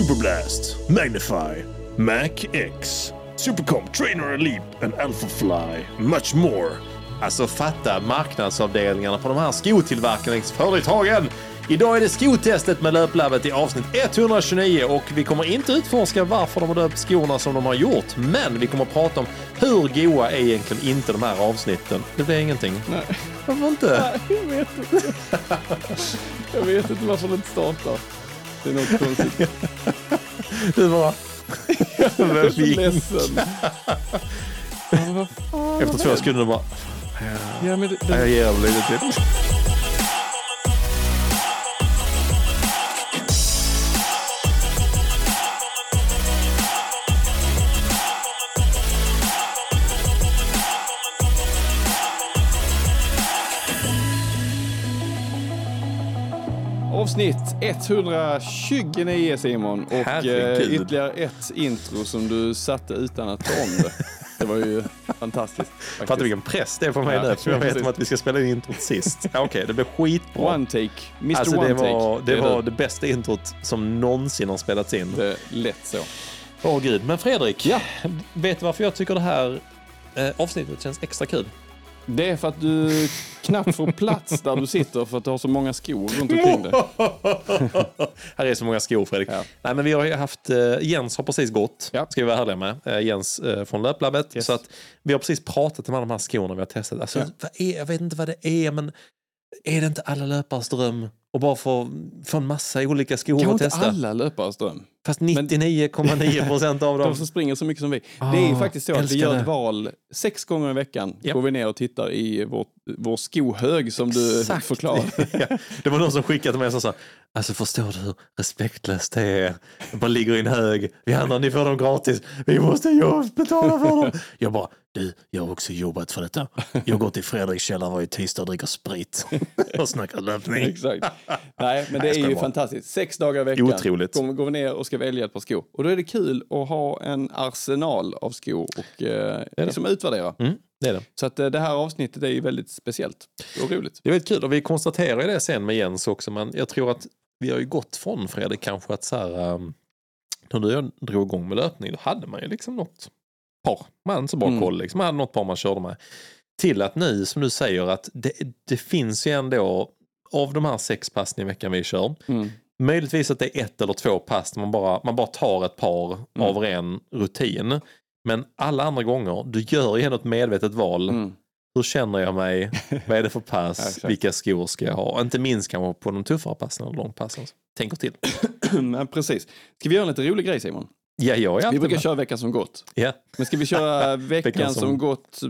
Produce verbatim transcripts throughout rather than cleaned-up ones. Superblast, Magnify, Mach X, Supercom, Trainer Elite and Alphafly, much more. Alltså fatta marknadsavdelningarna på de här skotillverkningsföretagen. Idag är det skotestet med Löplabbet i avsnitt etthundratjugonio och vi kommer inte utforska varför de har döpt skorna som de har gjort. Men vi kommer att prata om hur goa är egentligen inte de här avsnitten. Det blir ingenting. Nej. Varför inte? Nej, jag vet inte. Jag vet inte varför det inte startar. Det är något konstigt. Det var... Jag är så ledsen. Efter två sekunder bara... Ja, men det... Jag ger det lite till. Avsnitt etthundratjugonio, Simon, och Herregud. ytterligare ett intro som du satte utan att ta om det. Det var ju fantastiskt. Fattar vilken press det är på mig ja, nu, för jag vet precis. Om att vi ska spela in introt sist. Okej, okay, det blev skitbra. One take, mister Alltså One det var, take. Det, det var det bästa introt som någonsin har spelats in. Det är lätt så. Åh oh, gud, men Fredrik, ja. Vet du varför jag tycker det här eh, avsnittet känns extra kul? Det är för att du knappt får plats där du sitter för att du har så många skor runt omkring dig. Här är så många skor, Fredrik. Ja. Nej, men vi har ju haft, Jens har precis gått, ja. Ska vi vara härliga med. Jens från Löplabbet. Yes. Så att vi har precis pratat om alla de här skorna vi har testat. Alltså, ja. vad är, jag vet inte vad det är, men är det inte alla löpares dröm och bara få, få en massa olika skor kan att testa? Kan inte alla löpares dröm? Fast nittionio komma nio procent av dem. De som springer så mycket som vi. Oh, det är faktiskt så att vi gör ett val sex gånger i veckan. Yep. Går vi ner och tittar i vår, vår skohög som Exakt. Du förklarar. Ja. Det var någon som skickade mig och sa alltså förstår du hur respektlöst det är? Jag bara ligger i en hög. Vi handlar, ni får dem gratis. Vi måste ju betala för dem. Jag bara, du, jag har också jobbat för detta. Jag går till Fredrikskällaren varje tisdag och dricker sprit. Och snackar löpning. Exakt. Nej, men det Nej, är ju bra. Fantastiskt. Sex dagar i veckan. Otroligt. Kommer, går vi ner och ska välja ett par skor. Och då är det kul att ha en arsenal av skor och eh, liksom utvärdera. Mm, det är det. Så att eh, det här avsnittet är ju väldigt speciellt och roligt. Det är väldigt kul och vi konstaterar det sen med Jens också. Men jag tror att vi har ju gått från Fredrik kanske att så här, um, när du jag drog igång med löpning då hade man ju liksom något par. Man hade inte så bra mm. koll liksom. Man hade något par man körde med. Till att nu som du säger att det, det finns ju ändå av de här sex passen i veckan vi kör mm. möjligtvis att det är ett eller två pass man bara, man bara tar ett par mm. av ren rutin. Men alla andra gånger, du gör ju något medvetet val. Mm. Hur känner jag mig? Vad är det för pass? Ja, vilka skor ska jag ha? Inte minst kan man på de tuffare passen eller långpassen. Tänker till. Men precis. Ska vi göra en lite rolig grej, Simon? Ja, ja, ja. Vi brukar köra veckan som gått. Ja. Men ska vi köra veckan, veckan som... som gått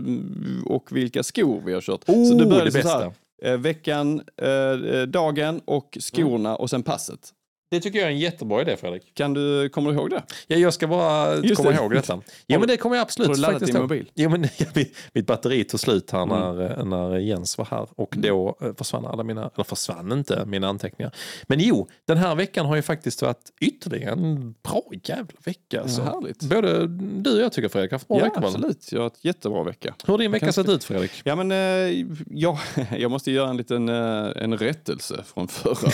och vilka skor vi har kört? Oh, så det börjar det bästa. Här. Eh, veckan, eh, dagen och skorna mm. och sen passet. Det tycker jag är en jättebra idé, Fredrik. Kan du, kommer du ihåg det? Ja, jag ska bara Just komma det. ihåg detta. Ja, men det kommer jag absolut. Har du laddat din mobil? Ja, men ja, mitt batteri tog slut här när, mm. när Jens var här. Och mm. då försvann alla mina, eller försvann inte mina anteckningar. Men jo, den här veckan har ju faktiskt varit ytterligare en bra jävla vecka. Så. Ja, härligt. Både du och jag tycker, Fredrik, har haft bra ja, vecka. Ja, absolut. Jag har haft jättebra vecka. Hur har din vecka sett ut, Fredrik? Ja, men ja, jag måste göra en liten en rättelse från förra...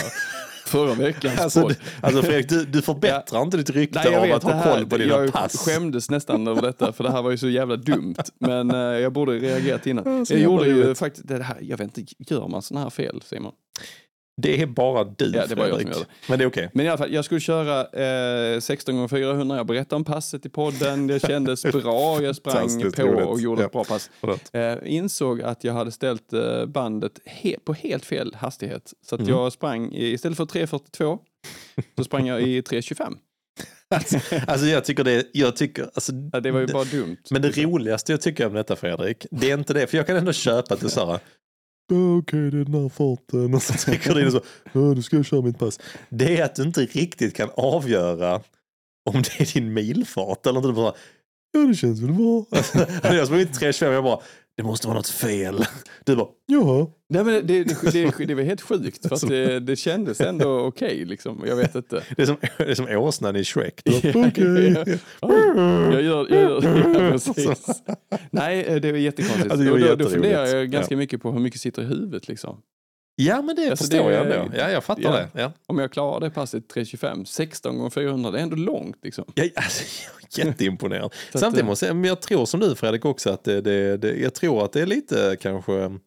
förra veckan. Alltså, alltså Fredrik, du, du förbättrar ja. inte ditt rykte Nej, jag vet, av att ha här, koll på dina jag pass. Jag skämdes nästan över detta, för det här var ju så jävla dumt. Men uh, jag borde reagerat innan. Jag gjorde ju faktiskt det här, jag vet inte, gör man såna här fel, Simon? Det är bara du, ja, det var Fredrik. Jag som Men det är okej. Okay. Men i alla fall, jag skulle köra eh, sexton gånger fyrahundra. Jag berättade om passet i podden. Det kändes bra. Jag sprang på och gjorde ja. ett bra pass. Eh, insåg att jag hade ställt eh, bandet he- på helt fel hastighet. Så att mm. jag sprang, i, istället för tre fyrtiotvå så sprang jag i tre tjugofem. Alltså, alltså jag tycker det jag tycker alltså, ja, det var ju bara dumt. Men det roligaste jag tycker om detta, Fredrik, det är inte det, för jag kan ändå köpa att du sa okej, okay, det är den här farten. Och så trycker du in och så, nu ska jag köra mitt pass. Det är att du inte riktigt kan avgöra om det är din milfart eller inte. Du bara, ja det känns väl bra. Jag som inte tre tjugofem, jag bara, det måste vara något fel. Du bara, jaha. Nej, men det, det, det, det var helt sjukt. För att det, det kändes ändå okej. Okay, liksom. Jag vet inte. Det är som, det är som åsnan i Shrek. Okej. Okay. jag gör, jag gör precis. Nej, det var jättekonstigt. Alltså, det var då, då funderar jag ganska ja. mycket på hur mycket sitter i huvudet. Liksom. Ja, men det alltså, förstår det, jag ändå. Ja, jag fattar ja. det. Ja. Om jag klarar det passet tre tjugofem, sexton gånger fyrahundra, det är ändå långt liksom. Ja, alltså, jag är jätteimponerad. Samtidigt måste jag, men jag tror som du Fredrik också att det, det, det, jag tror att det är lite kanske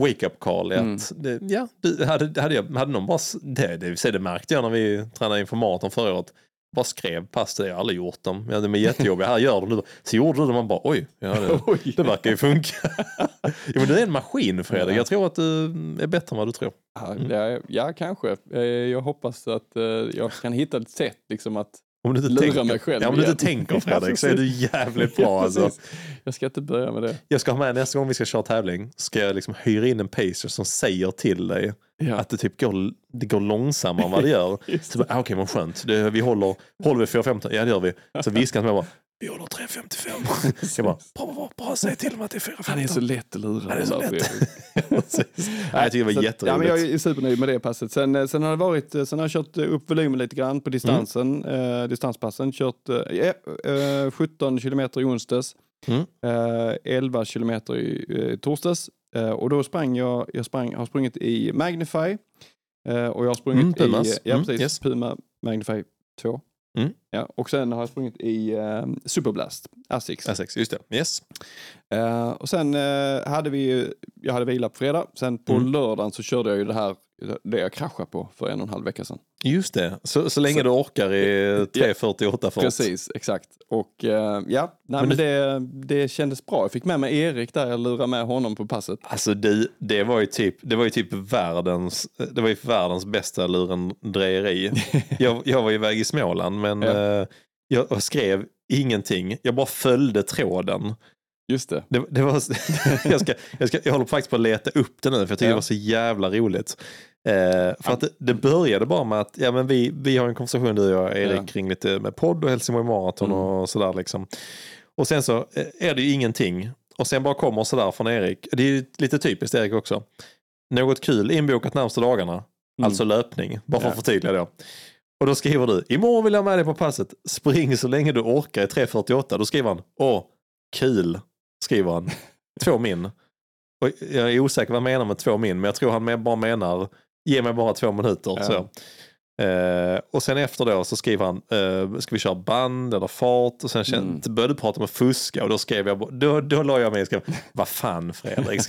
wake-up call. Mm. Att det, ja, det, hade, hade, jag, hade någon bara, det, det, det märkte jag när vi tränade inför maraton förra året. Bara skrev pass, det jag aldrig gjort dem. Ja, de är jättejobbiga, här gör de. Så gjorde de, man bara, oj, ja, det, oj, det verkar ju funka. Ja, men det är en maskin, Fredrik. Jag tror att du är bättre än vad du tror. Mm. Ja, ja, kanske. Jag hoppas att jag kan hitta ett sätt liksom, att om du inte lura tänker, mig själv. Ja, om du inte tänker, Fredrik, så är du jävligt bra. Ja, alltså. Jag ska inte börja med det. Jag ska ha med, nästa gång vi ska köra tävling, ska jag liksom hyra in en pacer som säger till dig ja. att det typ går, det går långsammare än vad det gör. Så bara, ah, okej, okay, men skönt. Det, vi håller, håller vi fyra femton? Ja, det gör vi. Så viskar han med bara, vi håller tre femtiofem. Jag bara, bra, bra, bra, säg till dem att det är fyra femton. Han är så lätt att lura. Han är så lätt. Nej, jag tycker det var jätteroligt. Ja, men jag är supernöjd med det passet. Sen, sen har det varit, sen har jag kört upp volymen lite grann på distansen. Mm. Eh, distanspassen. Kört eh, eh, sjutton kilometer i onsdags. Mm. Eh, elva kilometer i eh, torsdags. Eh, och då sprang jag, jag sprang, har sprungit i Magnify. Eh, och jag har sprungit mm, i ja, mm, precis, yes. Puma Magnify två. Mm. Ja, och sen har jag sprungit i eh, Superblast, Asics. Asics, just det. Yes. Eh, och sen eh, hade vi, jag hade vila på fredag. Sen på mm. lördagen så körde jag ju det här, det jag kraschade på för en och en halv vecka sedan. Just det, så, så länge så, du orkar i tre fyrtioåtta fart. Precis, exakt. Och eh, ja, nej, men, men det, det kändes bra. Jag fick med mig Erik där, jag lurade med honom på passet. Alltså det, det var ju typ, det var ju typ världens, det var ju världens bästa lurendrejeri. jag, jag var ju iväg i Småland, men ja. eh, jag, jag skrev ingenting. Jag bara följde tråden. Just det. det, det var, jag, ska, jag, ska, jag håller faktiskt på att leta upp det nu, för jag tycker ja. det var så jävla roligt. Eh, för att det, det började bara med att ja, men vi, vi har en konversation, du och jag, Erik, ja. kring lite med podd och Helsingborg Marathon mm. och sådär liksom. Och sen så är det ju ingenting. Och sen bara kommer sådär från Erik. Det är ju lite typiskt Erik också. Något kul inbokat närmsta dagarna. Mm. Alltså löpning. Bara för ja. att förtydliga då. Och då skriver du, imorgon vill jag med dig på passet. Spring så länge du orkar i tre fyrtioåtta. Då skriver han, åh, kul. Skriver han. Två min. Och jag är osäker vad han menar med två min. Men jag tror han bara menar, ge mig bara två minuter. Ja. Så. Eh, och sen efter då så skriver han, eh, ska vi köra band eller fart? Och sen mm. började prata om att fuska. Och då skrev jag, då, då la jag mig och skrev, vad fan Fredrik?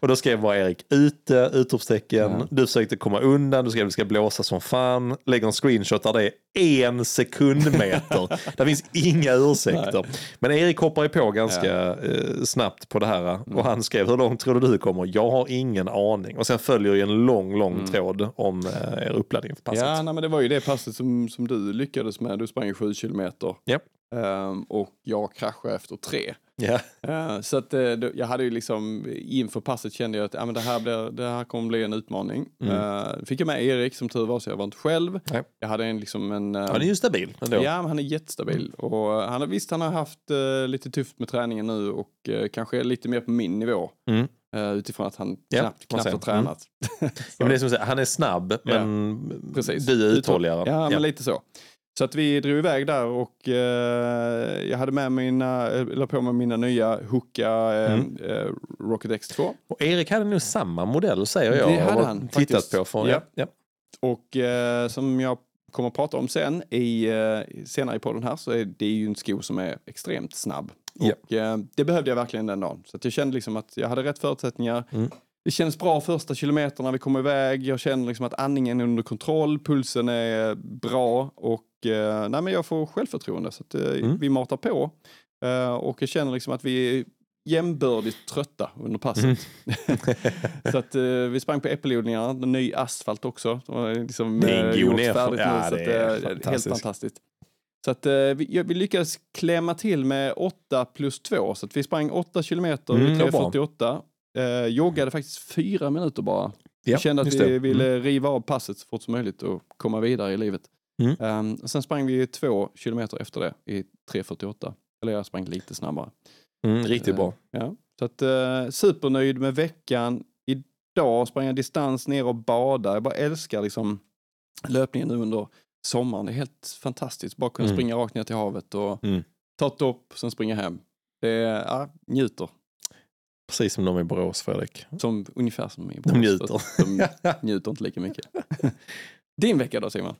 Och då skrev bara Erik, ute, utropstecken. Ja. Du försökte komma undan. Du skrev, vi ska blåsa som fan. Lägger en screenshot där det är en sekundmeter. Där finns inga ursäkter. Nej. Men Erik hoppar ju på ganska ja. eh, snabbt på det här. Mm. Och han skrev, hur långt tror du du kommer? Jag har ingen aning. Och sen följer ju en lång, lång mm. tråd om eh, er uppladdning. Ja, nej, men det var ju det passet som, som du lyckades med. Du sprang sju kilometer. Yep. Um, och jag kraschade efter tre. Yeah. Uh, så att, uh, jag hade ju liksom, inför passet kände jag att ah, men det, här blir, det här kommer bli en utmaning. Mm. Uh, fick jag med Erik som tur var, så jag var inte själv. Nej. Jag hade en, liksom en... Uh, han är ju stabil ändå. Ja, han är jättestabil. Mm. Och, uh, han, visst, han har haft uh, lite tufft med träningen nu och uh, kanske lite mer på min nivå. Mm. Utifrån att han ja, knappt, knappt har tränat. Mm. Ja, men det är som säga, han är snabb, men ja, vi är uthålligare. Ja, ja, men lite så. Så att vi drog iväg där och eh, jag hade med mina, eller på mig mina nya Hoka eh, mm. eh, Rocket X två. Och Erik hade nog samma modell, säger jag. Det hade han tittat faktiskt. På från, ja. Ja. Och eh, som jag kommer att prata om sen i, eh, senare i podden här, så är det ju en sko som är extremt snabb. Och yeah. eh, det behövde jag verkligen den dagen. Så att jag kände liksom att jag hade rätt förutsättningar. Mm. Det känns bra första kilometerna vi kom iväg. Jag kände liksom att andningen är under kontroll. Pulsen är bra. Och eh, nej, men jag får självförtroende. Så att eh, mm. vi matar på. Eh, och jag känner liksom att vi är jämbördigt trötta under passet. Mm. Så att eh, vi sprang på äppelodlingarna. Ny asfalt också. Liksom, det är gjort färdigt ja, nu. Så det är att, eh, fantastiskt. Helt fantastiskt. Så att eh, vi, vi lyckades klämma till med åtta plus två. Så att vi sprang åtta kilometer mm, i tre fyrtioåtta. Eh, joggade faktiskt fyra minuter bara. Vi ja, kände att vi det. ville mm. riva av passet så fort som möjligt och komma vidare i livet. Mm. Um, och sen sprang vi två kilometer efter det i tre fyrtioåtta. Eller jag sprang lite snabbare. Mm, riktigt bra. Uh, ja. Så att eh, supernöjd med veckan. Idag sprang jag distans ner och badade. Jag bara älskar liksom löpningen nu under sommaren, det är helt fantastiskt. Bara kunna mm. springa rakt ner till havet och mm. ta ett dopp, sen springa hem. Det är, ja, njuter. Precis som de i Borås, Fredrik. Som, ungefär som i Borås. De njuter. De njuter inte lika mycket. Din vecka då, Simon?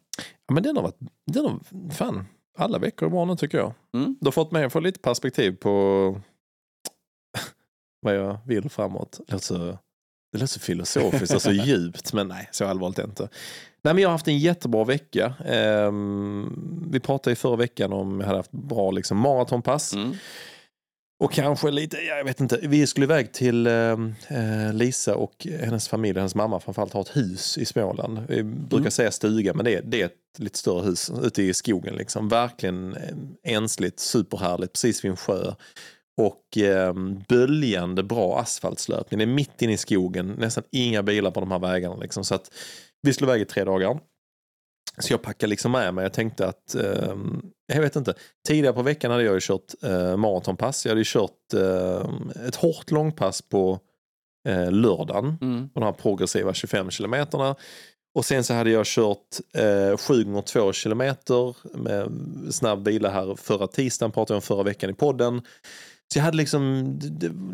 Ja, men den har varit... Den har, fan, alla veckor i morgonen tycker jag. Mm. Du har fått mig att få lite perspektiv på vad jag vill framåt. Alltså, det låter så filosofiskt och så alltså djupt, men nej, så allvarligt inte. Nej, men jag har haft en jättebra vecka. Um, vi pratade i förra veckan om jag hade haft bra liksom, maratonpass. Mm. Och kanske lite, jag vet inte, vi skulle iväg till eh, Lisa och hennes familj, hennes mamma framförallt har ett hus i Småland. Vi brukar mm. säga stuga, men det, det är ett lite större hus ute i skogen liksom. Verkligen ensligt, superhärligt, precis vid en sjö. Och eh, böljande bra asfaltslöpning. Det är mitt inne i skogen, nästan inga bilar på de här vägarna liksom. Så att vi skulle iväg i tre dagar. Så jag packade liksom med mig. Jag tänkte att, eh, jag vet inte, tidigare på veckan hade jag ju kört eh, maratonpass. Jag hade ju kört eh, ett hårt långpass på eh, lördagen. Mm. På de här progressiva tjugofem kilometerna. Och sen så hade jag kört eh, sju gånger två kilometer med snabb vila här förra tisdagen. Pratade jag om förra veckan i podden. Så jag hade liksom,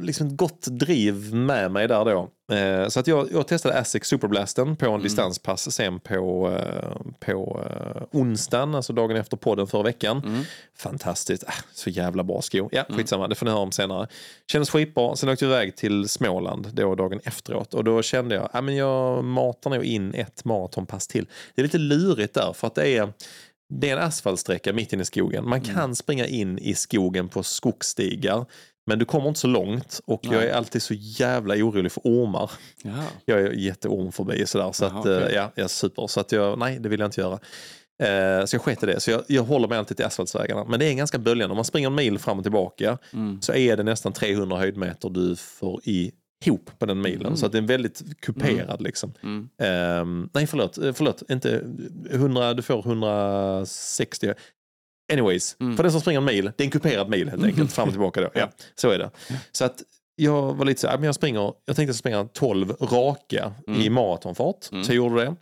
liksom ett gott driv med mig där då. Eh, så att jag, jag testade Asics Superblasten på en mm. distanspass sen på, eh, på eh, onsdagen, alltså dagen efter podden förra veckan. Mm. Fantastiskt. Ah, så jävla bra sko. Ja, skitsamma. Mm. Det får ni höra om senare. Kändes skitbra. Sen åkte jag iväg till Småland då dagen efteråt. Och då kände jag, ah, men jag matar nog in ett maratonpass till. Det är lite lurigt där för att det är... Det är en asfaltsträcka mitt inne i skogen. Man kan mm. springa in i skogen på skogsstigar. Men du kommer inte så långt. Och Nej. jag är alltid så jävla orolig för ormar. Jaha. Jag är jätteorm förbi sådär. Så Jaha, att, okay. ja, jag är super. Så att jag, nej, det vill jag inte göra. Eh, så jag skiter det. Så jag, jag håller mig alltid till asfaltsvägarna. Men det är ganska böljande. Om man springer en mil fram och tillbaka mm. så är det nästan trehundra höjdmeter du får i ihop på den milen. Mm. Så att det är väldigt kuperad mm. liksom. Mm. Um, nej, förlåt. Förlåt. Inte hundra, du får hundrasextio. Anyways. Mm. För den som springer en mil, det är en kuperad mil helt enkelt. Mm. Fram och tillbaka då. Ja, så är det. Mm. Så att jag var lite så här, jag springer, jag tänkte springa tolv raka mm. i maratonfart. Mm. Så jag gjorde det.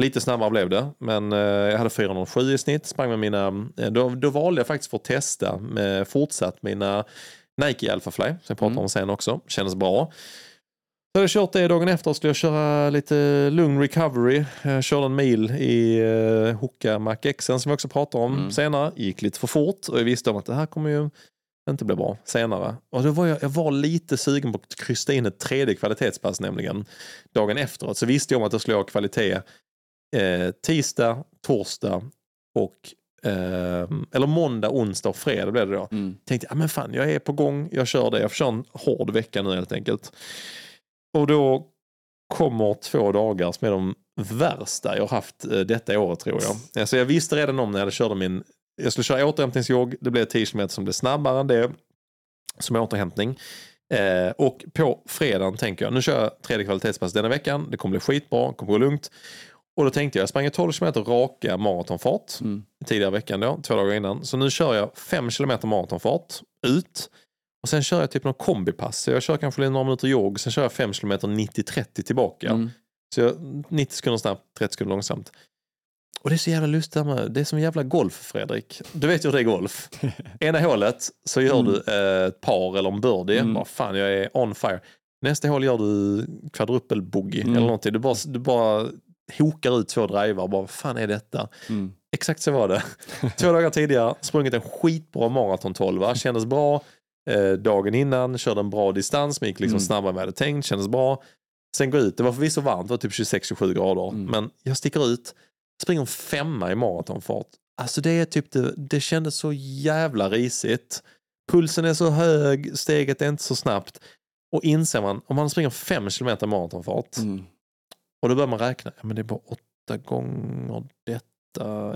Lite snabbare blev det. Men eh, jag hade fyrahundrasju i snitt. Sprang med mina, eh, då, då valde jag faktiskt för att testa med, fortsatt mina Nike Alphafly, som jag pratade om sen också. Kändes bra. Så hade jag kört det dagen efter, skulle jag köra lite lugn recovery. Jag körde en mil i eh, Hoka Mach X som jag också pratade om mm. senare. Gick lite för fort och jag visste om att det här kommer ju inte bli bra senare. Och då var jag, jag var lite sugen på att krysta in ett tredje kvalitetspass nämligen dagen efteråt. Så visste jag om att jag skulle ha kvalitet eh, tisdag, torsdag och Uh, eller måndag, onsdag och fredag blev det då. Mm. Tänkte, ja ah, men fan, jag är på gång, jag kör det, jag kör en hård vecka nu helt enkelt. Och då kommer två dagar som är de värsta jag har haft uh, detta året tror jag. Så alltså, jag visste redan om när jag körde min, jag skulle köra återhämtningsjogg, det blev tio kilometer som blev snabbare än det som återhämtning. Uh, och på fredagen tänker jag, nu kör jag tredje kvalitetspass denna veckan, det kommer bli skitbra, kommer gå lugnt. Och då tänkte jag, jag sprang tolv kilometer raka maratonfart mm. tidigare veckan då, två dagar innan. Så nu kör jag fem kilometer maratonfart ut. Och sen kör jag typ någon kombipass. Så jag kör kanske några minuter jogg. Sen kör jag fem kilometer nittio trettio tillbaka. Mm. Så jag, nittio sekunder snabbt, trettio sekunder långsamt. Och det är så jävla lustigt med, det är som jävla golf, Fredrik. Du vet ju hur det är golf. Ena hålet så gör mm. du eh, ett par eller en birdie. Mm. Bara fan, jag är on fire. Nästa hål gör du kvadruppelboogie mm. eller någonting. Du bara... Du bara hokar ut två drivar och bara, vad fan är detta? Mm. Exakt så var det. Två dagar tidigare, sprungit en skitbra maraton tolv. Kändes bra. Eh, dagen innan, körde en bra distans. Men gick liksom mm. snabbare än jag hade tänkt. Kändes bra. Sen går ut. Det var förvisso varmt. Det var typ tjugosex till tjugosju grader. Mm. Men jag sticker ut. Springer en femma i maratonfart. Alltså det är typ det, det kändes så jävla risigt. Pulsen är så hög. Steget är inte så snabbt. Och inser man, om man springer fem kilometer maratonfart mm. och då börjar man räkna, ja men det är bara åtta gånger detta.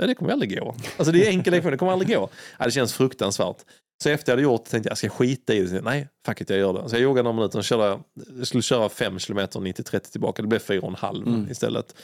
Ja, det kommer aldrig gå. Alltså det är enkel lektion, det kommer aldrig gå. Ja, det känns fruktansvärt. Så efter jag hade gjort tänkte jag, jag ska skita i det. Nej, fuck it, jag gör det. Så jag joggade några minuter och körde, jag skulle köra fem kilometer nittio trettio tillbaka. Det blev fyra och en halv mm. istället.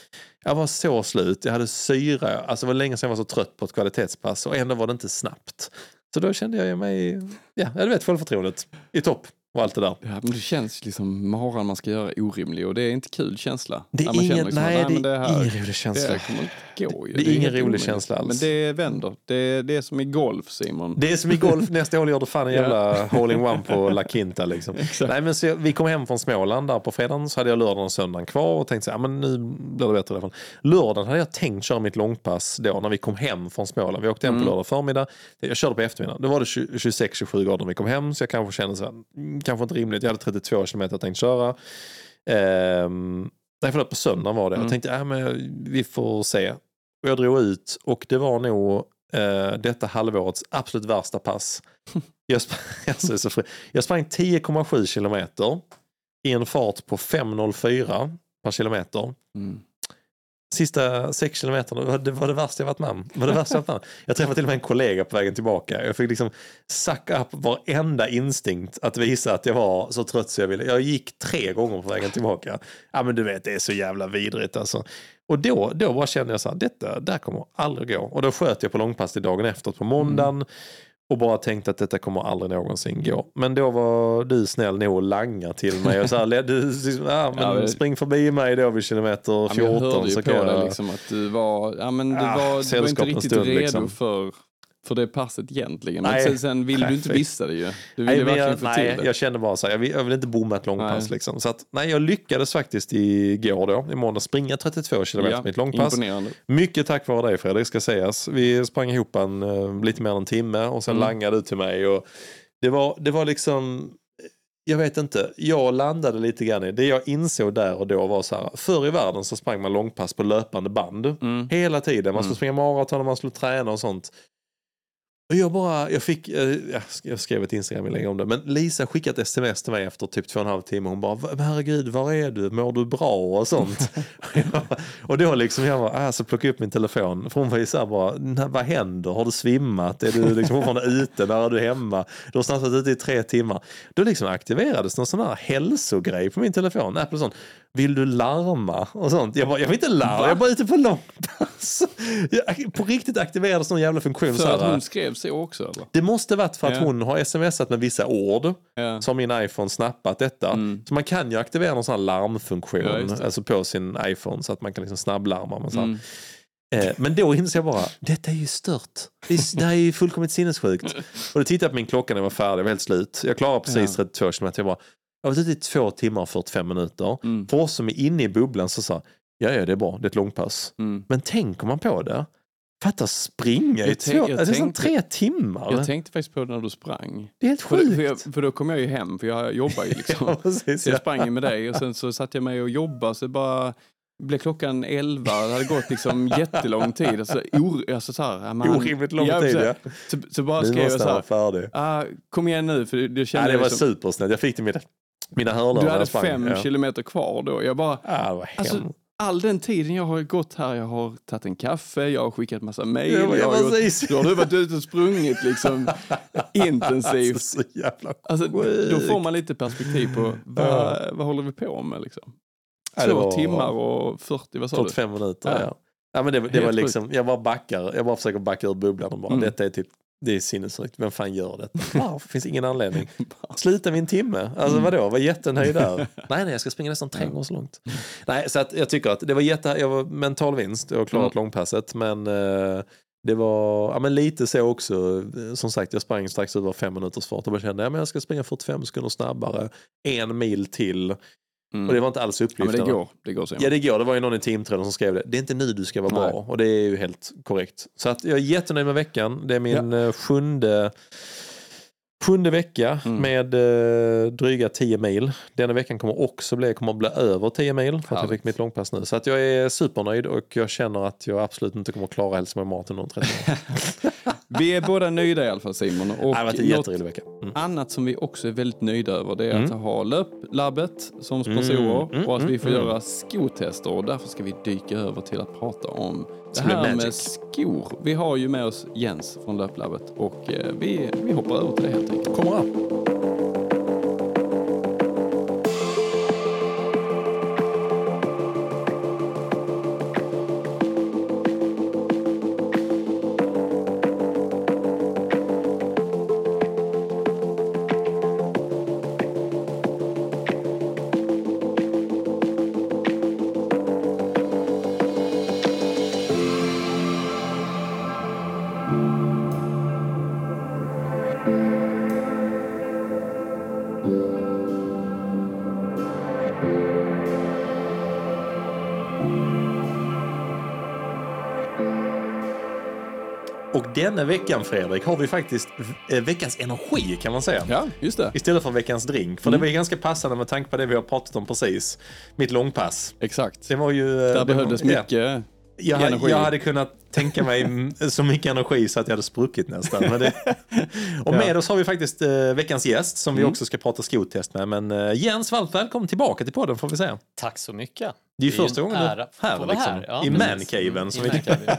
Jag var så slut, jag hade syra. Alltså det var länge sedan jag var så trött på ett kvalitetspass och ändå var det inte snabbt. Så då kände jag mig, ja, jag vet, självförtroendet i topp. och allt det där. Ja, men det känns liksom maran man ska göra orimlig, och det är inte kul känsla. Det är ingen, liksom, nej, nej, det är här, ingen rolig känsla. Det, det, det, det, det är ingen rolig roligt. känsla alls. Men det vänder. Det, det är som i golf, Simon. Det är som i golf. Nästa år gör du fan en jävla hole-in-one på La Quinta liksom. Nej, men så, vi kom hem från Småland där på fredagen, så hade jag lördagen och söndagen kvar och tänkte så här, men nu blir det bättre i alla fall. Lördagen hade jag tänkt köra mitt långpass då när vi kom hem från Småland. Vi åkte hem mm. på lördag förmiddag. Jag körde på eftermiddagen. Då var det tjugosex tjugosju grader när vi kom hem, så jag kanske kände så här, kanske inte rimligt. Jag hade trettiotvå kilometer jag tänkte köra. Ehm, nej, förlåt, på söndagen var det. Mm. Jag tänkte, äh, men vi får se. Och jag drog ut, och det var nog eh, detta halvårets absolut värsta pass. jag, sp- alltså, så fri- jag sprang tio komma sju kilometer i en fart på fem noll fyra per kilometer. Mm. Sista sex kilometerna, det var det värsta jag varit med om. Det var det värsta jag varit med. Jag träffade till och med en kollega på vägen tillbaka. Jag fick liksom sacka upp varenda instinkt att visa att jag var så trött så jag ville. Jag gick tre gånger på vägen tillbaka. Ja, men du vet, det är så jävla vidrigt alltså. Och då, då bara kände jag så här, detta, det här kommer aldrig gå. Och då sköt jag på långpass till dagen efter på måndagen. Mm. Och bara tänkte att detta kommer aldrig någonsin gå. Men då var du snäll nog att langa till mig. Och så här, du, ja, men ja, spring förbi mig då vid kilometer fjorton. Ja, jag hörde ju så på jag... dig liksom att du var, ja, men du ah, var, du var inte riktigt stund, redo liksom. för, för det passet egentligen. Men nej, sen, sen ville du inte missa det ju. Du ville nej, jag, nej jag kände bara så här, jag vill, jag vill inte bomma ett långpass liksom. Så att, nej, jag lyckades faktiskt igår då, i måndag, springa trettiotvå kilometer ja, mitt långpass. Mycket tack vare dig, Fredrik, ska sägas. Vi sprang ihop en, uh, lite mer än en timme och sen mm. langade ut till mig. Och det var, det var liksom, jag vet inte, jag landade lite grann i det jag insåg där och då var så här, förr i världen så sprang man långpass på löpande band. Mm. Hela tiden, man skulle mm. springa maraton och man skulle träna och sånt. Och jag bara, jag fick, jag skrev ett Instagram-inlägg om det, men Lisa skickat sms till mig efter typ två och en halv timme, hon bara, herregud, var är du? Mår du bra? Och sånt. Och då liksom, jag bara, ah, så plockade upp min telefon, för hon var ju så här bara, vad händer? Har du svimmat? Är du liksom fortfarande ute? När är du hemma? Du har snart varit ute i tre timmar. Då liksom aktiverades någon sån här hälsogrej på min telefon, Apple sånt. Vill du larma? Och sånt. Jag bara, jag vill inte larma. Va? Jag bara ute på långpass. Jag, på riktigt aktiverades någon jävla funktion. För att hon skrev sig också? Eller? Det måste varit för att yeah. hon har smsat med vissa ord. Yeah. Som min iPhone snappat detta. Mm. Så man kan ju aktivera någon sån här larmfunktion. Ja, alltså på sin iPhone. Så att man kan liksom snabblarma. Man, så här. Mm. Men då inser jag bara, detta är ju stört. Det här är ju fullkomligt sinnessjukt. Och då tittade jag på min klocka när jag var färdig. Jag var helt slut. Jag klarade precis yeah. trettiotvå kilometer. Jag bara, jag var ute i två timmar och fyrtiofem minuter. Mm. För oss som är inne i bubblan så sa, ja, ja, det är bra, det är ett långpass. Mm. Men tänker man på det, fatta springa i två, alltså tänkte, sån tre timmar. Jag tänkte faktiskt på det när du sprang. Det är helt sjukt. För, för, jag, för då kom jag ju hem, för jag jobbar ju liksom. Ja, precis, så jag sprang ju med dig och sen så satt jag mig och jobbade, så bara... blev klockan elva, det hade gått liksom jättelång tid, alltså, or, alltså så här, man, orimligt lång ja, tid ja. så, så bara skrev jag så här, ah, kom igen nu, för det, det kände ja, det var liksom, supersnällt, jag fick det med mina hörlor. Du hade fem ja. kilometer kvar då, jag bara, ja, alltså, all den tiden jag har gått här, jag har tagit en kaffe, jag har skickat massa mejl, ja, jag har gjort, då har du varit ute och sprungit liksom intensivt, alltså, så jävla alltså, då får man lite perspektiv på vad, vad håller vi på med liksom. Två timmar och fyrtio, vad sa du? fyrtiofem minuter, ja. ja. ja men det, det var liksom, jag bara backar, jag bara försöker backa ur bubblan och bara, mm. detta är typ, det är sinnesrikt, vem fan gör det? Wow, finns ingen anledning. Slita min timme, alltså mm. vadå, var jättenöjd där. nej, nej, jag ska springa nästan tre gånger så långt. Mm. Nej, så att jag tycker att det var jätte, jag var mental vinst, jag har klarat mm. långpasset, men... Eh, det var ja, men lite så också. Som sagt, jag sprang strax över fem minuters fart och bara kände, ja, men jag ska springa fyrtiofem sekunder snabbare, en mil till. Mm. Och det var inte alls upplyftande. Ja, men det går. Det går, ja, det går. Det var ju någon i teamtränaren som skrev det. Det är inte nu du ska vara Nej. bra. Och det är ju helt korrekt. Så att jag är jättenöjd med veckan. Det är min ja. sjunde, sjunde vecka mm. med eh, dryga tio mil. Denna veckan kommer också bli, kommer bli över tio mil. För att jag fick mitt långpass nu. Så att jag är supernöjd och jag känner att jag absolut inte kommer klara Helsingborg-maten någon tretton år. Vi är båda nöjda i alla fall, Simon. Och det har varit en jätterolig vecka. Mm. Annat som vi också är väldigt nöjda över, det är mm. att ha Löplabbet som sponsorer mm. Mm. och att vi får mm. göra skotester, och därför ska vi dyka över till att prata om det här med skor. Vi har ju med oss Jens från Löplabbet och vi, vi hoppar över till det helt enkelt. Kommer upp. Och denna veckan, Fredrik, har vi faktiskt veckans energi, kan man säga. Ja, just det. Istället för veckans drink. För mm. det var ju ganska passande med tanke på det vi har pratat om precis. Mitt långpass. Exakt. Det var ju... Där behövdes mycket ja. jag, energi. Jag hade kunnat tänka mig så mycket energi så att jag hade spruckit nästan. Men det... Och med ja. oss har vi faktiskt eh, veckans gäst som mm. vi också ska prata skotest med. Men eh, Jens, varmt välkommen tillbaka till podden, får vi säga. Tack så mycket. Det är ju första gången här, här, liksom, här. Ja, i mancaven.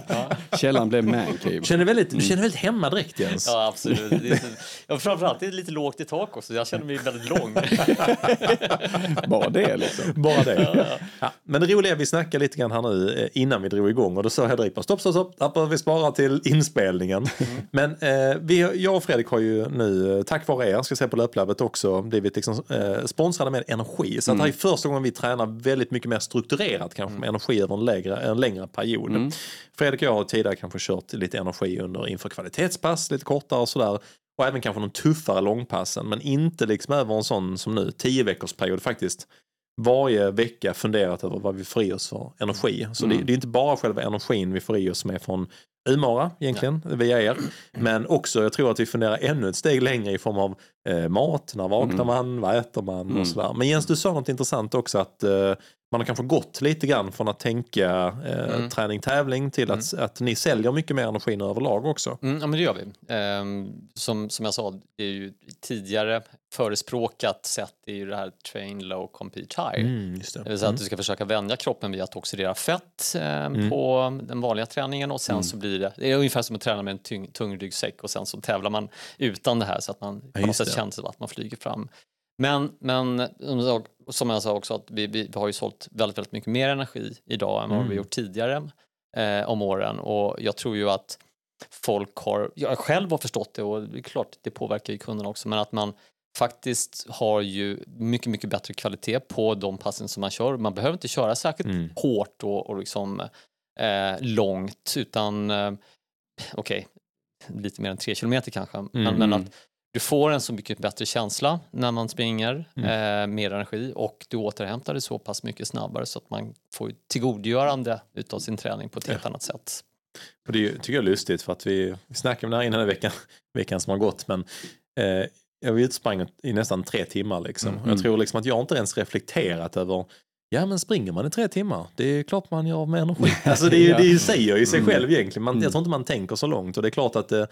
Ja. Källan blev mancaven. Känner väldigt, mm. Du känner väldigt hemma direkt, Jens. Ja, absolut. Det är så, ja, framförallt det är lite lågt i tak också. Jag känner mig väldigt lång. Bara det liksom. Bara det. Ja, ja. Ja, men det roliga är att vi snackar lite grann här nu innan vi drog igång. Och då sa Hedrik bara stopp, stopp, stopp. Där behöver vi spara till inspelningen. Mm. Men eh, vi, jag och Fredrik har ju nu, tack vare er, ska säga på Löplabbet också, blivit liksom, eh, sponsrade med energi. Så mm. det här är första gången vi tränar väldigt mycket mer struktur. Strukturerat kanske med energi över en, lägre, en längre period. Mm. Fredrik och jag har tidigare kanske kört lite energi under inför kvalitetspass, lite kortare och sådär. Och även kanske de tuffare långpassen, men inte liksom över en sån som nu, tio veckors period faktiskt. Varje vecka funderat över vad vi får i oss för energi. Så mm. det, det är inte bara själva energin vi får i oss som är från Umara egentligen, ja. via er. Men också, jag tror att vi funderar ännu ett steg längre i form av eh, mat. När vaknar mm. man? Vad äter man? Mm. Och sådär. Men Jens, du sa något intressant också att eh, man har kanske gått lite grann från att tänka eh, mm. träning, tävling till att, mm. att ni säljer mycket mer energin överlag också. Mm, ja, men det gör vi. Ehm, som, som jag sa, det är ju tidigare förespråkat sätt är ju det här train low, compete high. Mm, just det. Det vill säga mm. att du ska försöka vänja kroppen via att oxidera fett eh, mm. på den vanliga träningen och sen mm. så blir det, det är ungefär som att träna med en tyng, tung ryggsäck och sen så tävlar man utan det här så att man ja, på något sätt känns att man flyger fram. Men, men som jag sa också att vi, vi har ju sålt väldigt, väldigt mycket mer energi idag än vad mm. vi gjort tidigare eh, om åren och jag tror ju att folk har, jag själv har förstått det och det är klart det påverkar ju kunderna också, men att man faktiskt har ju mycket, mycket bättre kvalitet på de passen som man kör. Man behöver inte köra särskilt mm. hårt och, och liksom eh, långt utan eh, okej, okay, lite mer än tre kilometer kanske, mm. men, men att du får en så mycket bättre känsla när man springer, mm. eh, mer energi och du återhämtar det så pass mycket snabbare så att man får tillgodogörande utav sin träning på ett helt ja. annat sätt. Och det tycker jag är lustigt för att vi snackade om det här innan veckan, veckan som har gått, men eh, jag var utsprang i nästan tre timmar liksom. Mm. Jag tror liksom att jag inte ens reflekterat över ja, men springer man i tre timmar, det är klart man gör med energi. Alltså det, är, det säger ju sig mm. själv egentligen. Man, jag tror inte man tänker så långt. Och det är klart att eh,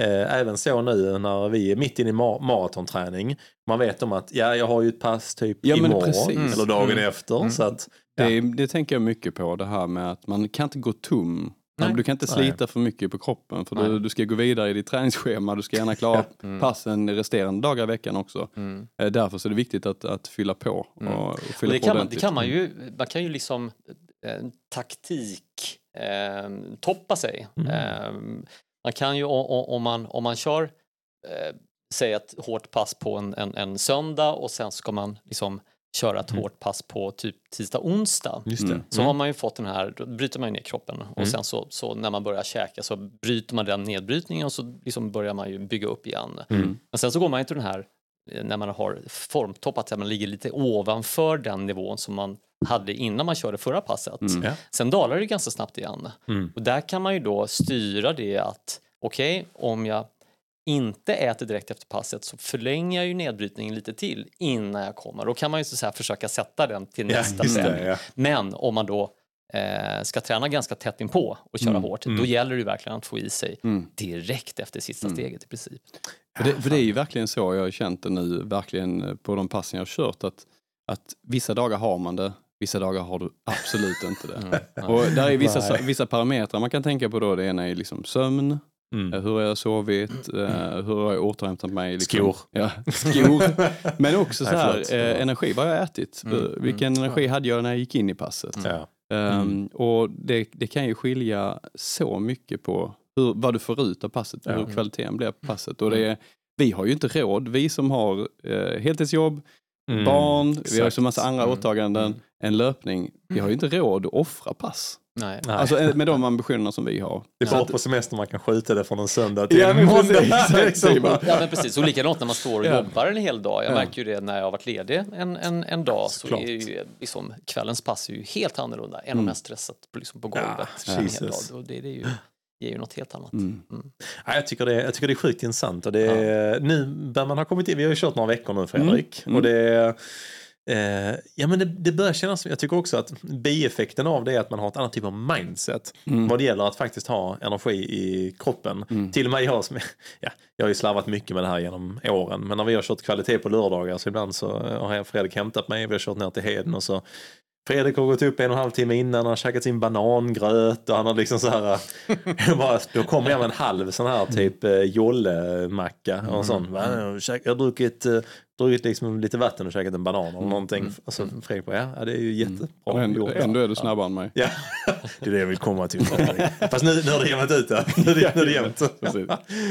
även så nu när vi är mitt inne i ma- maratonträning, man vet om att ja, jag har ju ett pass typ ja, imorgon mm. eller dagen mm. efter. Mm. Så att, ja. det, det tänker jag mycket på, det här med att man kan inte gå tom. Nej. Du kan inte slita Nej. för mycket på kroppen för du, du ska gå vidare i ditt träningsschema, du ska gärna klara mm. passen resterande dagar i veckan också. Mm. Därför så är det viktigt att, att fylla på. Och mm. fylla det, på kan man, det kan man ju, man kan ju liksom eh, taktik eh, toppa sig. Mm. Eh, man kan ju o, om, man, om man kör eh, säg ett hårt pass på en, en, en söndag och sen ska man liksom köra ett mm. hårt pass på typ tisdag, onsdag. Just det. Mm. Så har man ju fått den här, då bryter man ju ner kroppen och mm. sen så, så när man börjar käka så bryter man den nedbrytningen och så liksom börjar man ju bygga upp igen. Mm. Men sen så går man ju till den här, när man har formtoppat, att man ligger lite ovanför den nivån som man hade innan man körde förra passet. Mm. Ja. Sen dalar det ganska snabbt igen. Mm. Och där kan man ju då styra det att okej, okay, om jag inte äter direkt efter passet så förlänger jag ju nedbrytningen lite till innan jag kommer. Då kan man ju så här försöka sätta den till nästa ja, det, ja. Men om man då eh, ska träna ganska tätt inpå och köra mm, hårt, mm. då gäller det verkligen att få i sig mm. direkt efter sista mm. steget i princip. För det, för det är ju verkligen så jag har känt det nu, verkligen på de passen jag har kört, att, att vissa dagar har man det, vissa dagar har du absolut inte det. Mm, ja. Och där är vissa, vissa parametrar man kan tänka på då, det ena är liksom sömn, Mm. hur har jag sovit, mm. uh, hur har jag återhämtat mig liksom. skor. Ja, skor men också så här, eh, energi, vad har jag ätit, mm. vilken mm. energi hade jag när jag gick in i passet mm. Um, mm. och det, det kan ju skilja så mycket på hur, vad du får ut av passet och hur mm. kvaliteten blir på passet och det är, vi har ju inte råd, vi som har eh, heltidsjobb, mm. barn, Exakt. vi har ju en massa andra mm. åtaganden mm. en löpning, vi har ju inte råd att offra pass. Nej. Alltså med de ambitionerna som vi har. Det är bara på semester man kan skjuta det från en söndag till ja, en måndag. Ja, men precis. Och likadant när man står och jobbar en hel dag. Jag ja. märker ju det när jag har varit ledig en, en, en dag. Så är ju liksom, kvällens pass är ju helt annorlunda än om jag stressat på, liksom, på golvet ja, en hel dag. Och det, det är ju ger ju något helt annat. Mm. Mm. Ja, jag, tycker det, jag tycker det är sjukt intressant. Och det är, ja. Nu när man har kommit in, vi har ju kört några veckor nu, Fredrik. Mm. Mm. Och det, eh, ja, men det, det börjar kännas som, jag tycker också att bieffekten av det är att man har ett annat typ av mindset. Mm. Vad det gäller att faktiskt ha energi i kroppen. Mm. Till och med jag som, ja, jag har ju slavat mycket med det här genom åren. Men när vi har kört kvalitet på lördagar så ibland så har jag Fredrik hämtat mig. Vi har kört ner till Heden och så Fredrik har gått upp en och en halv timme innan, han har käkat sin banangröt och han har liksom så här bara, då kommer jag med en halv sån här typ jollemacka och sån. Jag har druckit, druckit liksom lite vatten och käkat en banan eller någonting. Och så Fredrik bara, ja det är ju jättebra. Men ändå, ändå är du snabbare än mig. Ja, det är det jag vill komma till. Fast nu, nu har det jämnt ut det. Nu är det jämnt.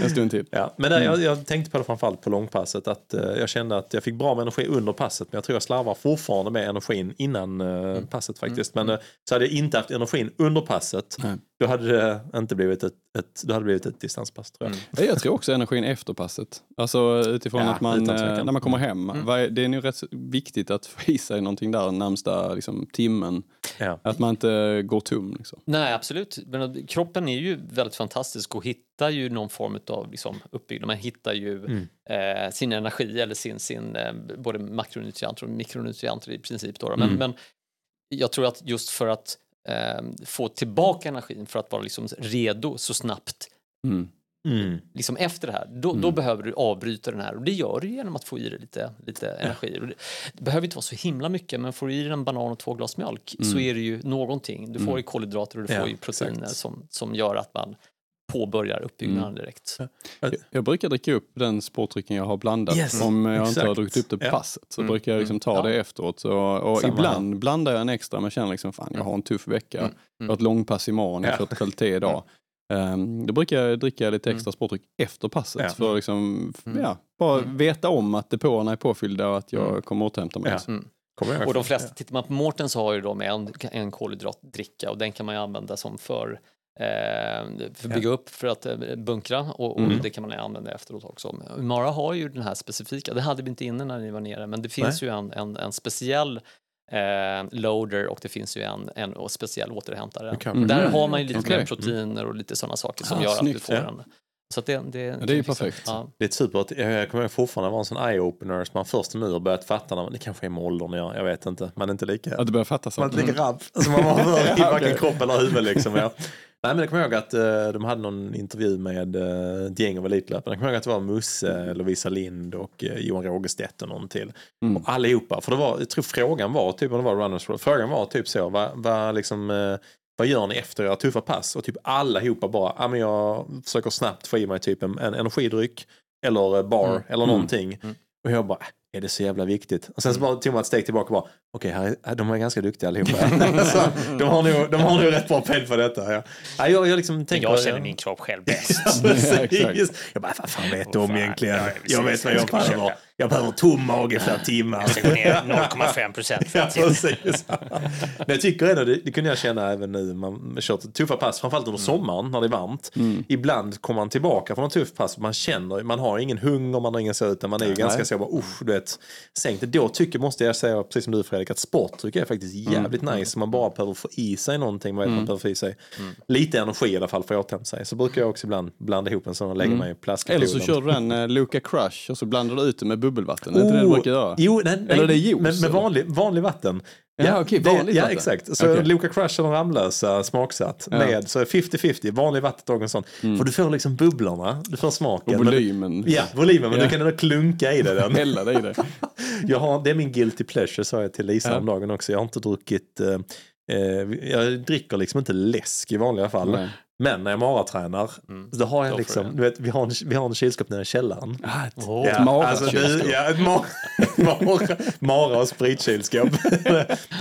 En stund till. Ja. Men där, jag, jag tänkte på det framförallt på långpasset, att jag kände att jag fick bra med energi under passet, men jag tror jag slarvar fortfarande med energin innan passet faktiskt, mm. men så hade jag inte haft energin under passet, mm. då hade det inte blivit ett, ett, då hade det blivit ett distanspass tror jag. Mm. Jag tror också energin efter passet, alltså utifrån ja, att man, när man kommer hem, mm. det är nog rätt viktigt att få i sig någonting där närmsta liksom, timmen, ja. Att man inte går tom liksom. Nej, absolut, men kroppen är ju väldigt fantastisk och hittar ju någon form av liksom, uppbyggnad, man hittar ju mm. eh, sin energi eller sin, sin eh, både makronutrienter och mikronutrienter i princip då, men, mm. men jag tror att just för att eh, få tillbaka energin, för att vara liksom redo så snabbt mm. Mm. liksom efter det här, då, mm. då behöver du avbryta den här. Och det gör du genom att få i dig lite, lite energi. Och det, det behöver inte vara så himla mycket, men får du i dig en banan och två glas mjölk mm. så är det ju någonting. Du får mm. ju kolhydrater och du får ja, ju proteiner som, som gör att man påbörjar uppbyggnaden mm. direkt. Jag, jag brukar dricka upp den sportdrycken jag har blandat. Yes, om jag exakt. inte har druckit upp det på passet så mm. brukar jag liksom ta mm. det ja. efteråt. Så, och Samma ibland här. blandar jag en extra, men känner liksom fan, jag har en tuff vecka. Mm. Jag har ett långpass imorgon, jag har fått kvalitet idag. Mm. Um, då brukar jag dricka lite extra mm. sportdryck efter passet ja. för att liksom, mm. ja, bara mm. veta om att depåerna är påfyllda och att jag mm. kommer återhämta mig. Ja. Mm. Och de flesta, ja. tittar man på Mårten så har ju de en, en kolhydratdricka och den kan man ju använda som för för bygga ja. upp, för att bunkra och, och mm. det kan man använda efteråt också. Mara har ju den här specifika, det hade vi inte inne när ni var nere, men det finns Nej. ju en, en, en speciell eh, loader och det finns ju en, en speciell återhämtare. Okay. Mm. Där har man ju lite okay. mer proteiner och lite sådana saker som ah, gör snyggt, att du får ja. en. Så det, det, ja, det är ju perfekt. Ja. Det är super att jag kommer fortfarande vara en sån eye-opener som man först nu har börjat fatta, när det kanske är med åldern, jag, jag vet inte, man är inte lika. Att du börjar fatta så. Man är inte lika mm. rabb. Alltså man har hört i varken kropp eller huvud liksom. Ja. Nej, men jag kommer ihåg att uh, de hade någon intervju med uh, ett gäng av elitlöparna. Jag kommer ihåg att det var Musse, Lovisa Lind och uh, Johan Rågestedt och någon till. Mm. Och allihopa. För det var, jag tror frågan var typ, om det var runners world, frågan var typ så, vad, vad liksom... Uh, vad gör ni efter era tuffa pass? Och typ allihopa bara, ja men jag försöker snabbt få i mig typ en, en energidryck eller bar mm. eller någonting. Mm. Mm. Och jag bara, är det så jävla viktigt? Och sen så bara tog man ett steg tillbaka och bara, okej, okay, de är ganska duktiga allihopa. Så, de har nog, de har nog rätt bra pell för detta. Ja. Ja, jag jag, liksom tänker, jag känner min kropp själv bäst. Ja, precis. Jag bara, vad fan vet du om egentligen? Ja, jag vet vad jag behöver. Jag behöver tom mage flera timmar. Jag ska gå ner noll komma fem procent för att ja, precis. Men jag tycker ändå, det, det kunde jag känna även nu. Man kört tuffa pass, framförallt under sommaren när det är varmt. Mm. Ibland kommer man tillbaka från en tuff pass och man känner, man har ingen hunger, man har ingen så, utan man är ju ganska Nej. så bara, usch, du vet, sänkt. Då tycker, måste jag säga, precis som du Fredrik, att sportdryck är faktiskt jävligt mm. nice. Man bara behöver få i sig någonting, man vet mm. man behöver få i sig mm. lite energi i alla fall för att återhämta sig. Så brukar jag också ibland blanda ihop en sån och lägga mm. mig i plastkanon. Eller så kör du den eh, Luka Crush och så blandar du ut det med bubbelvatten. Oh, är inte det du brukar göra? Jo, nej, nej, eller det är juice. Men med vanlig, vanlig vatten. Ja, ja okej, okay, vanligt. Ja, exakt. Så okay. Luka Crush och Ramlösa smaksatt ja. med så femtio femtio, vanlig vatten och sånt. Mm. För du får liksom bubblorna, du får smaken. Och volymen. Men, ja, volymen, men ja. du kan ändå klunka i det. Den. Hälla dig i det. Jag har, det är min guilty pleasure, sa jag till Lisa ja. om dagen också. Jag har inte druckit, eh, jag dricker liksom inte läsk i vanliga fall. Nej. Men när jag maratränar mm. så har jag Då liksom, du vet, vi har en, vi har en kylskåp nere i källaren. Ah, ett oh, ja, mara alltså, kylskåp. Ja, ett mara, mara, mara och spritkylskåp.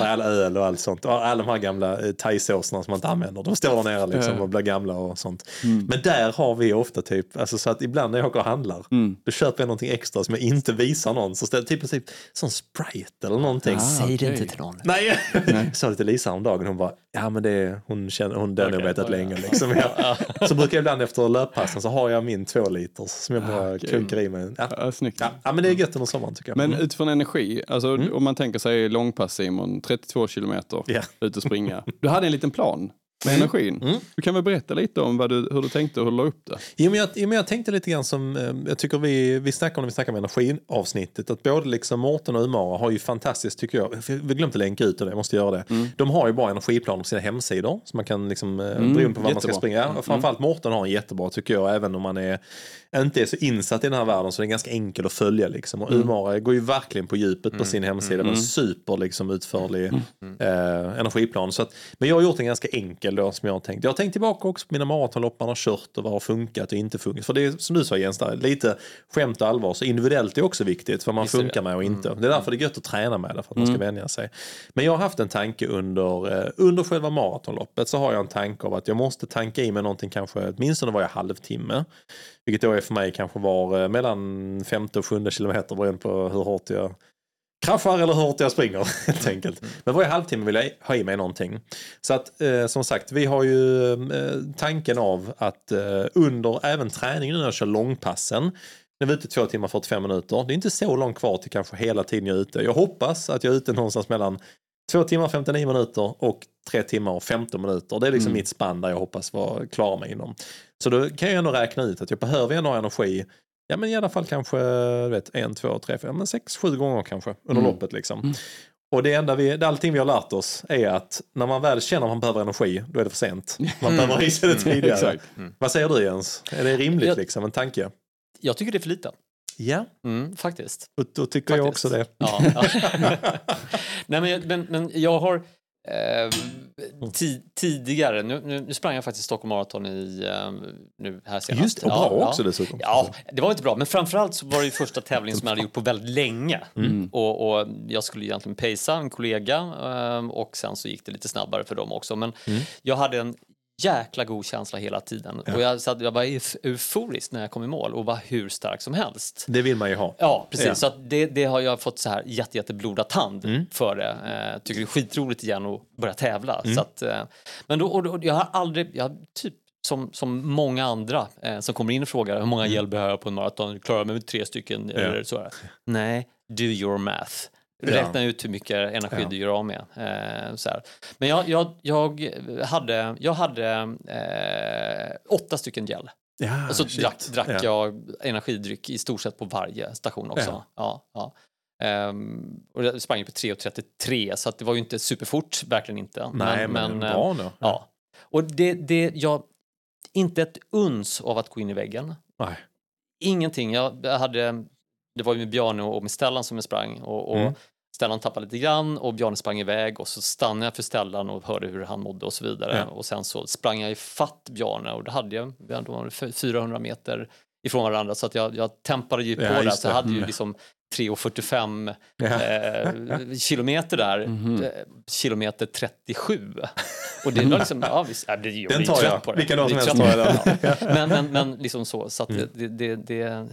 Alla öl och allt sånt. Och alla de här gamla thaisåserna som man inte använder. De står nere liksom och blir gamla och sånt. Mm. Men där har vi ofta typ, alltså, så att ibland när jag åker och handlar, mm. då köper jag någonting extra som jag inte visar någon. Så ställer typ, typ sån Sprite eller någonting. Ah, Säg okay. det inte till någon. Nej, jag sa det till Lisa om dagen. Hon bara, ja men det är, hon känner, hon den okay, har vetat ja. länge liksom. Jag, så brukar jag ibland efter löppassen så har jag min två liter som jag bara okay. klunkar i mig. Ja. Ja, snyggt. Ja. Ja, men det är gött under sommaren tycker jag. Men mm. utifrån energi, alltså, mm. om man tänker sig långpass Simon, trettiotvå kilometer yeah. ut och springa. Du hade en liten plan. med energin. Mm. Du kan väl berätta lite om vad du, hur du tänkte och hur du la upp det? Jo, men jag, men jag tänkte lite grann som, jag tycker vi, vi snackar om när vi snackar om energiavsnittet, att både liksom Mårten och Umara har ju fantastiskt, tycker jag, vi glömde länka ut det, jag måste göra det. Mm. De har ju bara energiplan på sina hemsidor, så man kan liksom mm. beroende på vad jättebra. Man ska springa. Mm. Framförallt Mårten har en jättebra, tycker jag, även om man är, inte är så insatt i den här världen, så det är ganska enkel att följa liksom. Och mm. Umara går ju verkligen på djupet mm. på sin hemsida mm. med en super liksom, utförlig mm. eh, energiplan. Så att, men jag har gjort en ganska enkel då, som jag har tänkt. Jag har tänkt tillbaka också på mina maratonlopp man har kört och vad har funkat och inte funkat. För det är som du sa, Jens, där, lite skämt och allvar, så individuellt är också viktigt vad man Visst, funkar med och inte. Mm. Det är därför det är gött att träna med det, för att mm. man ska vänja sig. Men jag har haft en tanke under, eh, under själva maratonloppet, så har jag en tanke av att jag måste tanka i mig någonting, kanske åtminstone var jag halvtimme. Vilket då är för mig kanske var mellan femte och sjunde kilometer, beroende på hur hårt jag kraschar eller hur hårt jag springer, helt enkelt. Men varje halvtimme vill jag ha i mig någonting. Så att, eh, som sagt, vi har ju eh, tanken av att eh, under även träningen när jag kör långpassen, när vi är ute två timmar och fyrtiofem minuter, det är inte så långt kvar till kanske hela tiden jag är ute. Jag hoppas att jag är ute någonstans mellan två timmar och femtionio minuter och tre timmar och femton minuter. Det är liksom mm. mitt spann där jag hoppas vara klar mig inom. Så då kan jag ändå räkna ut att jag behöver ändå energi. Ja, men i alla fall kanske du vet, en, två, tre, fyra, men sex, sju gånger kanske under mm. loppet liksom. Mm. Och det enda vi, det allting vi har lärt oss är att när man väl känner att man behöver energi, då är det för sent. Man mm. behöver ha i sig det tidigare. Mm. Mm. Vad säger du, Jens? Är det rimligt jag, liksom, en tanke? Jag tycker det är för lite. Ja, mm, faktiskt. Och då tycker faktiskt. jag också det. Ja, ja. Nej, men, men, men jag har eh, ti, tidigare, nu, nu sprang jag faktiskt Stockholm Marathon i, eh, nu här senast. Just det, och bra ja, också ja. dessutom. Ja, det var inte bra, men framförallt så var det ju första tävlingen som jag hade gjort på väldigt länge. Mm. Och, och jag skulle egentligen pejsa en kollega eh, och sen så gick det lite snabbare för dem också. Men mm. jag hade en jäkla god känsla hela tiden. Ja. Och jag, så att jag var euforisk när jag kom i mål och var hur stark som helst. Det vill man ju ha. Ja, precis. Ja. Så att det, det har jag fått så här jätte, jätte blodad tand mm. för det. Eh, tycker det är skitroligt igen att börja tävla. Mm. Så att, eh, men då, och, och jag har aldrig, jag har typ som, som många andra eh, som kommer in och frågar hur många hjälp behöver jag på en maraton? Klarar jag mig med tre stycken? Ja. Eller så här. Nej, do your math. Räkna ja. ut hur mycket energi ja. du gör av med. Eh, så här. Men jag, jag, jag hade, jag hade eh, åtta stycken gel. Ja, och så shit. drack, drack ja. jag energidryck i stort sett på varje station också. Ja. Ja, ja. Um, och jag sprang på tre och trettiotre, så att det var ju inte superfort, verkligen inte. Nej, men, men, men bra nu. Ja. Ja. Och det, det, jag, inte ett uns av att gå in i väggen. Nej. Ingenting. Jag hade... Det var ju med Bjarne och med Stellan som jag sprang. Och, och mm. Stellan tappade lite grann och Bjarne sprang iväg. Och så stannade jag för Stellan och hörde hur han mådde och så vidare. Mm. Och sen så sprang jag i fatt Bjarne. Och det hade jag, då var det fyrahundra meter ifrån varandra. Så att jag, jag tempade ju på ja, där. Så jag hade ju liksom tre och fyrtiofem ja. eh, kilometer där. Mm-hmm. Kilometer trettiosju. Och det var liksom, ja visst. Äh, det, jag Den tar jag. På det. Vilken dag som helst tar jag den. men, men, men liksom så. Så att mm. det... det, det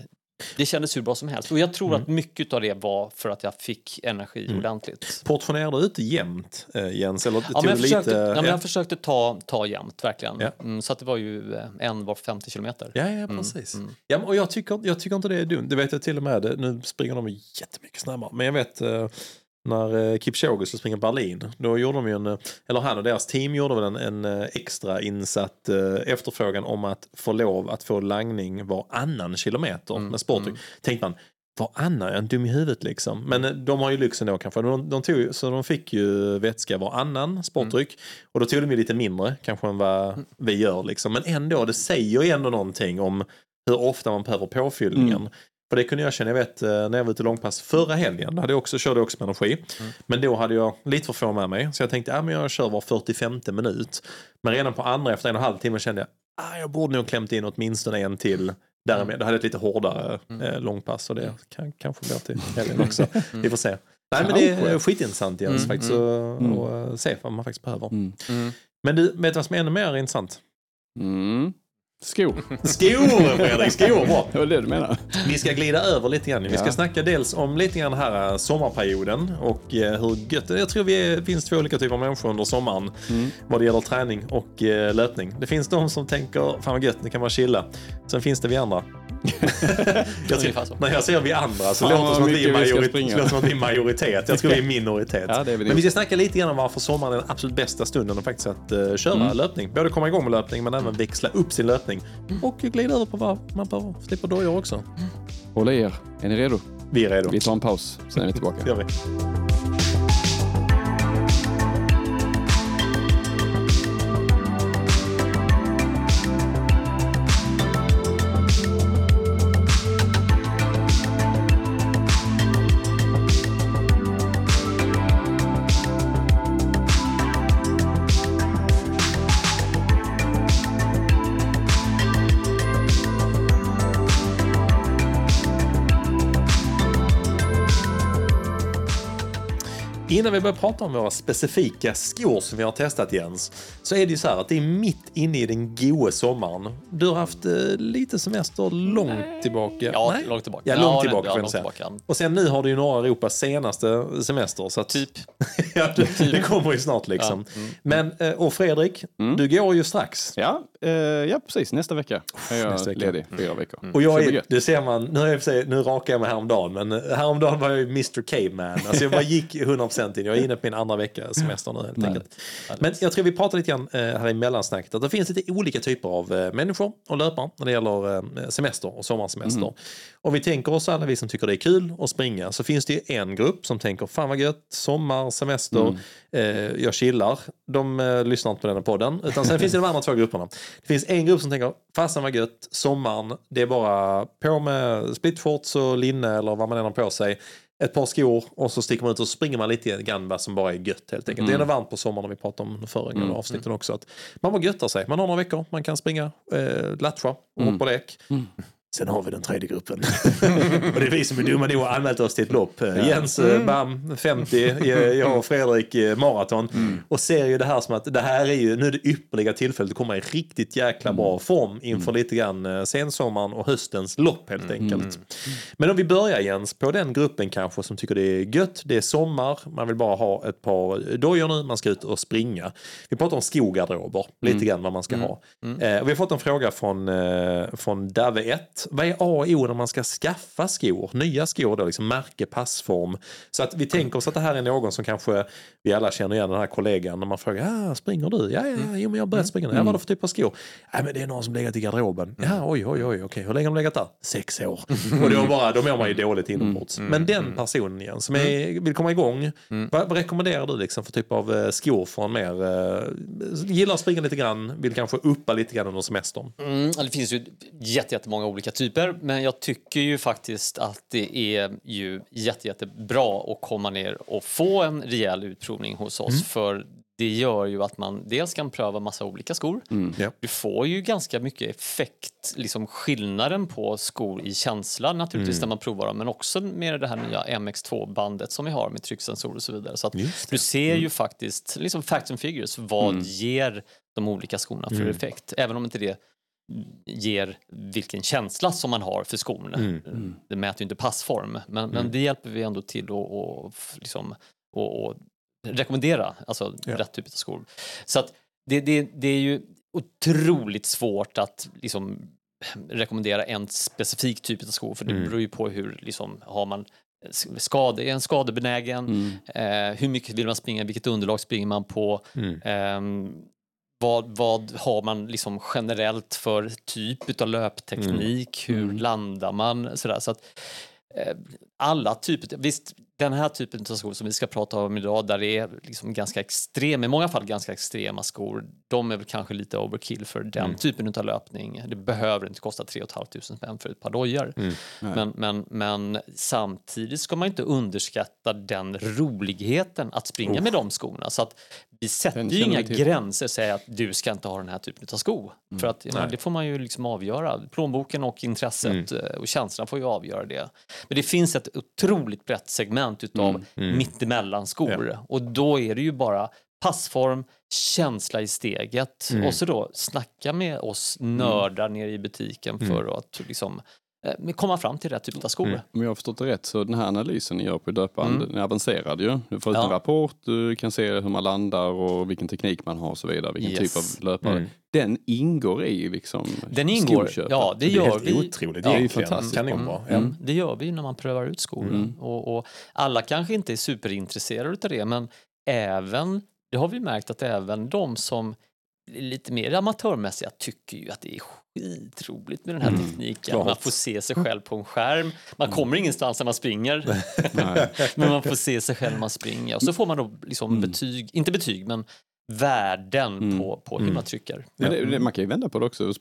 Det kändes hur bra som helst. Och jag tror mm. att mycket av det var för att jag fick energi mm. ordentligt. Portionerade ut jämnt, eh, Jens? Eller ja, men jag, försökte, lite, ja, men jag försökte ta, ta jämnt, verkligen. Ja. Mm, så att det var ju en var femtio kilometer. Ja, ja precis. Mm. Mm. Ja, och jag tycker, jag tycker inte det är dumt. Det vet jag till och med. Nu springer de jättemycket snabbare. Men jag vet... Eh, när Kipchoge skulle springa Berlin, då gjorde de ju en, eller han och deras team gjorde väl en, en extra insatt efterfrågan om att få lov att få langning var annan kilometer mm. med sportdryck. Mm. Tänkte man, var annan är en dum i huvudet liksom. Men de har ju lyxen då kanske. De, de tog, så de fick ju vätska var annan sportdryck mm. och då tog de ju lite mindre kanske än vad mm. vi gör liksom. Men ändå, det säger ju ändå någonting om hur ofta man behöver påfyllningen. Mm. För det kunde jag känna, jag vet, när jag var ute långpass förra helgen, då hade jag också, körde jag också med energi. Mm. Men då hade jag lite för få med mig. Så jag tänkte, äh, men jag kör var fyrtiofem minut. Men redan på andra, efter en och en halv timme kände jag, ah, jag borde nog klämt in åtminstone en till. Därmed, då hade jag ett lite hårdare eh, långpass. Och det kan, kanske blir till helgen också. Vi får se. Nej, men det är skitintressant Jens, mm, faktiskt. Och, mm. och se vad man faktiskt behöver. Mm. Men du, vet du vad som är ännu mer intressant? Mm. Skor. Skor, Fredrik. Skor, bra. Det var det du menar. Vi ska glida över lite grann. Vi ska ja. snacka dels om lite grann här sommarperioden och hur gött. Jag tror det finns två olika typer av människor under sommaren mm. vad det gäller träning och löpning. Det finns de som tänker, fan vad gött, nu kan man chilla. Sen finns det vi andra. jag tror, när jag säger vi andra så låter det som att vi är majoritet, majoritet. Jag tror vi är minoritet. Ja, det är vi. Men vi ska snacka lite grann om varför sommaren är den absolut bästa stunden och faktiskt att uh, köra mm. löpning. Både komma igång med löpning men även växla upp sin löpning och glida över på vad man behöver. Slipper då jag också. Håll i er. Är ni redo? Vi är redo. Vi tar en paus, sen är vi tillbaka. Gör vi. Innan vi börjar prata om våra specifika skor som vi har testat, Jens, så är det ju så här att det är mitt inne i den goa sommaren. Du har haft eh, lite semester långt Nej. tillbaka. Ja, Nej? långt tillbaka. Ja, långt ja, tillbaka. Långt tillbaka. Och sen nu har du ju norra Europas senaste semester. Så att, typ. ja, det, typ. Det kommer ju snart liksom. Ja. Mm. Men, och Fredrik, mm. du går ju strax. Ja, eh, ja precis. Nästa vecka är jag nästa vecka. ledig. Fyra veckor. Mm. Och jag är, det ser man, nu, är jag, nu rakar jag mig häromdagen, men häromdagen var jag ju mister Caveman. Alltså jag bara gick hundra procent. Jag är inne på min andra vecka semester nu helt Nej, enkelt. Men jag tror vi pratar lite grann här i mellansnacket att det finns lite olika typer av människor och löpare när det gäller semester och sommarsemester. Mm. Om vi tänker oss alla vi som tycker det är kul att springa så finns det ju en grupp som tänker fan vad gött, sommar, semester, mm. eh, jag chillar. De eh, lyssnar inte på den här podden. Utan sen finns det de andra två grupperna. Det finns en grupp som tänker fasen vad gött, sommaren, det är bara på med splitshorts och linne eller vad man än har på sig. Ett par skor och så sticker man ut och springer man lite grann vad som bara är gött helt enkelt. Mm. Det är det varmt på sommaren när vi pratar om förra mm. avsnitten också. Att man bara göttar sig. Man har några veckor. Man kan springa, eh, latcha och mm. hoppa lek. Mm. Sen har vi den tredje gruppen. och det är vi som är dumma då och anmält oss till ett lopp. Ja. Jens, mm. bam, femtio. Jag och Fredrik, maraton. Mm. Och ser ju det här som att det här är ju nu är det ypperliga tillfället att komma i riktigt jäkla bra form inför mm. lite grann sensommaren och höstens lopp helt enkelt. Mm. Men om vi börjar, Jens, på den gruppen kanske som tycker det är gött. Det är sommar. Man vill bara ha ett par dojor nu. Man ska ut och springa. Vi pratar om skogarderober. Lite mm. grann vad man ska mm. ha. Mm. Eh, och vi har fått en fråga från, eh, från Dave ett. Vad är A och O när man ska skaffa skor? Nya skor då, liksom märke, passform. Så att vi tänker oss att det här är någon som kanske vi alla känner igen den här kollegan när man frågar, ah, springer du? Ja, ja, jo, men jag har börjat springa nu. Ja, vad är det för typ av skor? Nej, men det är någon som legat i garderoben. Ja, oj, oj, oj, okej. Hur länge har de legat där? Sex år. Och då bara, då mår man ju dåligt inombords. Men den personen igen som är, vill komma igång, vad, vad rekommenderar du liksom för typ av skor från mer eh, gillar att springa lite grann, vill kanske uppa lite grann under semestern? Mm, det finns ju jätte, jättemånga olika typer, men jag tycker ju faktiskt att det är ju jätte, jättebra att komma ner och få en rejäl utprovning hos oss mm. för det gör ju att man dels kan pröva massa olika skor. Mm. Ja. Du får ju ganska mycket effekt, liksom skillnaden på skor i känsla naturligtvis mm. när man provar dem, men också med det här nya M X två-bandet som vi har med trycksensor och så vidare. Så att du ser mm. ju faktiskt, liksom facts and figures, vad mm. ger de olika skorna för mm. effekt, även om inte det ger vilken känsla som man har för skon. Mm, mm. Det mäter ju inte passform, men, mm. men det hjälper vi ändå till att och, liksom, och, och rekommendera alltså ja. rätt typ av skor. Så att det, det, det är ju otroligt svårt att liksom rekommendera en specifik typ av skor, för det beror ju på hur liksom, har man skade, är en skadebenägen, mm. eh, hur mycket vill man springa, vilket underlag springer man på, mm. eh, Vad, vad har man liksom generellt för typ av löpteknik? Mm. Hur mm. landar man? Sådär. Så att, eh, alla typer... Visst, den här typen av skor som vi ska prata om idag, där det är liksom ganska extrema, i många fall ganska extrema skor, de är väl kanske lite overkill för den mm. typen av löpning. Det behöver inte kosta tre tusen fem hundra spänn för ett par dojor. Mm. Men, men, men samtidigt ska man inte underskatta den roligheten att springa oh. med de skorna. Så att vi sätter ju inga gränser och säger att du ska inte ha den här typen av sko. Mm. För att ja, det får man ju liksom avgöra. Plånboken och intresset mm. och känslan får ju avgöra det. Men det finns ett otroligt brett segment utav mm. mm. mittemellan skor. Ja. Och då är det ju bara passform, känsla i steget. Mm. Och så då snacka med oss nördar mm. nere i butiken för mm. att liksom komma fram till rätt typ av skor. Mm. Om jag har förstått det rätt så den här analysen ni gör på löpband, mm. den är avancerad ju. Du får ut ja. en rapport, du kan se hur man landar och vilken teknik man har och så vidare. Vilken yes. typ av löpare. Mm. Den ingår i liksom den ingår, skoköpet. Ja, det, det gör vi. Otroligt. Det är ju fantastiskt. Kan det, mm. Mm. Mm. det gör vi när man prövar ut skor. Mm. Och, och alla kanske inte är superintresserade av det, men även, det har vi märkt att även de som lite mer amatörmässiga tycker ju att det är skitroligt med den här mm. tekniken. Klart. Man får se sig själv på en skärm. Man mm. kommer ingenstans när man springer. Men man får se sig själv när man springer. Och så får man då liksom mm. betyg, inte betyg, men värden mm. på, på hur mm. man trycker. Men det, det, man kan ju vända på det också.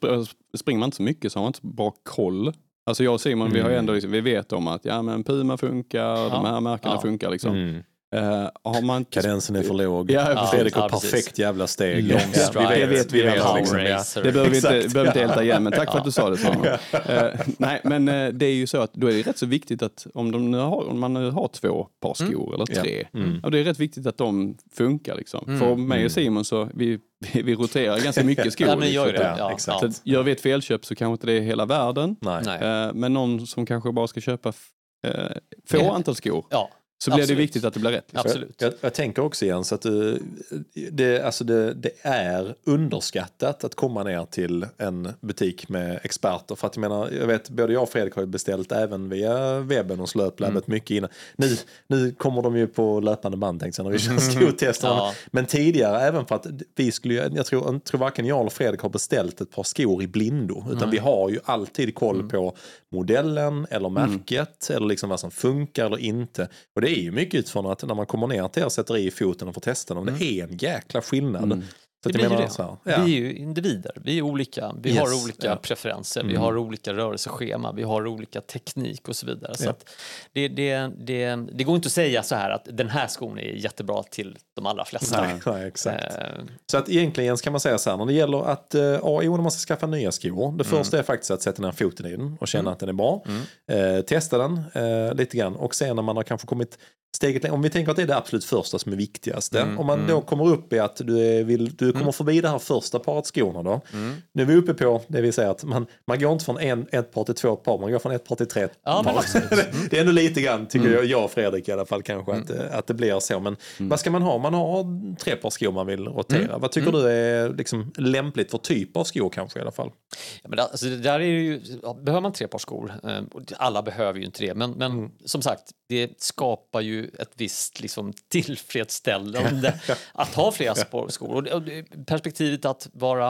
Springer man inte så mycket så har man inte bra koll. Alltså jag och Simon, mm. vi har ju ändå, vi vet om att ja, men Puma funkar, ja. de här märkena ja. funkar liksom. Mm. Uh, har man kadensen är för låg. Ja, Fredrik har ja, perfekt jävla steg. Long stride. Det vet vi redan. Liksom. Ja. Det behöver vi inte, behöver inte helt igen, men tack ja. för att du sa det, Simon. uh, nej, men uh, det är ju så att då är det rätt så viktigt att om, de nu har, om man nu har två par skor mm. eller tre, ja. mm. och det är rätt viktigt att de funkar liksom. Mm. För mig och Simon så, vi, vi, vi roterar ganska mycket skor. Ja, men gör, liksom. det. Ja, exakt. Så att, gör vi ett felköp så kanske inte det är hela världen. Nej. Uh, men någon som kanske bara ska köpa uh, få ja. antal skor. Ja. Så blir det viktigt att det blir rätt. Absolut. Jag, jag tänker också igen så att uh, det, alltså det, det är underskattat att komma ner till en butik med experter. För att jag menar, jag vet, både jag och Fredrik har ju beställt även via webben och Löplabbet mm. mycket innan. Nu, nu kommer de ju på löpande band, tänkte jag, när vi kör skotester. Ja. Men tidigare, även för att vi skulle, jag tror, jag tror varken jag eller Fredrik har beställt ett par skor i blindo. Utan mm. vi har ju alltid koll mm. på modellen eller märket mm. eller liksom vad som funkar eller inte. Och det det är ju mycket utifrån att när man kommer ner till er och sätter i foten och får testa dem. Mm. Det är en jäkla skillnad. Mm. Så det menar det. Så här, ja. Vi är ju individer. Vi är olika. Vi yes. har olika ja. preferenser. Mm. Vi har olika rörelseschema. Vi har olika teknik och så vidare. Ja. Så att det, det, det, det går inte att säga så här att den här skon är jättebra till de allra flesta. Nej, nej, exakt. Äh, så att egentligen kan man säga så här, när det gäller att uh, A I O när man ska skaffa nya skor. Det första mm. är faktiskt att sätta den här foten i den och känna mm. att den är bra. Mm. Uh, testa den uh, lite grann. Och sen när man har kanske kommit steget, om vi tänker att det är det absolut första som är viktigaste. Mm, om man mm. då kommer upp i att du, är, vill, du kommer mm. förbi det här första paret skorna då. Mm. Nu är vi uppe på det vi säger att man, man går inte från en, ett par till två par, man går från ett par till tre ja, par. Det är ändå lite grann, tycker mm. jag, jag och Fredrik i alla fall kanske, mm. att, att det blir så. Men mm. vad ska man ha? Man har tre par skor man vill rotera. Mm. Vad tycker mm. du är liksom lämpligt för typ av skor kanske i alla fall? Ja, men alltså, där är ju, behöver man tre par skor? Alla behöver ju inte det, men, men mm. som sagt, det skapar ju ett visst liksom tillfredsställande att ha fler skor. Och perspektivet att vara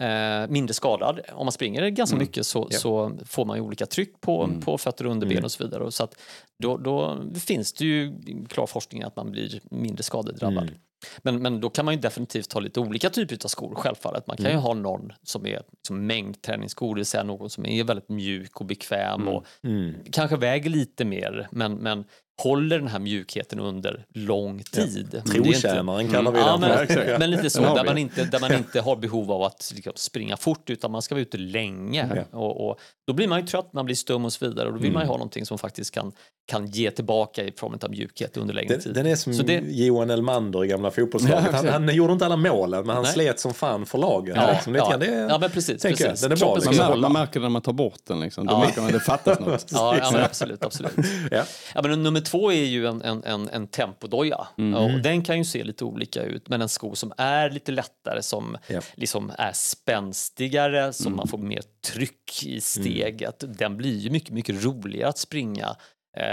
eh, mindre skadad. Om man springer ganska mm. mycket så, yeah. så får man ju olika tryck på, mm. på fötter och underben mm. och så vidare. Så att då, då finns det ju klar forskning att man blir mindre skadedrabbad. Mm. Men, men då kan man ju definitivt ha lite olika typer av skor, självfallet. Man kan ju mm. ha någon som är liksom mängdträningsskor, det vill säga någon som är väldigt mjuk och bekväm mm. och mm. kanske väger lite mer, men, men håller den här mjukheten under lång tid. Ja. Trotjänaren kallar vi den. Ja, men, men lite så, där man, inte, där man inte har behov av att liksom springa fort, utan man ska vara ute länge. Mm. Och, och då blir man ju trött, man blir stum och så vidare, och då vill mm. man ju ha någonting som faktiskt kan kan ge tillbaka i form av mjukhet under längre den, tid. Den är som det... Johan Elmander i gamla fotbollslaget. Ja, han, han gjorde inte alla målen, men han nej. slet som fan för lagen. Ja, liksom, ja. Det, ja men precis. precis. Den är bra, liksom. man, man märker när man tar bort den. Liksom. Ja. Då märker man det fattas något. Ja, ja men absolut. absolut. ja. Ja, men nummer två är ju en, en, en, en tempodoja. Mm. Och den kan ju se lite olika ut, men en sko som är lite lättare, som ja. liksom är spänstigare, som mm. man får mer tryck i steget. Mm. Den blir ju mycket, mycket roligare att springa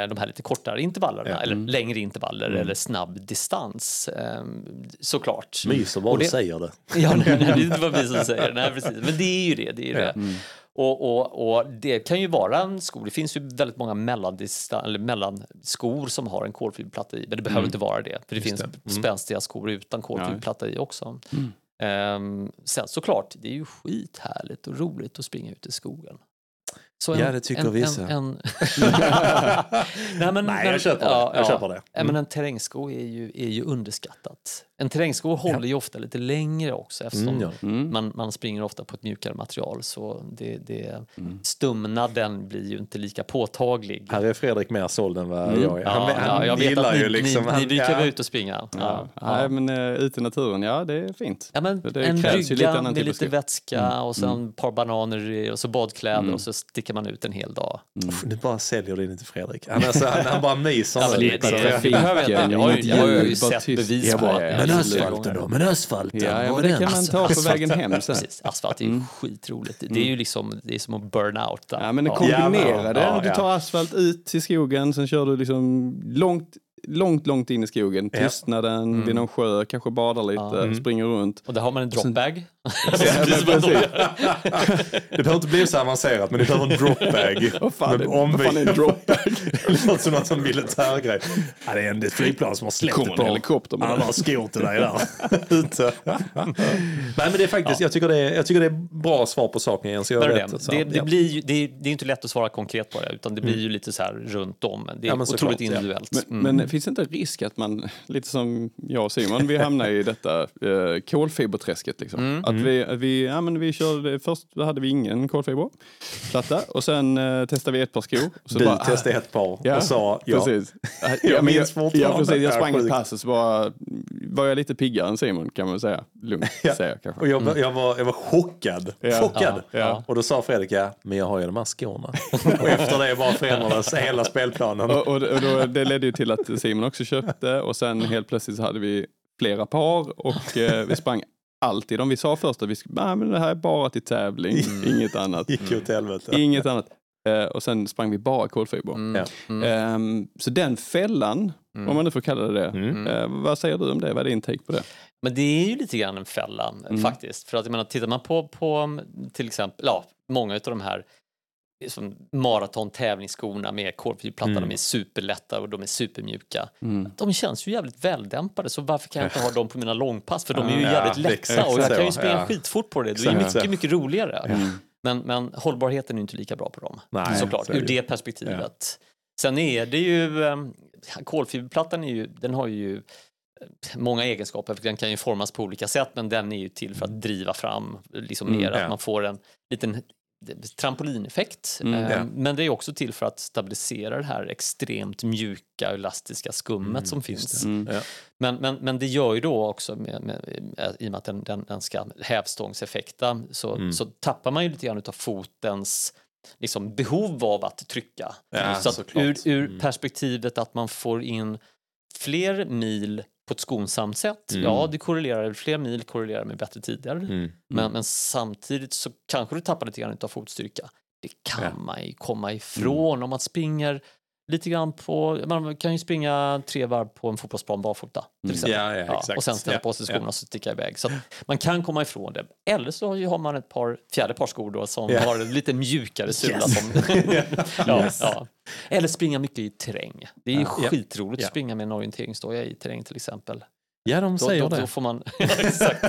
de här lite kortare intervallerna mm. eller längre intervaller mm. eller snabb distans, såklart. Myser vad du säger det. Ja, nej, det är inte vad myser säger. Nej, precis. Men det är ju det. Det, är det. Mm. Och, och, och det kan ju vara en sko. Det finns ju väldigt många mellandistan- eller mellanskor som har en kolfiberplatta i. Men det behöver mm. inte vara det. För det Just finns det. spänstiga skor utan kolfiberplatta i också. Mm. Um, sen såklart, det är ju skithärligt och roligt att springa ut i skogen. Så en, ja, det tycker en, vi så. En, en... Nej, men, Nej, jag köper det. Ja, jag köper det. Mm. Men en terrängsko är ju, är ju underskattat. En terrängsko håller ju ofta lite längre också eftersom mm, ja. mm. man, man springer ofta på ett mjukare material, så det, det, mm. stumnaden blir ju inte lika påtaglig. Här är Fredrik mer såld än vad mm. jag är. Han, ja, han, ja, jag vet att ni, ju liksom, ni, han, ni brukar vara ja. ut och springa. Ja. Ja. Ja. Nej, men uh, ut i naturen, ja det är fint. Ja, men det en brygga med typ lite vätska mm. och sen mm. par bananer och så badkläder mm. och så sticker man ut en hel dag. Mm. Mm. Du bara säljer det inte Fredrik. Han, alltså, han, han bara myser. Alltså, det, det, det, det, jag har ju sett bevis på att men asfalten då, men asfalten. Ja, ja, men det kan man ta på vägen hem sen. Precis, asfalt är ju mm. skitroligt. Det är ju liksom, det är som att burn out. Där. Ja, men det kombinerar det. Ja, ja. Du tar asfalt ut till skogen, sen kör du liksom långt, långt, långt in i skogen. Tystnaden, mm. vid någon sjö, kanske badar lite, mm. springer runt. Och där har man en dropbag. Det behöver inte bli så avancerat, men det behöver en dropbag. Vad fan, fan är en dropbag? Det låter som något som militärgrej. Ja, det är en, det är ett flygplan som har släppt på en helikopter. Han har skjort dig där. Nej, men det är faktiskt, ja. jag, tycker det är, jag tycker det är bra svar på saken, Jens. Jag vet, det, det, det, blir ju, det, det är inte lätt att svara konkret på det, utan det blir ju lite så här runt om. Det är ja, otroligt klart, individuellt. Ja. Men, mm. men finns det inte risk att man, lite som jag och Simon, vi hamnar i detta eh, kolfiberträsket liksom? Mm. Att vi, att vi, ja, men vi körde, först hade vi ingen kolfiberplatta och sen eh, testade vi ett par skor. Så du bara, testade ett par ja, och sa ja. Precis. Jag minns fortfarande. Ja, precis. Jag sprang ett pass och så bara, var jag lite piggare än Simon kan man säga. Lugnt ja. säger jag kanske. Och jag, mm. jag, var, jag var chockad. Ja. Chockad. Ja. Ja. Och då sa Fredrik, ja, men jag har ju de här skorna. Och efter det bara förändrades hela spelplanen. Och, och, och då, det ledde ju till att Simon också köpte och sen helt plötsligt så hade vi flera par och eh, vi sprang alltid. De vi sa först att vi skulle, nej men det här är bara till tävling, mm. inget annat. Gick åt helvete. Inget annat. Uh, och sen sprang vi bara kolfiber. Mm. Mm. Um, så den fällan, mm. om man nu får kalla det det, mm. uh, vad säger du om det? Vad är din take på det? Men det är ju lite grann en fälla mm. faktiskt. För att jag menar, tittar man på, på till exempel, ja, många av de här som maratontävlingsskorna med kolfiberplattan, mm. de är superlätta och de är supermjuka. Mm. De känns ju jävligt väldämpade, så varför kan jag inte ha dem på mina långpass? För de är ju ja, jävligt ja, lätta och jag kan ju springa ja. skitfort på det. Det är ju mycket, mycket roligare. Ja. Men, men hållbarheten är inte lika bra på dem. Nej, såklart, så ur det perspektivet. Ja. Sen är det ju, kolfiberplattan är ju, den har ju många egenskaper, för den kan ju formas på olika sätt, men den är ju till för att driva fram liksom mm, mer, ja. att man får en liten trampolineffekt. Mm, eh, ja. Men det är också till för att stabilisera det här extremt mjuka, elastiska skummet mm, som finns. Mm, ja. men, men, men det gör ju då också, med, med, i och med att den, den, den ska hävstångseffekta, så, mm. så tappar man ju lite grann av fotens liksom, behov av att trycka. Ja, så att ur, ur perspektivet att man får in fler mil på ett skonsamt sätt. Mm. Ja, det korrelerar, fler mil korrelerar med bättre tider. Mm. Mm. Men, men samtidigt så kanske du tappar lite grann av fotstyrka. Det kan ja. man ju komma ifrån mm. om man springer lite grann på, man kan ju springa tre varv på en fotbollsplan barfota till exempel. Mm. Ja, ja, exakt. Ja, och sen ställa ja, på sig skorna ja. och så sticka iväg. Så att man kan komma ifrån det. Eller så har man ett par, fjärde par skor då som yeah. har lite mjukare sula. Yes. Som, ja, yes. ja. Eller springa mycket i terräng. Det är ju ja. skitroligt ja. att springa med en orienteringsdoja i terräng till exempel. Ja, de säger då, då, det. Då får man... Exakt.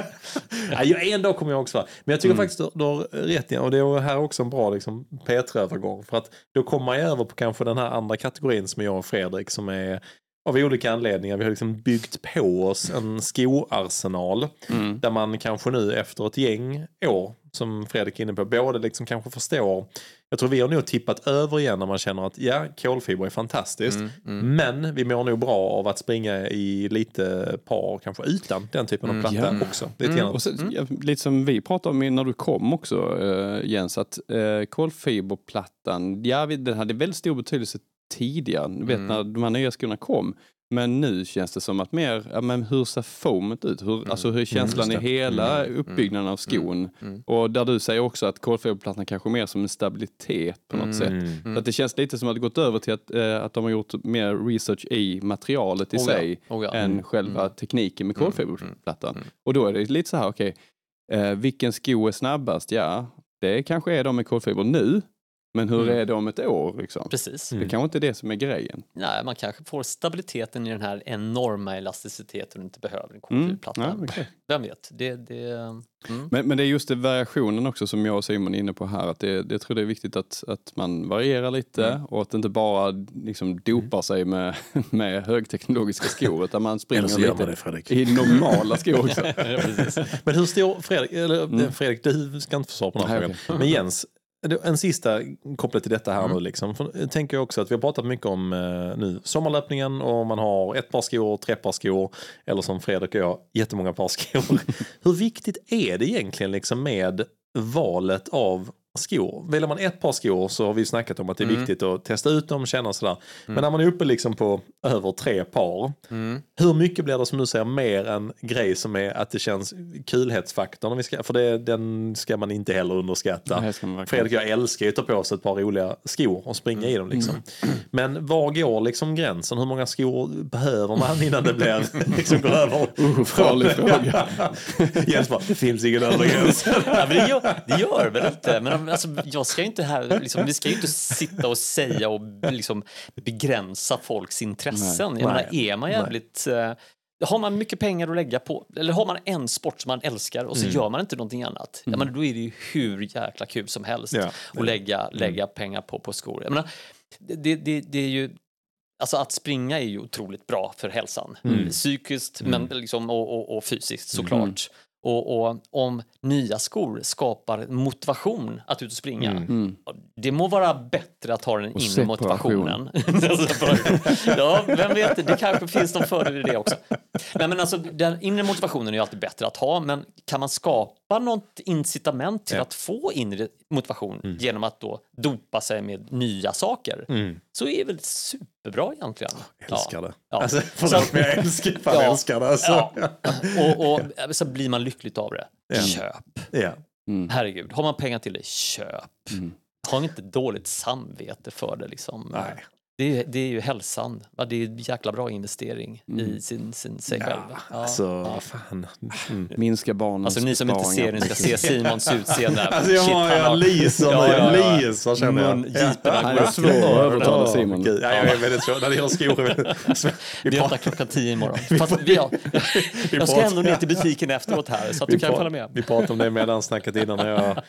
Ja, jag, en dag kommer jag också vara. Men jag tycker mm. faktiskt du har rätt. Och det är här också en bra liksom, P tre-övergång. För att då kommer man över på kanske den här andra kategorin som jag och Fredrik, som är av olika anledningar. Vi har liksom byggt på oss en skoarsenal mm. där man kanske nu efter ett gäng år, som Fredrik är inne på, både liksom kanske förstår. Jag tror vi har nog tippat över igen när man känner att ja, kolfiber är fantastiskt. Mm, mm. Men vi mår nog bra av att springa i lite par, kanske utan den typen av platta mm, ja. också. Lite, mm. och så, mm. lite som vi pratade om när du kom också, uh, Jens, att uh, kolfiberplattan, ja, den hade väldigt stor betydelse tidigare, du vet mm. när de här nya skorna kom. Men nu känns det som att mer, ja, men hur ser foamet ut? Hur, mm. Alltså hur känslan mm, i hela mm. uppbyggnaden av skon. Mm. Mm. Och där du säger också att kolfiberplattan kanske mer som en stabilitet på något mm. sätt. Mm. Så att det känns lite som att det gått över till att, eh, att de har gjort mer research i materialet i oh, sig. Ja. Oh, ja. Än mm. själva mm. tekniken med kolfiberplattan. Mm. Och då är det lite så här, okej, okay, eh, vilken sko är snabbast? Ja, det kanske är de med kolfiber nu. Men hur mm. är det om ett år? Liksom? Precis. Mm. Det kanske inte är det som är grejen. Nej, man kanske får stabiliteten i den här enorma elasticiteten och inte behöver en K fyra-platta. Mm. Ja, okay. Vem vet? Det, det, mm. men, men det är just det, variationen också som jag och Simon är inne på här. Att det, det tror det är viktigt att, att man varierar lite mm. och att inte bara liksom dopar mm. sig med, med högteknologiska skor. Utan man springer lite i normala skor också. Ja, precis. Men hur står Fredrik? Eller, mm. Fredrik, du ska inte få svar på den här frågan. Okay. Men Jens, en sista kopplat till detta här mm. nu liksom. För, tänker jag också att vi har pratat mycket om eh, nu sommarlöpningen och man har ett par skor, tre par skor eller som Fredrik och jag, jättemånga par skor. Hur viktigt är det egentligen liksom med valet av skor? Väljer man ett par skor så har vi snackat om att det är mm. viktigt att testa ut dem, känna sådär. Mm. Men när man är uppe liksom på över tre par, mm. hur mycket blir det som du säger mer en grej som är att det känns kulhetsfaktorn? Om vi ska, för det, den ska man inte heller underskatta. Nej, Fredrik, jag älskar ju att ta på sig ett par roliga skor och springa mm. i dem liksom. Mm. Men var går liksom gränsen? Hur många skor behöver man innan det blir liksom går över? Uh, farlig fråga. Jens bara, det finns ingen över gräns. Ja, men det gör, det gör väl inte, men alltså, jag ska inte här, liksom, vi ska ju inte sitta och säga och liksom, begränsa folks intressen. Nej, jag menar, är man jävligt, uh, har man mycket pengar att lägga på, eller har man en sport som man älskar och så mm. gör man inte någonting annat, mm. jag menar, då är det ju hur jäkla kul som helst ja. Att lägga, lägga mm. pengar på, på skor. Jag menar, det, det, det är ju alltså att springa är ju otroligt bra för hälsan. Mm. Psykiskt mm. men, liksom, och, och, och fysiskt såklart. Mm. Och, och om nya skor skapar motivation att ut och springa. Mm. Mm. Det må vara bättre att ha den inre motivationen. Ja, vem vet, det kanske finns någon fördel i det också. Men, men alltså, den inre motivationen är ju alltid bättre att ha. Men kan man skapa något incitament till ja. Att få inre motivation mm. genom att då dopa sig med nya saker mm. så är det väl super bra egentligen. Jag älskar det. Ja. Alltså, att, jag älskar, fan, ja. älskar det. Alltså. Ja. Och, och så blir man lyckligt av det. Yeah. Köp. Yeah. Mm. Herregud, har man pengar till det, köp. Mm. Har ni inte dåligt samvete för det liksom? Nej. Det, det är ju hälsan. Det är en jäkla bra investering mm. i sin, sin sig själv. Ja, ja. Alltså, ja. Fan. Mm. Minska barnens alltså, ni som barnen. Inte ser, ni ska se Simons utseende. Alltså, jag har jag Lisa, ja, ja, ja. Lisa känner jag. Jeeperna går svår att övertala Simon. Ja, jag är väldigt svår. När jag skor. Vi pratar klockan tio imorgon. Fast, vi, ja. Jag ska ändå ner till butiken efteråt här, så att du kan följa med. Vi pratade om det medan snacket innan när jag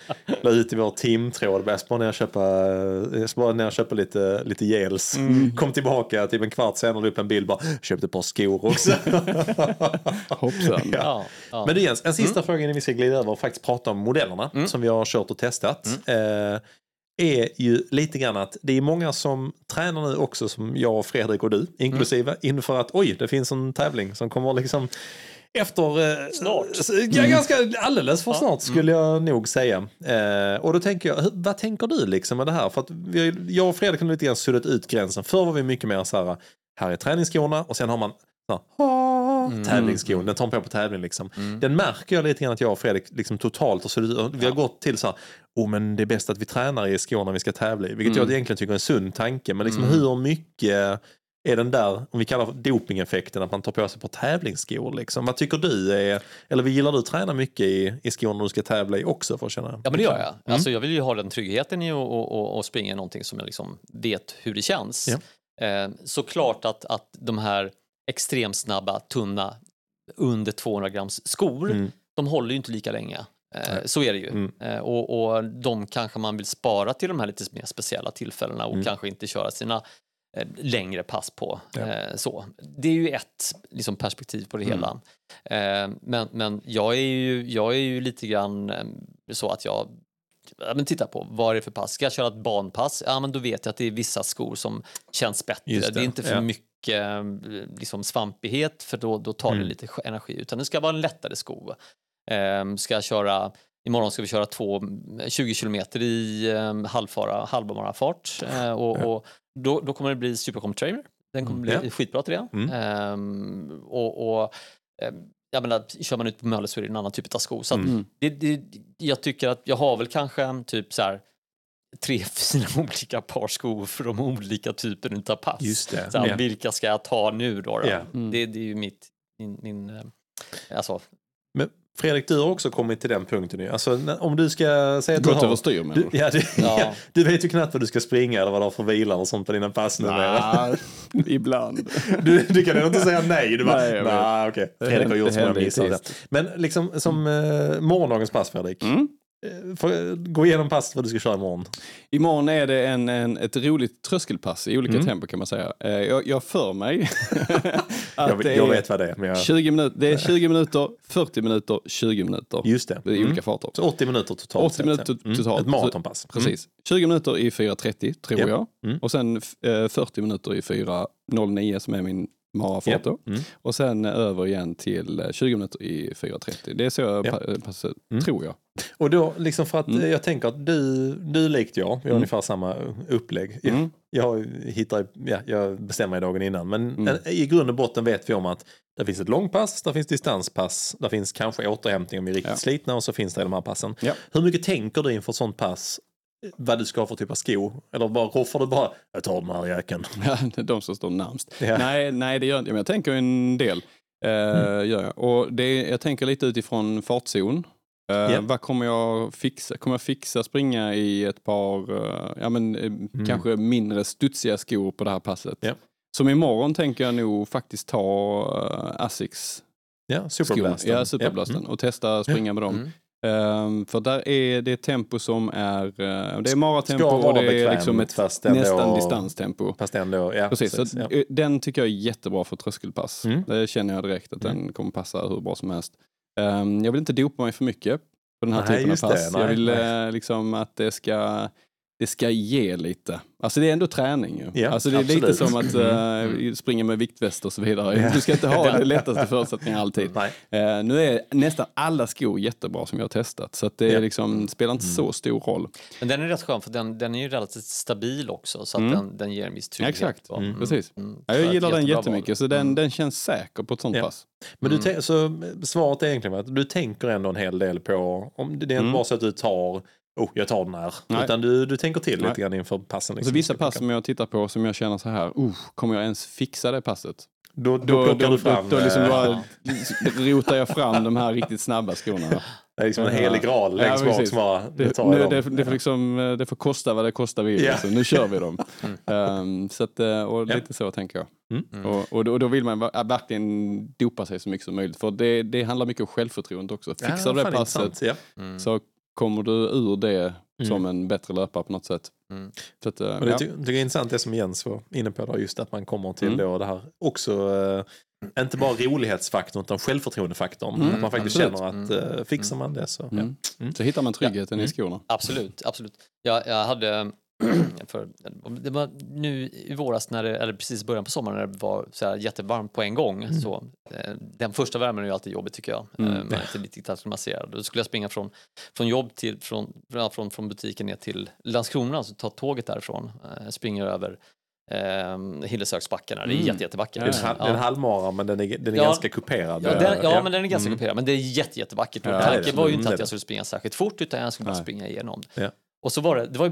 la ut i vår timtråd. Bäst bara när jag köper, när jag köper lite, lite gels. Mm. Kom tillbaka typ en kvart senare upp en bild bara, köpte ett par skor också. Hoppsan. Ja. Ja, ja. Men det Jens, en sista mm. fråga innan vi ska glida över och faktiskt prata om modellerna mm. som vi har kört och testat mm. eh, är ju lite grann att det är många som tränar nu också som jag, Fredrik och du inklusive mm. inför att oj, det finns en tävling som kommer liksom efter eh, snart. Ja, ganska alldeles för snart skulle jag nog säga. Eh, och då tänker jag, hur, vad tänker du liksom med det här? För att vi, jag och Fredrik har lite grann suddat ut gränsen. Förr var vi mycket mer så här, här är träningsskorna och sen har man mm. tävlingsskon. Den tar på på tävling liksom. Mm. Den märker jag lite grann att jag och Fredrik liksom totalt och så vi har gått till så här, oh, men det är bäst att vi tränar i skor när vi ska tävla i. Vilket mm. jag egentligen tycker är en sund tanke. Men liksom mm. hur mycket är den där, om vi kallar det dopingeffekten, att man tar på sig på tävlingsskor liksom. Vad tycker du är, eller vi gillar du att träna mycket i, i skor när du ska tävla i också för att känna? Ja, men det gör jag. Mm. Alltså jag vill ju ha den tryggheten i och, och, och springa i någonting som jag liksom vet hur det känns. Ja. Eh, såklart att, att de här extremt snabba, tunna under tvåhundra grams skor, mm. de håller ju inte lika länge. Eh, så är det ju. Mm. Eh, och, och de kanske man vill spara till de här lite mer speciella tillfällena och mm. kanske inte köra sina längre pass på. Ja. Så. Det är ju ett liksom, perspektiv på det mm. hela. Men, men jag, är ju, jag är ju lite grann så att jag ja, men titta på, vad är det för pass? Ska jag köra ett banpass? Ja, men då vet jag att det är vissa skor som känns bättre. Det. det är inte för ja. mycket liksom, svampighet för då, då tar mm. det lite energi. Utan det ska vara en lättare sko. Ska jag köra imorgon ska vi köra två, tjugo kilometer i halvfara, halvmarafart och, ja. och Då, då kommer det bli Supercom Trainer. Den kommer bli mm. skitbra till det. Mm. Ehm, och och jag menar, kör man ut på Mölle så är det en annan typ av sko. Så att mm. det, det, jag tycker att jag har väl kanske typ så här tre, fyra olika par skor för de olika typerna av pass. Just det. Så här, yeah. Vilka ska jag ta nu då? då? Yeah. Mm. Det, det är ju mitt, min, min alltså... Men, Fredrik, du har också kommit till den punkten nu. Alltså, om du ska säga att du har... Styr, men. Du, ja, du, ja. Ja, du vet ju knappt vad du ska springa eller vad du har för vila och sånt på dina pass nu. Nah, ibland. Du, du kan ju inte säga nej. Du bara, nej, nah, okej. Okay. Fredrik har gjort som jag missade. Men liksom som eh, morgondagens pass, Fredrik. Mm. För, gå igenom passet vad du ska köra imorgon. Imorgon är det en, en, ett roligt tröskelpass i olika mm. tempo kan man säga. Jag, jag för mig att jag, jag vet vad det är. Men jag... tjugo minuter, det är tjugo minuter, fyrtio minuter, tjugo minuter. Just det. I mm. olika farter. Så åttio minuter totalt. åttio minuter mm. totalt. Ett maratonpass. Precis. Mm. tjugo minuter i fyra trettio tror yep. jag. Mm. Och sen eh, fyrtio minuter i fyra noll nio som är min marafoto. Yep. Mm. Och sen över igen till tjugo minuter i fyra trettio. Det är så jag yep. pass, mm. tror jag. Och då, liksom för att mm. jag tänker att du, du likt jag, vi har mm. ungefär samma upplägg. Mm. Jag, jag, hittar, ja, jag bestämmer i dagen innan, men mm. i grund och botten vet vi om att det finns ett långpass, där finns distanspass, där finns kanske återhämtning om vi är riktigt ja. slitna och så finns det de här passen. Ja. Hur mycket tänker du inför sånt pass? Vad du ska ha för typ av sko? Eller bara roffar du bara, jag tar den här jäkeln. Ja, de som står närmst. Ja. Nej, nej, det gör inte. Men jag tänker en del. Uh, mm. gör jag. Och det, jag tänker lite utifrån fartzon. Uh, yeah. Vad kommer jag fixa? Kommer jag fixa springa i ett par uh, ja, men, mm. kanske mindre studsiga skor på det här passet? Yeah. Som imorgon tänker jag nog faktiskt ta uh, Asics yeah, Superblasten, ja, Superblasten yeah. mm. och testa springa yeah. med dem. Mm. Um, för där är det tempo som är uh, det är maratempo och det bekvämt, är liksom ett nästan och, distanstempo fast ändå, ja, precis, precis, så ja. Den tycker jag är jättebra för tröskelpass mm. det känner jag direkt att mm. den kommer passa hur bra som helst. Um, jag vill inte dopa mig för mycket på den här nej, typen av pass det, nej, jag vill nej. liksom att det ska det ska ge lite. Alltså det är ändå träning ju. Ja, alltså det är absolut. Lite som att uh, springa med viktväst och så vidare. Ja. Du ska inte ha den lättaste förutsättningen alltid. Uh, nu är nästan alla skor jättebra som jag har testat. Så att det ja. liksom, spelar inte mm. så stor roll. Men den är rätt skön för den, den är ju relativt stabil också. Så att mm. den, den ger en viss trygghet. Ja, exakt, mm. precis. Mm. Ja, jag gillar den jättemycket val. Så den, mm. den känns säker på ett sånt ja. pass. Men mm. du te- så svaret är egentligen att du tänker ändå en hel del på om det är inte bara så att du tar... oh, jag tar den här. Nej. Utan du, du tänker till Nej. lite grann inför passen. Liksom. Så vissa pass som jag tittar på som jag känner så här, oh, kommer jag ens fixa det passet? Då, då, då plockar då, du fram. Då, då liksom bara rotar jag fram de här riktigt snabba skorna. Det är liksom en helig graal längst bak som bara, det tar jag det, det, det, får liksom, det får kosta vad det kostar vi. Yeah. Alltså, nu kör vi dem. Mm. Um, så att, och lite yeah. så tänker jag. Mm. Och, och, då, och då vill man verkligen dopa sig så mycket som möjligt. För det, det handlar mycket om självförtroende också. Fixar ja, du det passet yeah. mm. så kommer du ur det som mm. en bättre löpare på något sätt. Mm. Så att, ja. det, ty- det är intressant det som Jens var inne på. Då, just att man kommer till mm. då det här också... Uh, inte bara rolighetsfaktorn utan självförtroendefaktorn. Mm. Att man faktiskt absolut. känner att uh, fixar man det så... Mm. Ja. Mm. Så hittar man tryggheten ja. i skorna. Absolut, absolut. Jag, jag hade... För, det var nu i våras när det, eller precis i början på sommaren när det var så här jättevarmt på en gång mm. så eh, den första värmen är ju alltid jobbigt tycker jag mm. eh, man är inte riktigt klimatisserad. Då skulle jag springa från, från jobb till från, från, från butiken ner till Landskrona, så alltså ta tåget därifrån eh, springer över eh, Hillesöksbacken, det är mm. jätte, jättevackert. Det är en, ja. en halvmara men den är, den är ja. ganska kuperad. Ja, den, ja, ja men den är ganska mm. kuperad men det är jätte, jättevackert ja, tanken det var ju inte mm. att jag skulle springa särskilt fort utan jag skulle bara springa igenom det. Ja. Och så var det, det var ju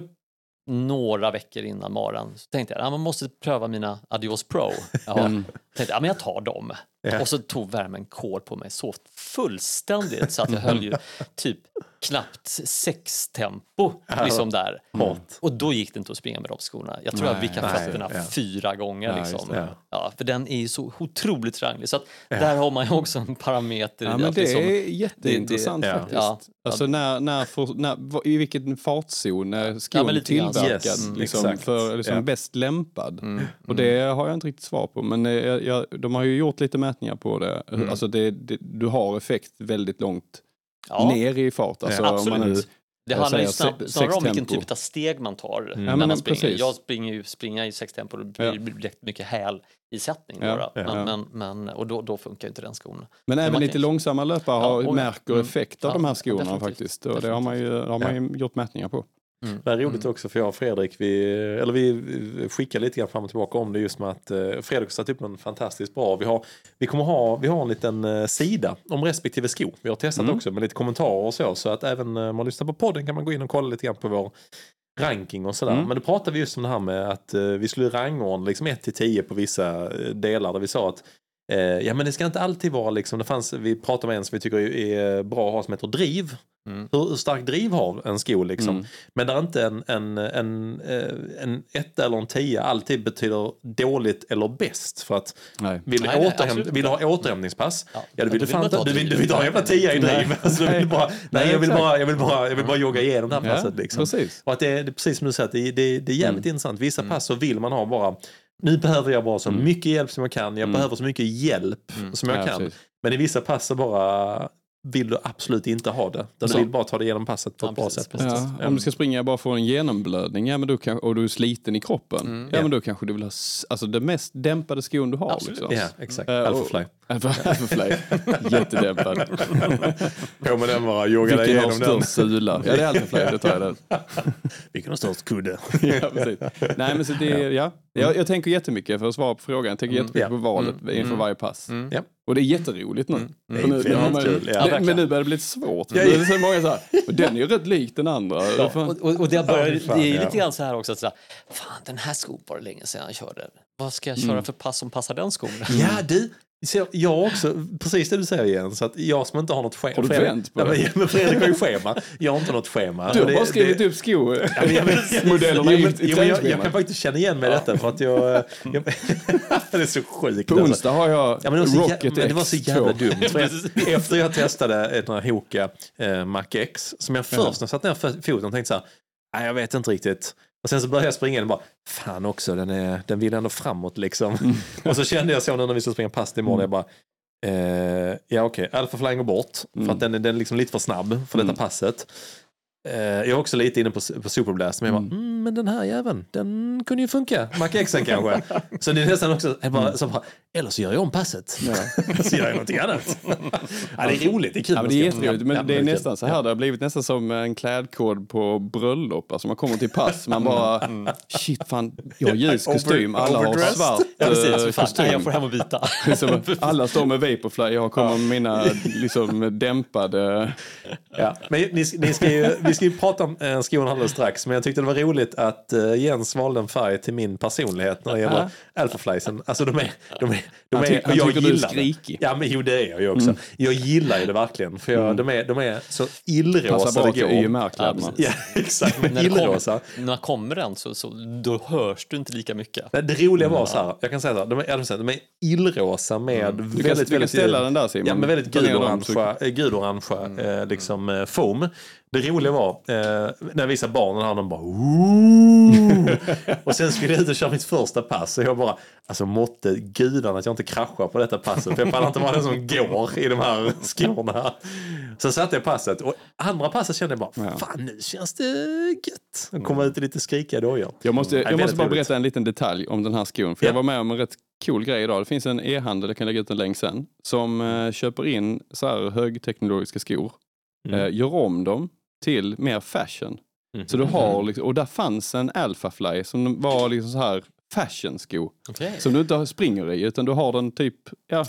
några veckor innan maran så tänkte jag, ah, man måste pröva mina Adios Pro. Jaha, mm. tänkte, ah, men jag tar dem. Yeah. Och så tog värmen kol på mig så fullständigt så att jag höll ju typ knappt sex tempo liksom där. Mm. Och då gick det inte att springa med de skorna. Jag tror nej, jag vickade fötterna ja. fyra gånger nej, liksom. Ja. Ja, för den är ju så otroligt ranglig så att ja. där har man ju också en parameter. Ja, i det, men det liksom, är jätteintressant det, det, faktiskt. Ja. Alltså när, när, för, när, i vilken fartzon är skon ja, tillverkad yes, mm, liksom, för liksom yeah. bäst lämpad. Mm, och det mm. har jag inte riktigt svar på men jag, jag, de har ju gjort lite mätningar på det. Mm. Alltså det, det, du har effekt väldigt långt ja. ner i fart. Alltså ja, absolut. Man, det handlar ju snabbt, snarare om vilken typ av steg man tar mm. när ja, man springer. Precis. Jag springer ju, springer ju sex tempo och det blir ja. direkt mycket häl i sättning. Ja, ja, men, men, men, och då, då funkar ju inte den skon. Men, men även lite kan... långsamma löpare har, ja, och, märker mm, effekt av ja, de här skorna definitivt, faktiskt. Och definitivt. Det har man ju, har man ju ja. gjort mätningar på. Mm. Det är roligt mm. också för jag och Fredrik vi, eller vi skickar lite grann fram och tillbaka om det just med att eh, Fredrik har satt upp en fantastiskt bra, vi har, vi kommer ha vi har en liten eh, sida om respektive sko vi har testat mm. också med lite kommentarer och så så att även eh, om man lyssnar på podden kan man gå in och kolla lite grann på vår ranking och sådär, mm. men då pratade vi just om det här med att eh, vi skulle rangordna liksom ett till tio på vissa delar där vi sa att Eh, ja, men det ska inte alltid vara liksom, det fanns, vi pratar om en som vi tycker är bra att ha som heter driv. Mm. Hur, hur stark driv har en sko liksom. Mm. Men där inte en, en, en, en etta eller en tia alltid betyder dåligt eller bäst. För att nej. Vill du nej, återhäm- nej, vill ha återhämtningspass? Ja, ja du vill, vill fan ta, du vill, du vill ha jävla tia i driv. Alltså, du vill bara, nej, jag vill bara, jag vill bara, jag vill bara jogga igenom det här passet liksom. Ja, och att det är precis som du säger, det, det, det är jävligt mm. intressant. Vissa mm. pass så vill man ha bara, nu behöver jag bara så mm. mycket hjälp som jag kan. Jag mm. behöver så mycket hjälp mm. som jag ja, kan. Precis. Men i vissa pass så bara vill du absolut inte ha det. Du vill bara ta det genom passet på ja, ett bra precis, sätt. Precis. Ja. Om du ska springa bara för en genomblödning ja, men du kan, och du är sliten i kroppen mm. ja, ja. Men då kanske du vill ha alltså, det mest dämpade skon du har. Absolut. Liksom. Ja, exakt. Mm. Alphafly. Alphafly. Jättedämpad. Kommer den bara jogga dig igenom den. Vilken har störst sula? Ja, det är Alphafly. Det tar jag den. Vilken har störst kudde? Ja, precis. Nej, men så det är... Ja. Jag, jag tänker jättemycket, för att svara på frågan, jag tänker mm. jättemycket yeah. på valet mm. inför varje pass. Mm. Mm. Och det är jätteroligt nu. Mm. Mm. nu, nu man, ja, men nu börjar det bli svårt. Mm. Det är så många så här, och den är ju rätt lik den andra. Ja. Och, och, och det, börjar, det är ju lite grann så här också, att så här, fan den här skon var det länge sedan jag körde. Vad ska jag köra mm. för pass som passar den skon? Mm. Ja, du... Så jag också, precis det du säger igen, så att jag som inte har något schema. Har du vänt på Fredrik, det? Men Fredrik har ju schema. Jag har inte något schema. Du har bara skrivit upp skor. Ja, men jag, vet, modellerna jag, men, jag, jag, jag kan faktiskt känna igen mig detta för att jag... jag det är så sjukt. På onsdag har jag ja, men det Rocket X två. Det var så jävla dumt. Efter jag testade ett här Hoka eh, Mach X, som jag först när jag satt ner foten och tänkte så här, nej jag vet inte riktigt. Och sen så började jag springa och bara, fan också, den, är, den vill ändå framåt liksom. Mm. Och så kände jag så när vi skulle springa pass i morgon, mm. jag bara, eh, ja okej, okay. Alphafly går bort. Mm. För att den, den är liksom lite för snabb för mm. detta passet. Eh, jag är också lite inne på, på Superblast, men jag bara, mm. Mm, men den här jäveln, den kunde ju funka. Mach Xen kanske. Så det är nästan också, jag bara, så bara, eller så gör jag om passet. Ja. Så gör jag någonting annat. Ja, det är roligt, det är kul. Ja, men det är jätteroligt, men det är nästan så här, det har blivit nästan som en klädkod på bröllop. Alltså man kommer till pass, man bara, shit fan, jag har ljus kostym, alla har svart ja, precis, fan, kostym. Nej, jag får hem och byta. Alla står med Vaporfly, jag kommer med mina liksom dämpade... Ja. Men ni, ni ska ju, vi ska ju prata om en skon alldeles strax, men jag tyckte det var roligt att Jens valde en färg till min personlighet när det gäller Alphaflysen. Alltså de är... De är, de är tycker, jag gillar det. Ja, men jo, det är jag ju också. Mm. Jag gillar ju det verkligen. För jag, mm. de, är, de är så illrosa. Det går ju märkläderna. Ja, exakt. Men illrosa. När, när kommer den så, så då hörs du inte lika mycket. Men det roliga var så här, jag kan säga så här, de är, de är illrosa med mm. väldigt... Du kan, väldigt, du kan ställa gul, den där, Simon. Ja, med väldigt gudorangea gudorangea mm. eh, liksom eh, foam. Det roliga var, eh, när jag visade barnen här, de bara ooh! Och sen skulle jag ut och köra mitt första pass och jag bara, alltså måtte gudarna att jag inte kraschar på detta passet, för jag pallar inte vara den som går i de här skorna. Så satte jag passet och andra passet kände jag bara, fan nu känns det gött. Och komma ut och lite skrika då jag. Jag måste, jag måste bara berätta en liten detalj om den här skon, för ja. jag var med om en rätt cool grej idag. Det finns en e-handel, jag kan lägga ut en länk sen, som eh, köper in så här högteknologiska skor, mm. eh, gör om dem till mer fashion. Mm. Så du har liksom, och där fanns en Alphafly som var liksom så här fashionsko. Okay. Som du inte springer i, utan du har den typ ja,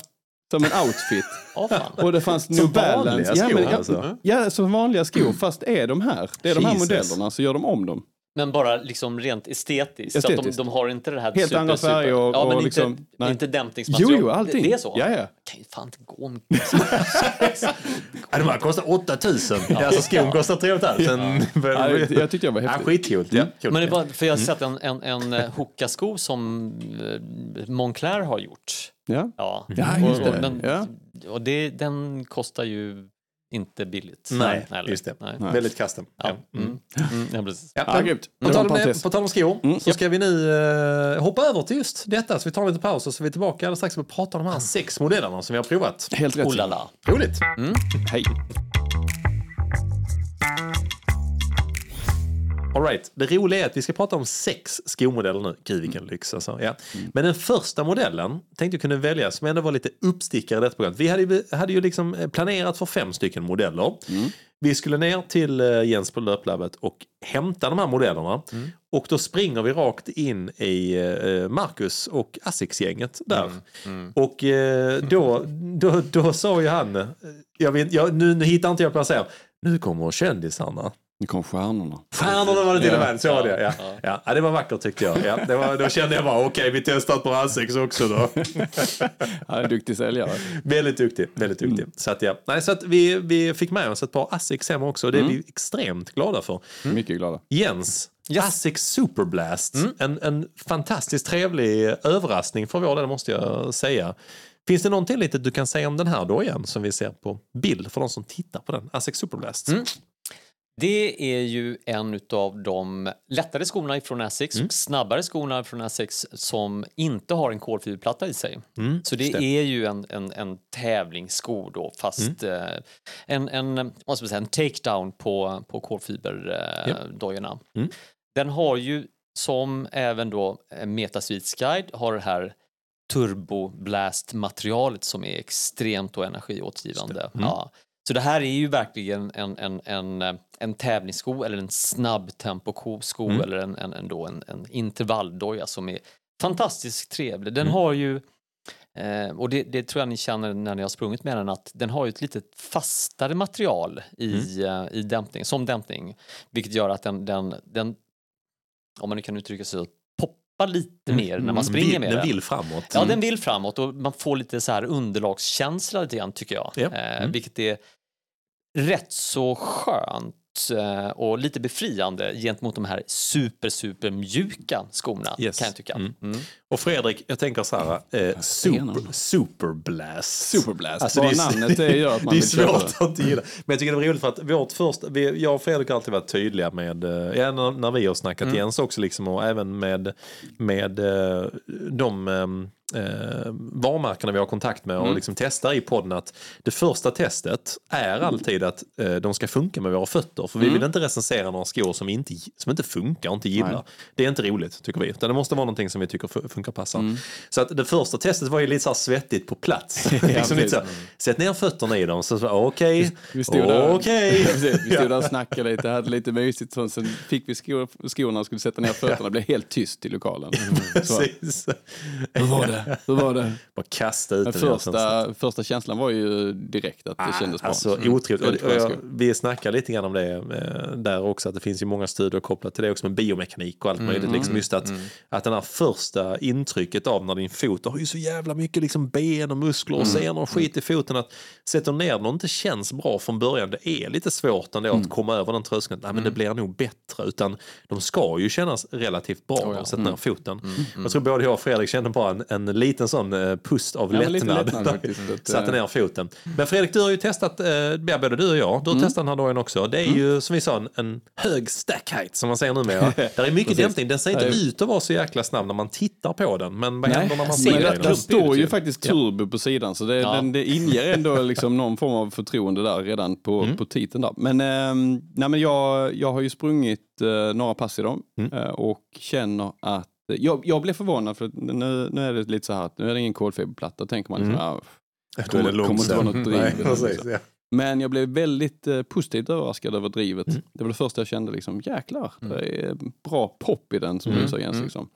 som en outfit. Oh, och det fanns New Balance. Ja, men, alltså. ja, som vanliga skor, fast är de här. Det är Jesus. De här modellerna, så gör de om dem. Men bara liksom rent estetiskt. estetiskt. Så att de, de har inte det här helt super, andra färger och, ja, men och liksom... Inte, inte dämpningsmaterial. Jo, jo, allting. Det, det är så. Jaja. Kan ju fan inte gå om... ja, de här kostar åtta tusen. Ja. Alltså skon kostar tre tusen. Ja. Ja, jag tyckte jag var häftigt. Ja, skitkult. Mm. Ja. Men det var, för jag har sett en, en, en Hoka-sko som Moncler har gjort. Ja. Ja, ja just det. Och, den, ja. och det, den kostar ju... Inte billigt. Nej, eller? Just det. Nej. Väldigt custom. Ja, ja. Mm. Mm. ja precis. Ja, ah, grymt. På tal om, på tal om skor mm. så ska vi nu eh, hoppa över till just detta. Så vi tar en liten paus och så är vi tillbaka alldeles strax och pratar om de här sex modellerna som vi har provat. Helt rätt. Olala. Roligt. Mm. Hej. All right. Det roliga är att vi ska prata om sex skomodeller nu. Gud, vilken lyx alltså. Ja. Mm. Men den första modellen tänkte jag kunde välja som ändå var lite uppstickare i detta program. Vi hade ju, hade ju liksom planerat för fem stycken modeller. Mm. Vi skulle ner till Jens på Löplabbet och hämta de här modellerna. Mm. Och då springer vi rakt in i Marcus och Asics-gänget där. Mm. Mm. Och då, då, då sa ju han, jag vet, jag, nu, nu hittar inte jag på att säga, nu kommer kändisarna. Det kom stjärnorna. Stjärnorna var det till och med, så var det. Ja. Ja. Ja, det var vackert tyckte jag. Ja, det var, då kände jag bara, okej, okay, vi testat på Asics också då. Han är en duktig säljare. Väldigt duktig, väldigt duktig. Mm. Så att, ja. Nej, så att vi, vi fick med oss ett par Asics hemma också, och det är mm. vi extremt glada för. Mm. Mycket glada. Jens, yes. Asics Superblast. Mm. En, en fantastiskt trevlig överraskning för vår del, måste jag säga. Finns det någonting lite du kan säga om den här då igen, som vi ser på bild för de som tittar på den? Asics Superblast. Mm. Det är ju en av de lättare skorna från Asics mm. och snabbare skorna från Asics som inte har en kolfiberplatta i sig. Mm, så det stämt. Är ju en, en, en tävlingssko då, fast mm. eh, en, en, vad ska man säga, en takedown på, på kolfiberdojorna. Eh, mm. Den har ju, som även då Metasweets Guide, har det här Turbo Blast-materialet som är extremt och energiåtgivande. Mm. Ja. Så det här är ju verkligen en, en, en, en tävlingssko eller en snabb temposko mm. eller en, en, en, då, en, en intervalldoja som är fantastiskt trevlig. Den mm. har ju, eh, och det, det tror jag ni känner när ni har sprungit med den, att den har ju ett lite fastare material i, mm. eh, i dämpning, som dämpning. Vilket gör att den, den, den om man nu kan uttrycka sig så, lite mer mm, när man springer vill, med den. Den vill framåt. Ja, mm. den vill framåt och man får lite så här underlagskänsla lite grann, tycker jag. Ja. Eh, mm. Vilket är rätt så skönt eh, och lite befriande gentemot de här super, super mjuka skorna, yes. kan jag tycka. Mm. Mm. Och Fredrik, jag tänker så här, eh, super, Superblast. Superblast. Alltså, bara det är, namnet det gör att man det är vill svårt köpa det. Att gilla. Men jag tycker det är roligt för att vårt första, vi, jag och Fredrik har alltid varit tydliga med, ja, när vi har snackat mm. Jens också liksom, och även med, med de eh, varumärkena vi har kontakt med och mm. liksom testar i podden, att det första testet är alltid att eh, de ska funka med våra fötter. För vi mm. vill inte recensera några skor som inte, som inte funkar och inte gillar. Nej. Det är inte roligt, tycker vi. Utan det måste vara någonting som vi tycker funkar passar. Mm. Så att det första testet var ju lite så svettigt på plats. Ja, liksom lite så, sätt ner fötterna i dem. Så okej, okej. Vi stod där, okay. vi stod där och snackade lite, hade lite mysigt. Så sen fick vi skor, skorna och skulle sätta ner fötterna. Det blev helt tyst i lokalen. Så, hur var det? Hur var det? Bara kasta ut den. Första, första känslan var ju direkt att det ah, kändes bra. Alltså otroligt. Och, och, och, vi snackar lite grann om det där också. Att det finns ju många studier kopplat till det också med biomekanik och allt möjligt. Mm. Liksom just att, mm. att den här första intrycket av när din fot har ju så jävla mycket liksom ben och muskler och mm. senor och skit i foten, att sätta ner den inte känns bra från början. Det är lite svårt ändå mm. att komma över den tröskeln. Nej, men det blir nog bättre, utan de ska ju kännas relativt bra oh, ja. Att sätta mm. ner foten. Mm. Mm. Jag tror både jag och Fredrik kände bara en, en liten sån uh, pust av ja, lättnad, lättnad faktiskt, att, satte ner foten. Men Fredrik, du har ju testat, uh, både du och jag, du har mm. testat den här dagen också. Det är mm. ju som vi sa en, en hög stack height som man säger nu med. Där är mycket dämpning. Den ser inte ja, ut att vara så jäkla snabb när man tittar på den, men vad händer när man ser den? Det står ju faktiskt turbo på sidan, så det, ja. den, det inger ändå liksom någon form av förtroende där redan på, mm. på titeln där. Men, eh, nej, men jag, jag har ju sprungit eh, några pass i dem mm. eh, och känner att jag, jag blev förvånad, för nu, nu är det lite så här att nu är det ingen kolfiberplatta, tänker man mm. liksom, ah, det kommer, kommer inte vara något driv. Nej, precis, ja. Men jag blev väldigt eh, positivt överraskad över drivet. Mm. Det var det första jag kände liksom, jäklar, mm. det är bra pop i den som mm. du sa Jens mm. liksom.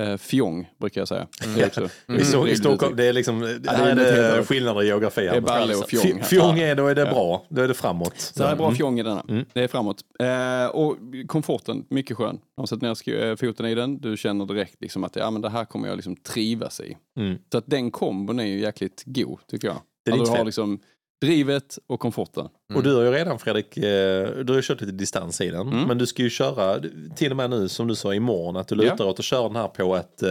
Eh, fjong brukar jag säga. Mm. Det är också, mm. Mm. I, so- i Stockholm, det är liksom det här är, är det skillnader i geografi. Det är balle och fjong. F- fjong är, då är det ja. Bra, då är det framåt. Så det är bra mm. fjong i denna. Mm. Det är framåt. Eh, och komforten, mycket skön. När man sätter ner sk- foten i den, du känner direkt liksom att ja, men det här kommer jag liksom trivas i. Mm. Så att den kombon är ju jäkligt god, tycker jag. Det är alltså, du har liksom drivet och komforten. Mm. Och du har ju redan, Fredrik, du har ju kört lite distans i den. Mm. Men du ska ju köra, till och med nu som du sa imorgon, att du lutar ja. Åt att köra den här på ett,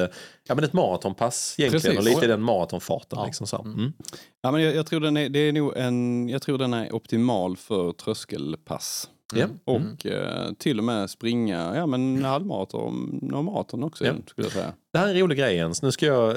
ja, men ett maratonpass egentligen. Precis. Och lite ja. Den maratonfarten. Ja. Liksom, så. Mm. Ja, men jag, jag, tror den är, det är nog en, jag tror den är optimal för tröskelpass. Mm. Mm. Och eh, till och med springa ja, men mm. halvmaraton och maraton också. Ja. Skulle jag säga. Det här är en rolig grej, Jens. Nu ska jag,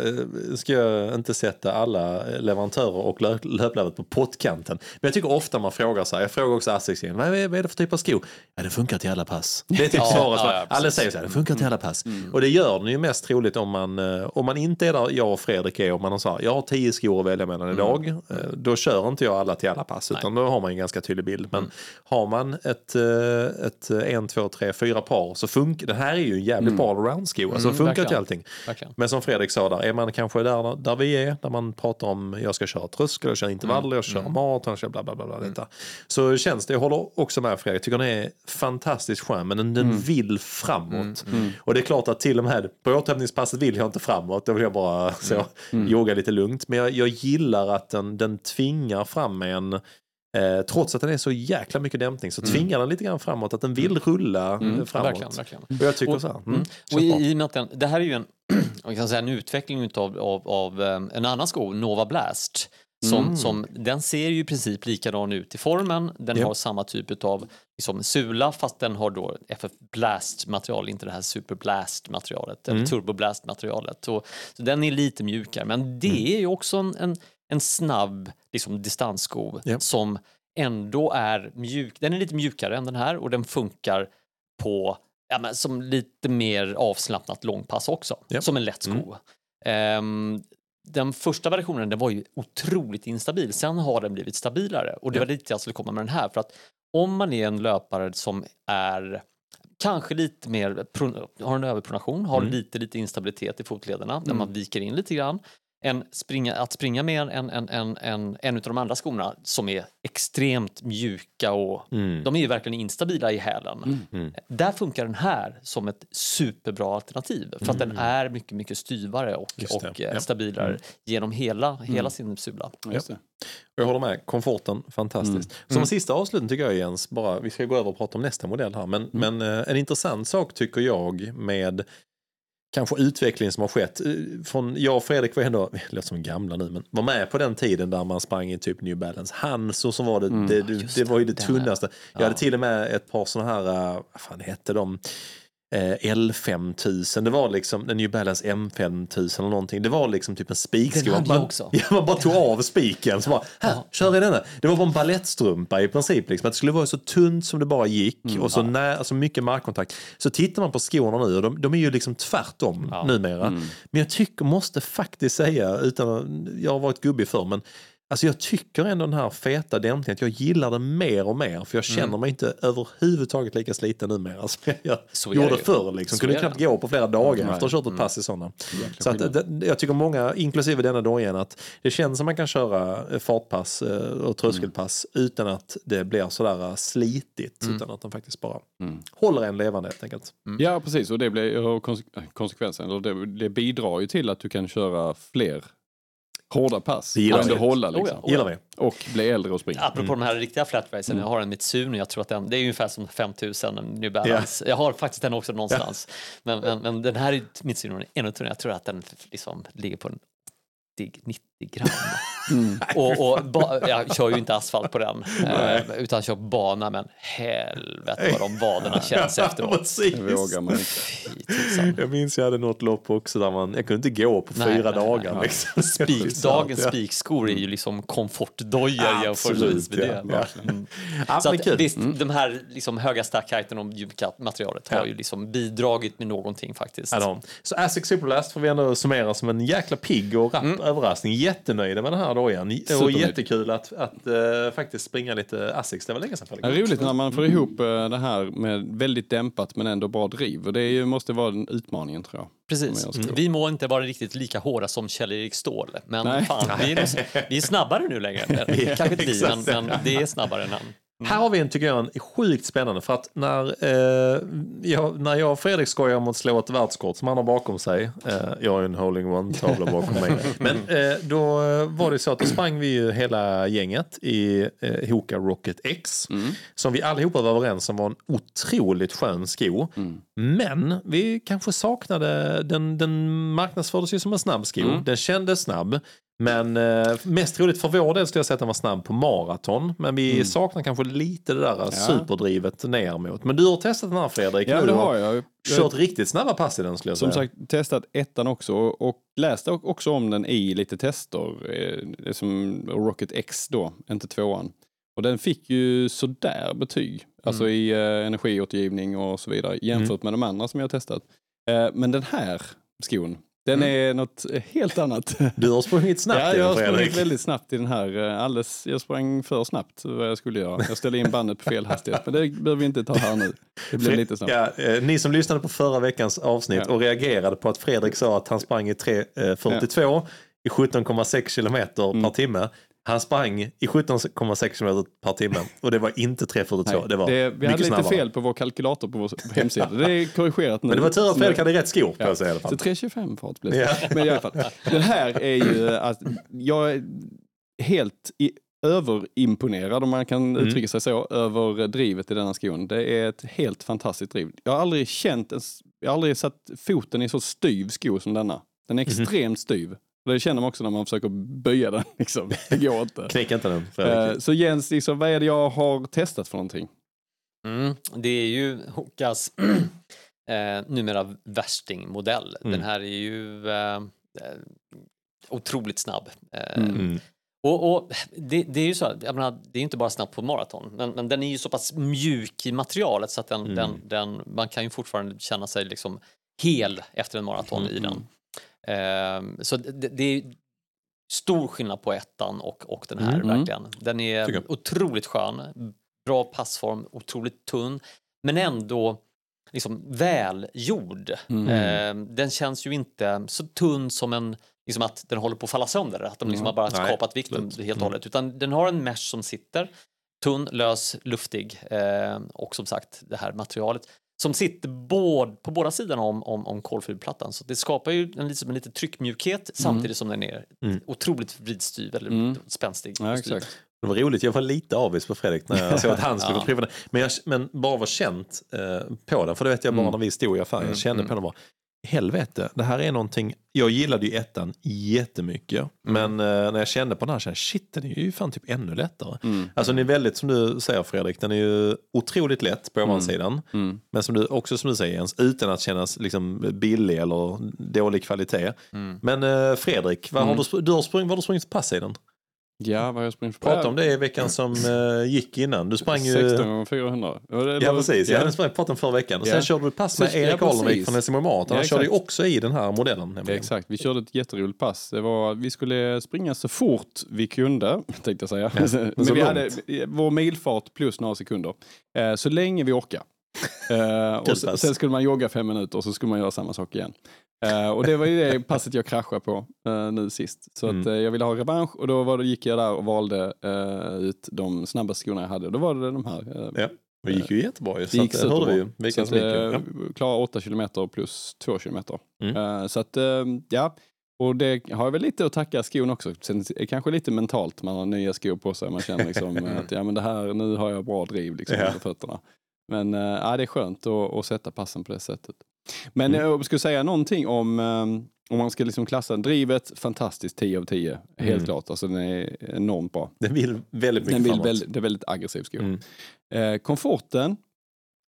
ska jag inte sätta alla leverantörer och lö- löplabbet på pottkanten. Men jag tycker ofta man frågar så här. Jag frågar också Asics igen. Vad är det för typ av sko? Ja, det funkar till alla pass. Det är typ ja, svaret. Ja, ja, alla säger så här, det funkar till alla pass. Mm. Och det gör den ju mest troligt om man, om man inte är där jag och Fredrik är. Om man säger, jag har tio skor att välja mellan idag. Mm. Då kör inte jag alla till alla pass. Utan Nej. Då har man en ganska tydlig bild. Men mm. har man ett, ett en, två, tre, fyra par så funkar. Det här är ju en jävligt mm. all-around sko. Alltså mm, funkar verkligen. Till allting. Verkligen. Men som Fredrik sa där, är man kanske där, där vi är, där man pratar om jag ska köra tröskel, jag kör intervaller, mm. jag kör mm. maraton, jag kör bla bla bla, bla detta. Mm. Så känns det, jag håller också med Fredrik, tycker den är fantastiskt skön, men den, den mm. vill framåt. Mm. Mm. Och det är klart att till och med på återhämtningspasset vill jag inte framåt, då vill jag bara så, mm. Mm. yoga lite lugnt. Men jag, jag gillar att den, den tvingar fram en. Eh, trots att den är så jäkla mycket dämpning så mm. tvingar den lite grann framåt, att den vill rulla mm. framåt. Verkligen, verkligen. Och jag tycker och, så här. Mm, och i, i natten, det här är ju en, jag kan säga, en utveckling utav, av, av en annan sko, Nova Blast. Som, mm. som, den ser ju i princip likadan ut i formen. Den yep. har samma typ utav liksom, sula, fast den har då F F Blast-material, inte det här Superblast-materialet, mm. eller Turboblast-materialet. Och, så den är lite mjukare, men det mm. är ju också en... en en snabb liksom, distanssko yep. som ändå är mjuk. Den är lite mjukare än den här och den funkar på ja, men, som lite mer avslappnat långpass också. Yep. Som en lätt sko. Mm. Um, den första versionen den var ju otroligt instabil. Sen har den blivit stabilare. Och det yep. var lite jag skulle komma med den här. För att om man är en löpare som är kanske lite mer har en överpronation, har mm. lite, lite instabilitet i fotlederna mm. när man viker in lite grann. En springa, att springa med en, en, en, en, en av de andra skorna som är extremt mjuka och mm. de är ju verkligen instabila i hälen. Mm. Mm. Där funkar den här som ett superbra alternativ för att mm. den är mycket, mycket styvare och, och ja. stabilare mm. genom hela, hela mm. sin sula. Just det. Jag håller med, komforten, fantastiskt. Mm. Som mm. sista avslutning tycker jag Jens, bara, vi ska gå över och prata om nästa modell här, men, mm. men en intressant sak tycker jag med kanske utvecklingen som har skett. Från, jag och Fredrik var ändå, låter som gamla nu, men var med på den tiden där man sprang i typ New Balance. Hans och så var det, mm. det, det, det var ju det tunnaste. Jag ja. hade till och med ett par sådana här, vad fan hette de? L fem tusen, det var liksom New Balance M fem tusen eller någonting, det var liksom typ en spiksko man, man, ja, man bara tog av spiken så bara, här, ja. kör i denna, det var bara en ballettstrumpa i princip, liksom. Att det skulle vara så tunt som det bara gick mm, och så ja. när, alltså mycket markkontakt, så tittar man på skorna nu och de, de är ju liksom tvärtom ja. numera, mm. men jag tycker, måste faktiskt säga, utan jag har varit gubbig för, men alltså jag tycker ändå den här feta dämpningen, att jag gillar den mer och mer, för jag känner mm. mig inte överhuvudtaget lika sliten numera som jag så gjorde förr. Liksom. Så kunde knappt gå på flera dagar mm. efter att ha kört ett mm. pass i sådana. Så att, det, jag tycker många, inklusive denna dagen, att det känns som man kan köra fartpass och tröskelpass mm. utan att det blir sådär slitigt, mm. utan att de faktiskt bara mm. håller en levande helt enkelt. Mm. Ja, precis. Och det blir konsekvensen. Och det, det bidrar ju till att du kan köra fler hårda pass. Det gillar, hålla, liksom. oh ja, oh ja. gillar vi. Och bli äldre och springa. Apropå mm. de här riktiga flatracen, mm. jag har en Mizuno, jag tror att den, det är ungefär som fem tusen New Balance. Yeah. Jag har faktiskt den också någonstans. Yeah. Men, men, men den här Mizuno är ännu tunnare, jag tror att den liksom ligger på en nittio gram. Mm. och, och ba, jag kör ju inte asfalt på den eh, utan kör bana, men helvete vad de vaderna känns efteråt. Det vågar man inte. Jag minns jag hade något lopp också där man, jag kunde inte gå på nej, fyra nej, dagar. Nej, liksom. Spik, dagens ja. spikskor är ju liksom komfortdojor jämförelsevis med det. Ja. Mm. Ja, så att, visst, mm. de här liksom höga stackheiten och mjuka materialet har ja. ju liksom bidragit med någonting faktiskt. Ja, så Asics Superblast får vi ändå summera som en jäkla pigg och rapp mm. överraskning. Jättenöjd med den här. Och jättekul att, att uh, faktiskt springa lite Asics. Det var länge sedan. Det är roligt när man får ihop uh, det här med väldigt dämpat men ändå bra driv. Och det är ju, måste vara den utmaningen, tror jag. Precis. Jag mm. Vi må inte vara riktigt lika hårda som Kjell-Erik Ståhl. Men nej. fan, vi är, vi är snabbare nu längre. ja, kanske inte vi, men, men det är snabbare än han. Mm. Här har vi en, tycker jag, en sjukt spännande, för att när, eh, jag, när jag och Fredrik skojar om att slå ett världskort som han har bakom sig, eh, jag har en holding one-tavla bakom mig, men eh, då var det så att då sprang vi ju hela gänget i eh, Hoka Rocket X, mm. som vi allihopa var överens om var en otroligt skön sko, mm. men vi kanske saknade, den, den marknadsfördes ju som en snabb sko, mm. den kändes snabb. Men eh, mest roligt för vår del skulle jag säga att den var snabb på maraton. Men vi mm. saknar kanske lite det där ja. superdrivet ner mot. Men du har testat den här, Fredrik. Ja, det har jag. Kört riktigt snabba pass i den, skulle jag säga. Som sagt, testat ettan också. Och läste också om den i lite tester. Eh, som Rocket X då, inte tvåan. Och den fick ju sådär betyg. Alltså mm. i eh, energiåtergivning och så vidare. Jämfört mm. med de andra som jag har testat. Eh, men den här skon, Den mm. är något helt annat. Du har sprungit snabbt. Ja, jag har sprungit Fredrik. väldigt snabbt i den här. Alldeles, jag sprang för snabbt vad jag skulle göra. Jag ställde in bandet på fel hastighet. Men det behöver vi inte ta här nu. Det blir lite snabbt. Ja, eh, ni som lyssnade på förra veckans avsnitt ja. och reagerade på att Fredrik sa att han sprang i tre fyrtiotvå ja. i sjutton komma sex kilometer mm. per timme. Han sprang i sjutton komma sex kilometer per timme. Och det var inte tre fyrtiotvå. Nej, det var det, vi hade mycket lite snabbare. Fel på vår kalkylator på vår hemsida. Det är korrigerat nu. Men det var tur att Fredrik hade rätt skor på ja. sig i alla fall. Så tre tjugofem fart blev det. Ja. Men i alla fall. Det här är ju att jag är helt i, överimponerad, om man kan mm. uttrycka sig så, över drivet i denna skon. Det är ett helt fantastiskt driv. Jag har aldrig känt, jag har aldrig satt foten i så styv sko som denna. Den är extremt mm. styv. Det känner man också när man försöker böja den. Liksom. Det går inte. Knäck inte den. Uh, så Jens, liksom, vad är det jag har testat för någonting? Mm, det är ju Hokas eh, numera värstingmodell. Mm. Den här är ju eh, otroligt snabb. Eh, mm. Och, och det, det är ju så här, jag menar, det är ju inte bara snabbt på maraton, men, men den är ju så pass mjuk i materialet så att den, mm. den, den, man kan ju fortfarande känna sig liksom hel efter en maraton mm. i den. Um, så det, det är stor skillnad på ettan och, och den här mm, verkligen. Den är otroligt skön, bra passform, otroligt tunn, men ändå liksom välgjord. Mm. Um, den känns ju inte så tunn som en, liksom att den håller på att falla sönder, att de mm. liksom har bara skapat vikten helt och mm. hållet, utan den har en mesh som sitter, tunn, lös, luftig um, och som sagt det här materialet. Som sitter båd, på båda sidorna om, om, om kolfiberplattan. Så det skapar ju en, liksom en lite tryckmjukhet mm. samtidigt som den är mm. otroligt vridstyr eller mm. spänstig. Ja, exakt. Det var roligt, jag var lite avvis på Fredrik när jag såg att han skulle prova den. Men, jag, men bara var känt eh, på den, för det vet jag bara mm. när vi stod i affären. Jag kände mm. på den bara, helvete, det här är någonting, jag gillade ju ettan jättemycket. Mm. Men eh, när jag kände på den här, kände, shit, den är ju fan typ ännu lättare. Mm. Alltså den är väldigt, som du säger Fredrik, den är ju otroligt lätt på ovansidan. Mm. Mm. Men som du också som du säger Jens, utan att kännas liksom billig eller dålig kvalitet. Mm. Men eh, Fredrik, vad mm. har du, du har sprung, vad har du sprungit pass i den? Ja, vad jag sprang för. Prata om det i veckan som uh, gick innan. Du sprang ju... sexton gånger fyrahundra. Ja, det ja precis. Jag hade sprang på den förra veckan. Och sen ja. körde du pass med Erik Allenvik ja, från Helsingborg Marathon. Han ja, körde ju också i den här modellen. Nämligen. Ja, exakt. Vi körde ett jätteroligt pass. Det var, vi skulle springa så fort vi kunde, tänkte jag säga. Ja, men men vi hade vår milfart plus några sekunder. Uh, så länge vi orkar. Uh, och sen, sen skulle man jogga fem minuter och så skulle man göra samma sak igen. Uh, och det var ju det passet jag kraschade på uh, nu sist. Så mm. att, uh, jag ville ha revansch och då, var, då gick jag där och valde uh, ut de snabbaste skorna jag hade. Och då var det de här. Uh, ja, det gick ju jättebra. Så gick så att, ju. Så att, uh, ja. Klara åtta kilometer plus två kilometer. Mm. Uh, så att, uh, ja. Och det har jag väl lite att tacka skon också. Sen, kanske lite mentalt. Man har nya skor på sig. Man känner liksom att ja, men det här, nu har jag bra driv liksom, ja. på fötterna. Men uh, ja, det är skönt att, att sätta passen på det sättet. Men mm. jag skulle säga någonting om om man ska liksom klassa drivet, fantastiskt tio av tio, helt mm. klart. Alltså den är enormt bra. Den vill väldigt mycket den vill väldigt, det är väldigt aggressiv sko. Mm. Eh, komforten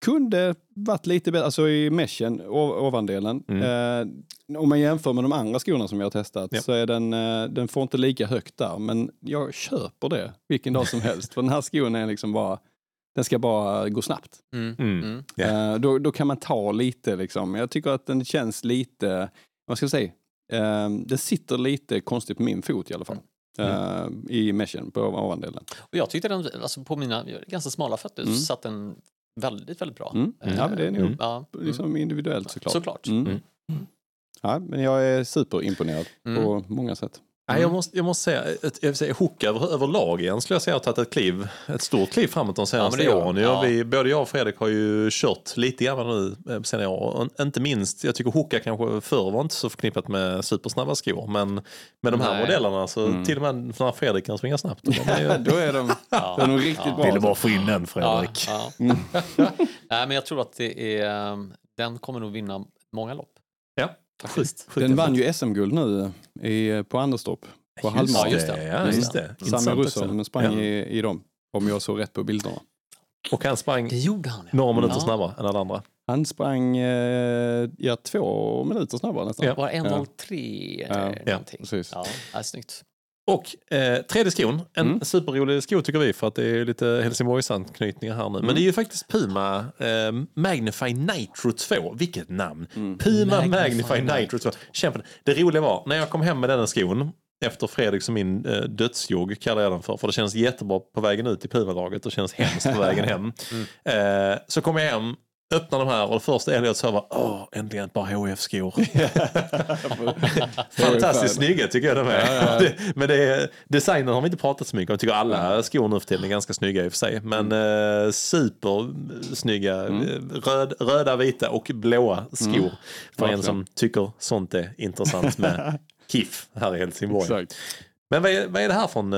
kunde varit lite bättre, alltså i meshen, ov- ovandelen. Mm. Eh, om man jämför med de andra skorna som jag har testat ja. så är den, eh, den får inte lika högt där. Men jag köper det vilken dag som helst. För den här skon är liksom bara... Den ska bara gå snabbt. Mm. Mm. Yeah. Uh, då, då kan man ta lite. Liksom. Jag tycker att den känns lite... Vad ska jag säga? Uh, det sitter lite konstigt på min fot i alla fall. Uh, mm. I meshen på ovandelen. Och jag tyckte den... Alltså på mina ganska smala fötter mm. så satt den väldigt, väldigt bra. Mm. Mm. Ja, men det är nog mm. liksom individuellt såklart. Såklart. Mm. Mm. Mm. Ja, men jag är superimponerad mm. på många sätt. Mm. Jag, måste, jag måste säga, jag vill säga Hoka över, överlag igen skulle jag säga att jag har tagit ett, kliv, ett stort kliv framåt de senaste ja, åren. Ja. Vi, både jag och Fredrik har ju kört lite grann nu senare år. Inte minst, jag tycker Hoka kanske förr var inte så förknippat med supersnabba skor. Men med Nej. de här modellerna så mm. till och med när Fredrik kan springa snabbt. Då är, ju... då är de, ja. de är nog riktigt ja. bra. Vill bara få in den, Fredrik. Ja. Ja. Mm. Nej, men jag tror att det är, den kommer nog vinna många lopp. Ja. Just, den vann ju S M-guld nu i, på Anderstorp. På halvmar. Ja, just det. Ja, just det. Samma Russo, men sprang ja. i, i dem. Om jag såg rätt på bilderna. Och han sprang några minuter ja. snabbare än alla andra. Han sprang eh, ja, två minuter snabbare nästan. Ja. Bara en noll tre ja. eller ja. någonting. Ja, precis. Ja, det är snyggt. Och eh, tredje skon, en mm. superrolig sko tycker vi, för att det är lite Helsingborgsanknytningar här nu. Mm. Men det är ju faktiskt Puma eh, Magnify Nitro två. Vilket namn! Mm. Puma Magnify Nitro två. Kämpa. Det roliga var, när jag kom hem med denna skon efter Fredrik som min eh, dödsjog kallar jag den för, för det känns jättebra på vägen ut i Puma-laget och känns hemskt på vägen hem. Mm. Eh, så kom jag hem, öppnar de här och det första Elliot så var åh, äntligen ett par H F-skor. Fantastiskt snygga tycker jag de är. Ja, ja, ja. Men det är, designen har vi inte pratat så mycket om. Jag tycker alla skor nu för tiden är ganska snygga i och för sig. Men mm. eh, supersnygga, mm. röd, röda, vita och blåa skor. Mm. För en som tycker sånt är intressant med kiff här i Helsingborg. Exakt. Men vad är, vad är det här från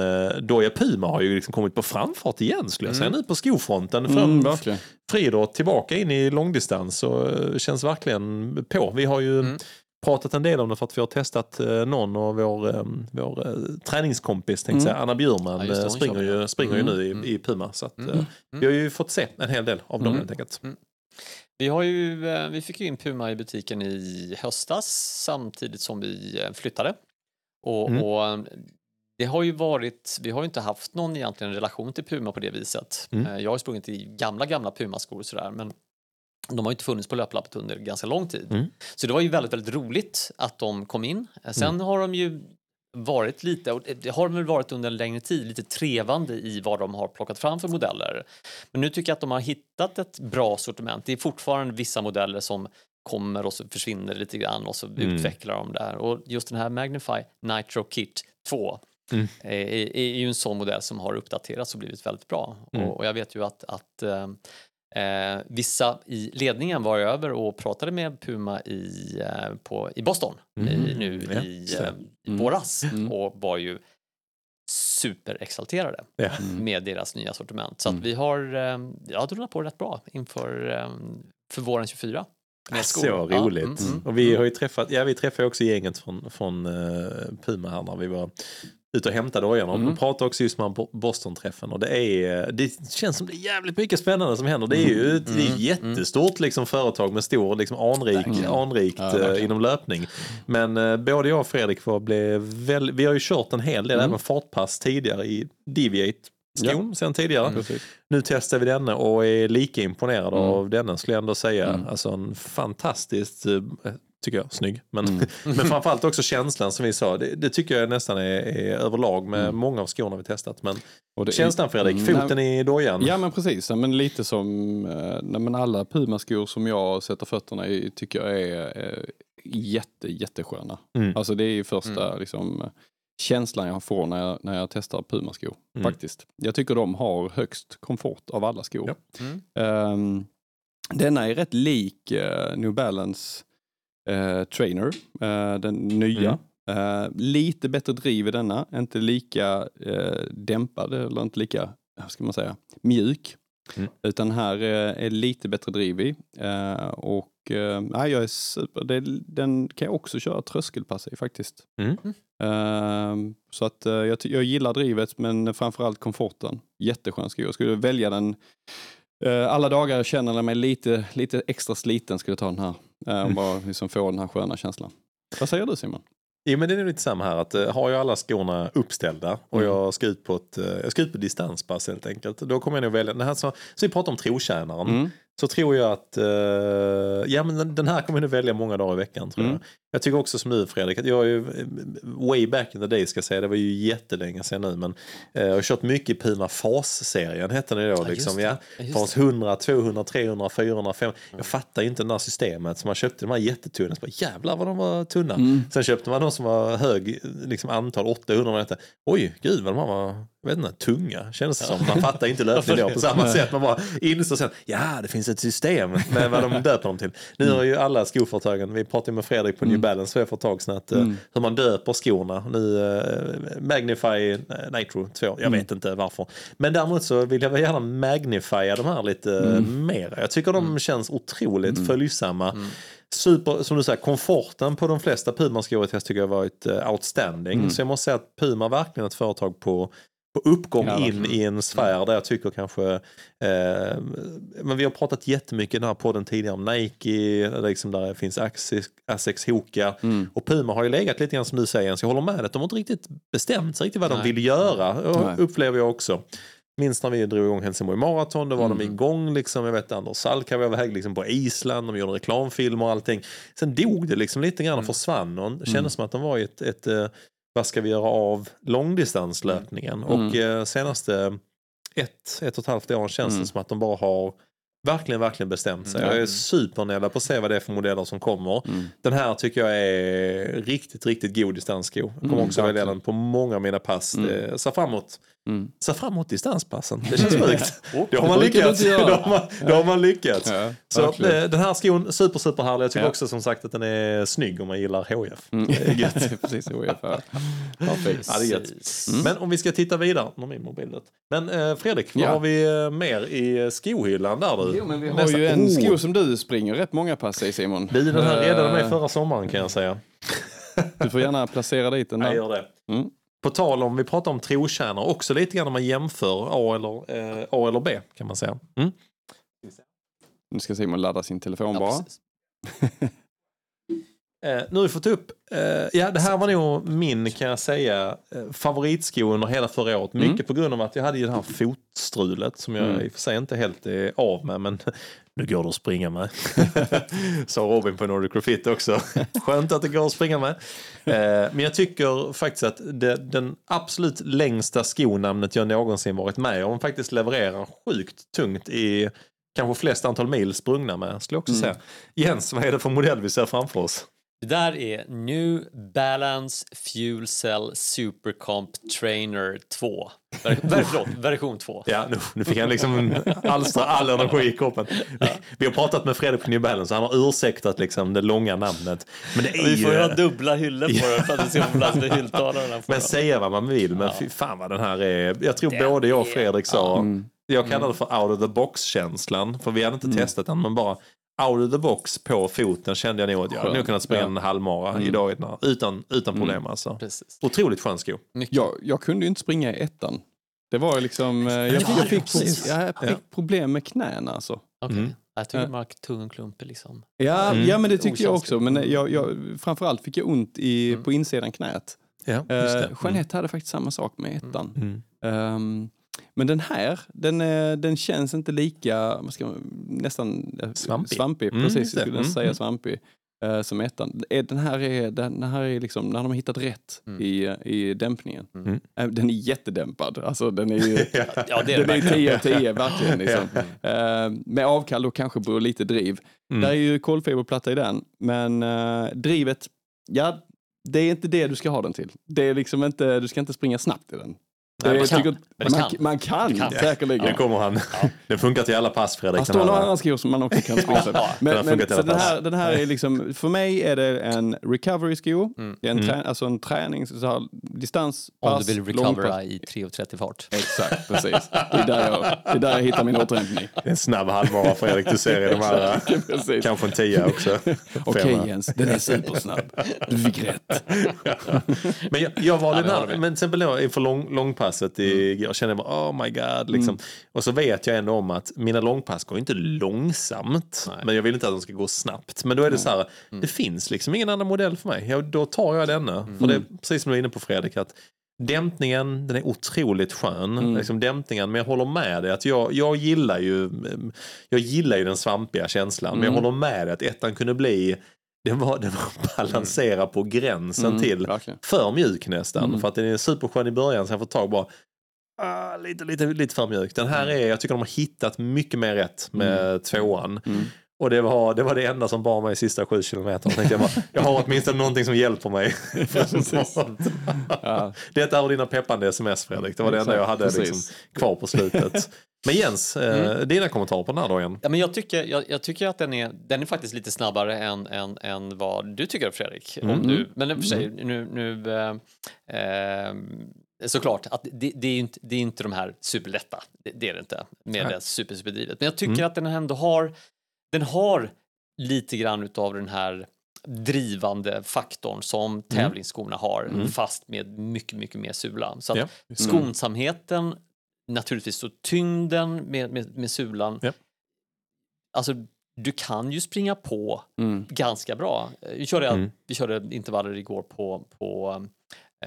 Doja? Puma har ju liksom kommit på framfart igen skulle jag säga. Mm. Nu på skofronten. Fram, mm, friidrott tillbaka in i långdistans och känns verkligen på. Vi har ju mm. pratat en del om det för att vi har testat någon och vår, vår träningskompis tänkte mm. säga, Anna Bjurman ja, springer, ju, springer mm. ju nu i, i Puma. Så att, mm. Mm. vi har ju fått se en hel del av dem mm. helt enkelt. Mm. Vi, har ju, vi fick ju in Puma i butiken i höstas samtidigt som vi flyttade. Och, mm. och det har ju varit, vi har ju inte haft någon egentligen relation till Puma på det viset. Mm. Jag har sprungit i gamla, gamla Puma-skor sådär, men de har ju inte funnits på Löplabbet under ganska lång tid. Mm. Så det var ju väldigt, väldigt roligt att de kom in. Sen mm. har de ju varit lite, och det har de väl varit under en längre tid, lite trevande i vad de har plockat fram för modeller. Men nu tycker jag att de har hittat ett bra sortiment. Det är fortfarande vissa modeller som kommer och så försvinner lite grann och så mm. utvecklar de där. Och just den här Magnify Nitro Kit två mm. är, är, är ju en sån modell som har uppdaterats och blivit väldigt bra. Mm. Och, och jag vet ju att, att eh, vissa i ledningen var över och pratade med Puma i, eh, på, i Boston mm. i, nu ja, i våras eh, mm. mm. och var ju superexalterade ja. mm. med deras nya sortiment. Så att mm. vi har eh, jag tror på rätt bra inför eh, för våren tjugofyra. Så roligt. Mm, mm, och vi har ju träffat, ja vi träffade också gänget från, från uh, Puma här när vi var ute och hämtade ojan och mm. pratade också just om Boston-träffen och det är, det känns som det är jävligt mycket spännande som händer. Det är ju ett mm. jättestort liksom, företag med stor liksom, anrik, mm. anrikt ja, uh, inom löpning. Men uh, både jag och Fredrik var, blev väl, vi har ju kört en hel del mm. även fartpass tidigare i Deviate skon ja. Sen tidigare. Mm. Nu testar vi denna och är lika imponerad mm. av denna skulle jag ändå säga. Mm. Alltså en fantastiskt tycker jag, snygg. Men, mm. men framförallt också känslan som vi sa. Det, det tycker jag nästan är, är överlag med mm. många av skorna vi testat. Men och känslan Fredrik, mm, foten nej, i dojan. Ja men precis, ja, men lite som nej, men alla Puma-skor som jag sätter fötterna i tycker jag är, är jätte, jättesköna. Mm. Alltså det är ju första mm. liksom känslan jag får när jag, när jag testar Puma-skor. Mm. Faktiskt. Jag tycker de har högst komfort av alla skor. Ja. Mm. Um, denna är rätt lik uh, New Balance uh, Trainer. Uh, den nya. Mm. Uh, lite bättre driv i denna. Inte lika uh, dämpad eller inte lika, vad ska man säga, mjuk. Mm. Utan här uh, är lite bättre driv i. Uh, och uh, jag är super. Det, den kan jag också köra tröskelpass i faktiskt. Mm. Uh, så att uh, jag, jag gillar drivet men framförallt komforten. Jätteskön sko. Jag skulle välja den uh, alla dagar jag känner mig lite, lite extra sliten skulle jag ta den här. Uh, och bara liksom få den här sköna känslan. Vad säger du Simon? Jo men det är lite samma här att uh, har jag alla skorna uppställda och mm. jag ska ut på ett uh, jag ska ut på distanspass helt enkelt. Då kommer jag nog välja den här som, så vi pratar om trotjänaren. Mm. Så tror jag att uh, ja, men den här kommer jag nu välja många dagar i veckan tror mm. jag. Jag tycker också som du Fredrik att jag är ju way back in the day ska jag säga, det var ju jättelänge sedan nu men uh, jag har kört mycket i Puma Fas-serien hette den då ja, liksom det. Ja, Fas hundra, tvåhundra, trehundra, fyrahundra, femhundra jag fattar ju inte det här systemet så man köpte de här jättetunna så bara, jävlar vad de var tunna mm. sen köpte man de som var hög liksom antal åttahundra och detta. Oj gud vad de här var jag vet inte, tunga kändes det ja. Som man fattar inte löpning då på samma sätt man bara inser sen, ja det finns ett system med vad de döper dem till nu har ju alla skoföretagen, vi pratade med Fredrik på New Balance för ett tag sedan att, mm. hur man döper skorna nu, äh, Magnify Nitro två, jag mm. vet inte varför men däremot så vill jag gärna magnifiera de här lite mm. mer jag tycker de mm. känns otroligt mm. följsamma mm. super, som du säger, komforten på de flesta Puma-skor jag tycker jag har varit outstanding mm. så jag måste säga att Puma verkligen är ett företag på på uppgång ja, in i en sfär där jag tycker kanske eh, men vi har pratat jättemycket i den här podden tidigare om Nike, liksom där finns Asics, Asics Hoka mm. och Puma har ju legat lite grann som du säger, så jag håller med att de har inte riktigt bestämt sig riktigt vad Nej. de vill göra, och upplever jag också. Minst när vi drog igång Helsingborg Marathon, då var mm. de igång liksom, jag vet Anders Salka var väg liksom på Island, de gjorde reklamfilmer och allting. Sen dog det liksom lite grann och försvann, och det kändes mm. som att de var i ett, ett vad ska vi göra av långdistanslöpningen? Mm. Och eh, senaste ett, ett och ett halvt år känns det mm. som att de bara har verkligen, verkligen bestämt sig. Mm. Jag är supernära på att se vad det är för modeller som kommer. Mm. Den här tycker jag är riktigt, riktigt god distanssko. Jag kommer mm, också välja den på många av mina pass. Mm. Så framåt. Mm. Så framåt distanspassen. Det känns sjukt. Då har man lyckats. Då har man, då har man lyckats. Ja, så den här skon, super, super härlig. Jag tycker ja. också som sagt att den är snygg om man gillar H F. Mm. Det är gött. Precis, H F. Ja, precis. Ja, det är gött. Mm. Men om vi ska titta vidare. Men eh, Fredrik, vad ja. har vi mer i skohyllan där du? Jo, men vi har Nästa. ju en oh. sko som du springer rätt många pass i, Simon. Vi den här redan med förra sommaren kan jag säga. Du får gärna placera dit den där. Jag gör det. Mm. På tal om, vi pratar om trotjänare också lite grann när man jämför A eller, eh, A eller B kan man säga. Mm. Nu ska Simon ladda sin telefon ja, bara. eh, nu har vi fått upp, eh, ja det här var nog min kan jag säga eh, favoritsko under hela förra året. Mycket mm. på grund av att jag hade ju det här fotstrulet som jag mm. i och för sig inte helt är av med, men nu går det att springa med. Sa Robin på Nordic Graffiti också. Skönt att det går att springa med. Eh, men jag tycker faktiskt att det, den absolut längsta skonamnet jag någonsin varit med om faktiskt levererar sjukt tungt i kanske flest antal mil sprungna med. Skulle jag också mm. säga. Jens, vad är det för modell vi ser framför oss? Det där är New Balance Fuel Cell Supercomp Trainer två. Ver- ver- förlåt, version två. Ja, nu, nu fick han liksom alstra all energi i kroppen. Ja. Vi har pratat med Fredrik på New Balance, han har ursäktat liksom det långa namnet. Men det är vi får ju ha dubbla hyllor på ja. det för att det ska omlasta hylltalarna. Men säga vad man vill, men ja. fan vad den här är. Jag tror den både jag och Fredrik är... sa, mm. jag kallar det för out of the box-känslan. För vi hade inte mm. testat den, men bara... out of the box på foten kände jag nog att jag hade nog kunnat springa ja. en halvmara mm. idag utan, utan problem mm. alltså. Precis. Otroligt skön sko. Jag, jag kunde ju inte springa i ettan. Det var liksom... Jag, ja, jag, fick, jag fick problem med knäna alltså. Okej, okay. mm. jag tyckte man hade tung klump liksom. Ja, mm. ja, men det tyckte jag också. Men jag, jag, framförallt fick jag ont i, mm. på insidan knät. Ja, just det. Uh, Jeanette mm. hade faktiskt samma sak med ettan. Mm. Mm. Um, Men den här, den, den känns inte lika, man ska, nästan svampig, svampig mm, precis, jag skulle mm, säga mm. svampig, uh, som ettan. Den här är, den här är liksom, när de har hittat rätt mm. i, i dämpningen. Mm. Uh, den är jättedämpad, alltså den är ju ja, det är den tio av tio, verkligen liksom. Uh, med avkall och kanske på lite driv. Mm. Där är ju kolfiberplatta i den, men uh, drivet, ja, det är inte det du ska ha den till. Det är liksom inte, du ska inte springa snabbt i den. Nej, man, kan. Man, man kan, man kan, kan. säkerligen. Ja, det kommer han. Ja. Det funkar till alla pass, Fredrik. Fast alltså, några andra skor som man också kan springa. Ja, men, men så den, här, den här är liksom, för mig är det en recovery-sko. Mm. Det är en, mm. trä, alltså en träning, så här, distanspass. Om du vill recovera i tre och trettio fart. Exakt, precis. Det är där jag, det är där jag hittar min återhämtning. Det är en snabb halvmara, Fredrik. Du ser i de här. Kanske en tia också. Okej, okay, Jens. Den är supersnabb. Du fick rätt. Ja. Men jag, jag var den här, men till exempel inför lång, långpass. I, jag känner bara, oh my god liksom. mm. och så vet jag ändå om att mina långpass går inte långsamt. Nej. Men jag vill inte att de ska gå snabbt, men då är det så här, mm. det finns liksom ingen annan modell för mig, jag, då tar jag denna. mm. För det är precis som du är inne på, Fredrik, att dämpningen, den är otroligt skön, mm. liksom dämpningen, men jag håller med dig att jag, jag gillar ju jag gillar ju den svampiga känslan, mm. men jag håller med dig att ettan kunde bli Den var, den var balanserad mm. på gränsen mm, till verkligen. för mjuk nästan. Mm. För att den är superskön i början, så jag får tag bara ah, lite, lite, lite för mjuk. Den här är, jag tycker de har hittat mycket mer rätt med mm. tvåan. Mm. Och det var, det var det enda som bar mig i sista sju kilometer. Jag tänkte jag bara, jag har åtminstone någonting som hjälper mig. ja. Det är dina peppande sms, Fredrik. Det var det enda jag hade liksom kvar på slutet. Men Jens, mm. dina kommentarer på den här dagen? Ja, men jag, tycker, jag, jag tycker att den är, den är faktiskt lite snabbare än, än, än vad du tycker, Fredrik. Mm. Om du, men för sig, mm. nu... nu äh, äh, såklart, att det, det, är inte, det är inte de här superlätta. Det, det är det inte med Nej. det super, superdrivet. Men jag tycker mm. att den ändå har... Den har lite grann utav den här drivande faktorn som tävlingsskorna har, mm. fast med mycket, mycket mer sulan. Så att ja. skonsamheten, naturligtvis så tyngden med, med, med sulan. Ja. Alltså, du kan ju springa på mm. ganska bra. Vi körde, mm. vi körde intervaller igår på, på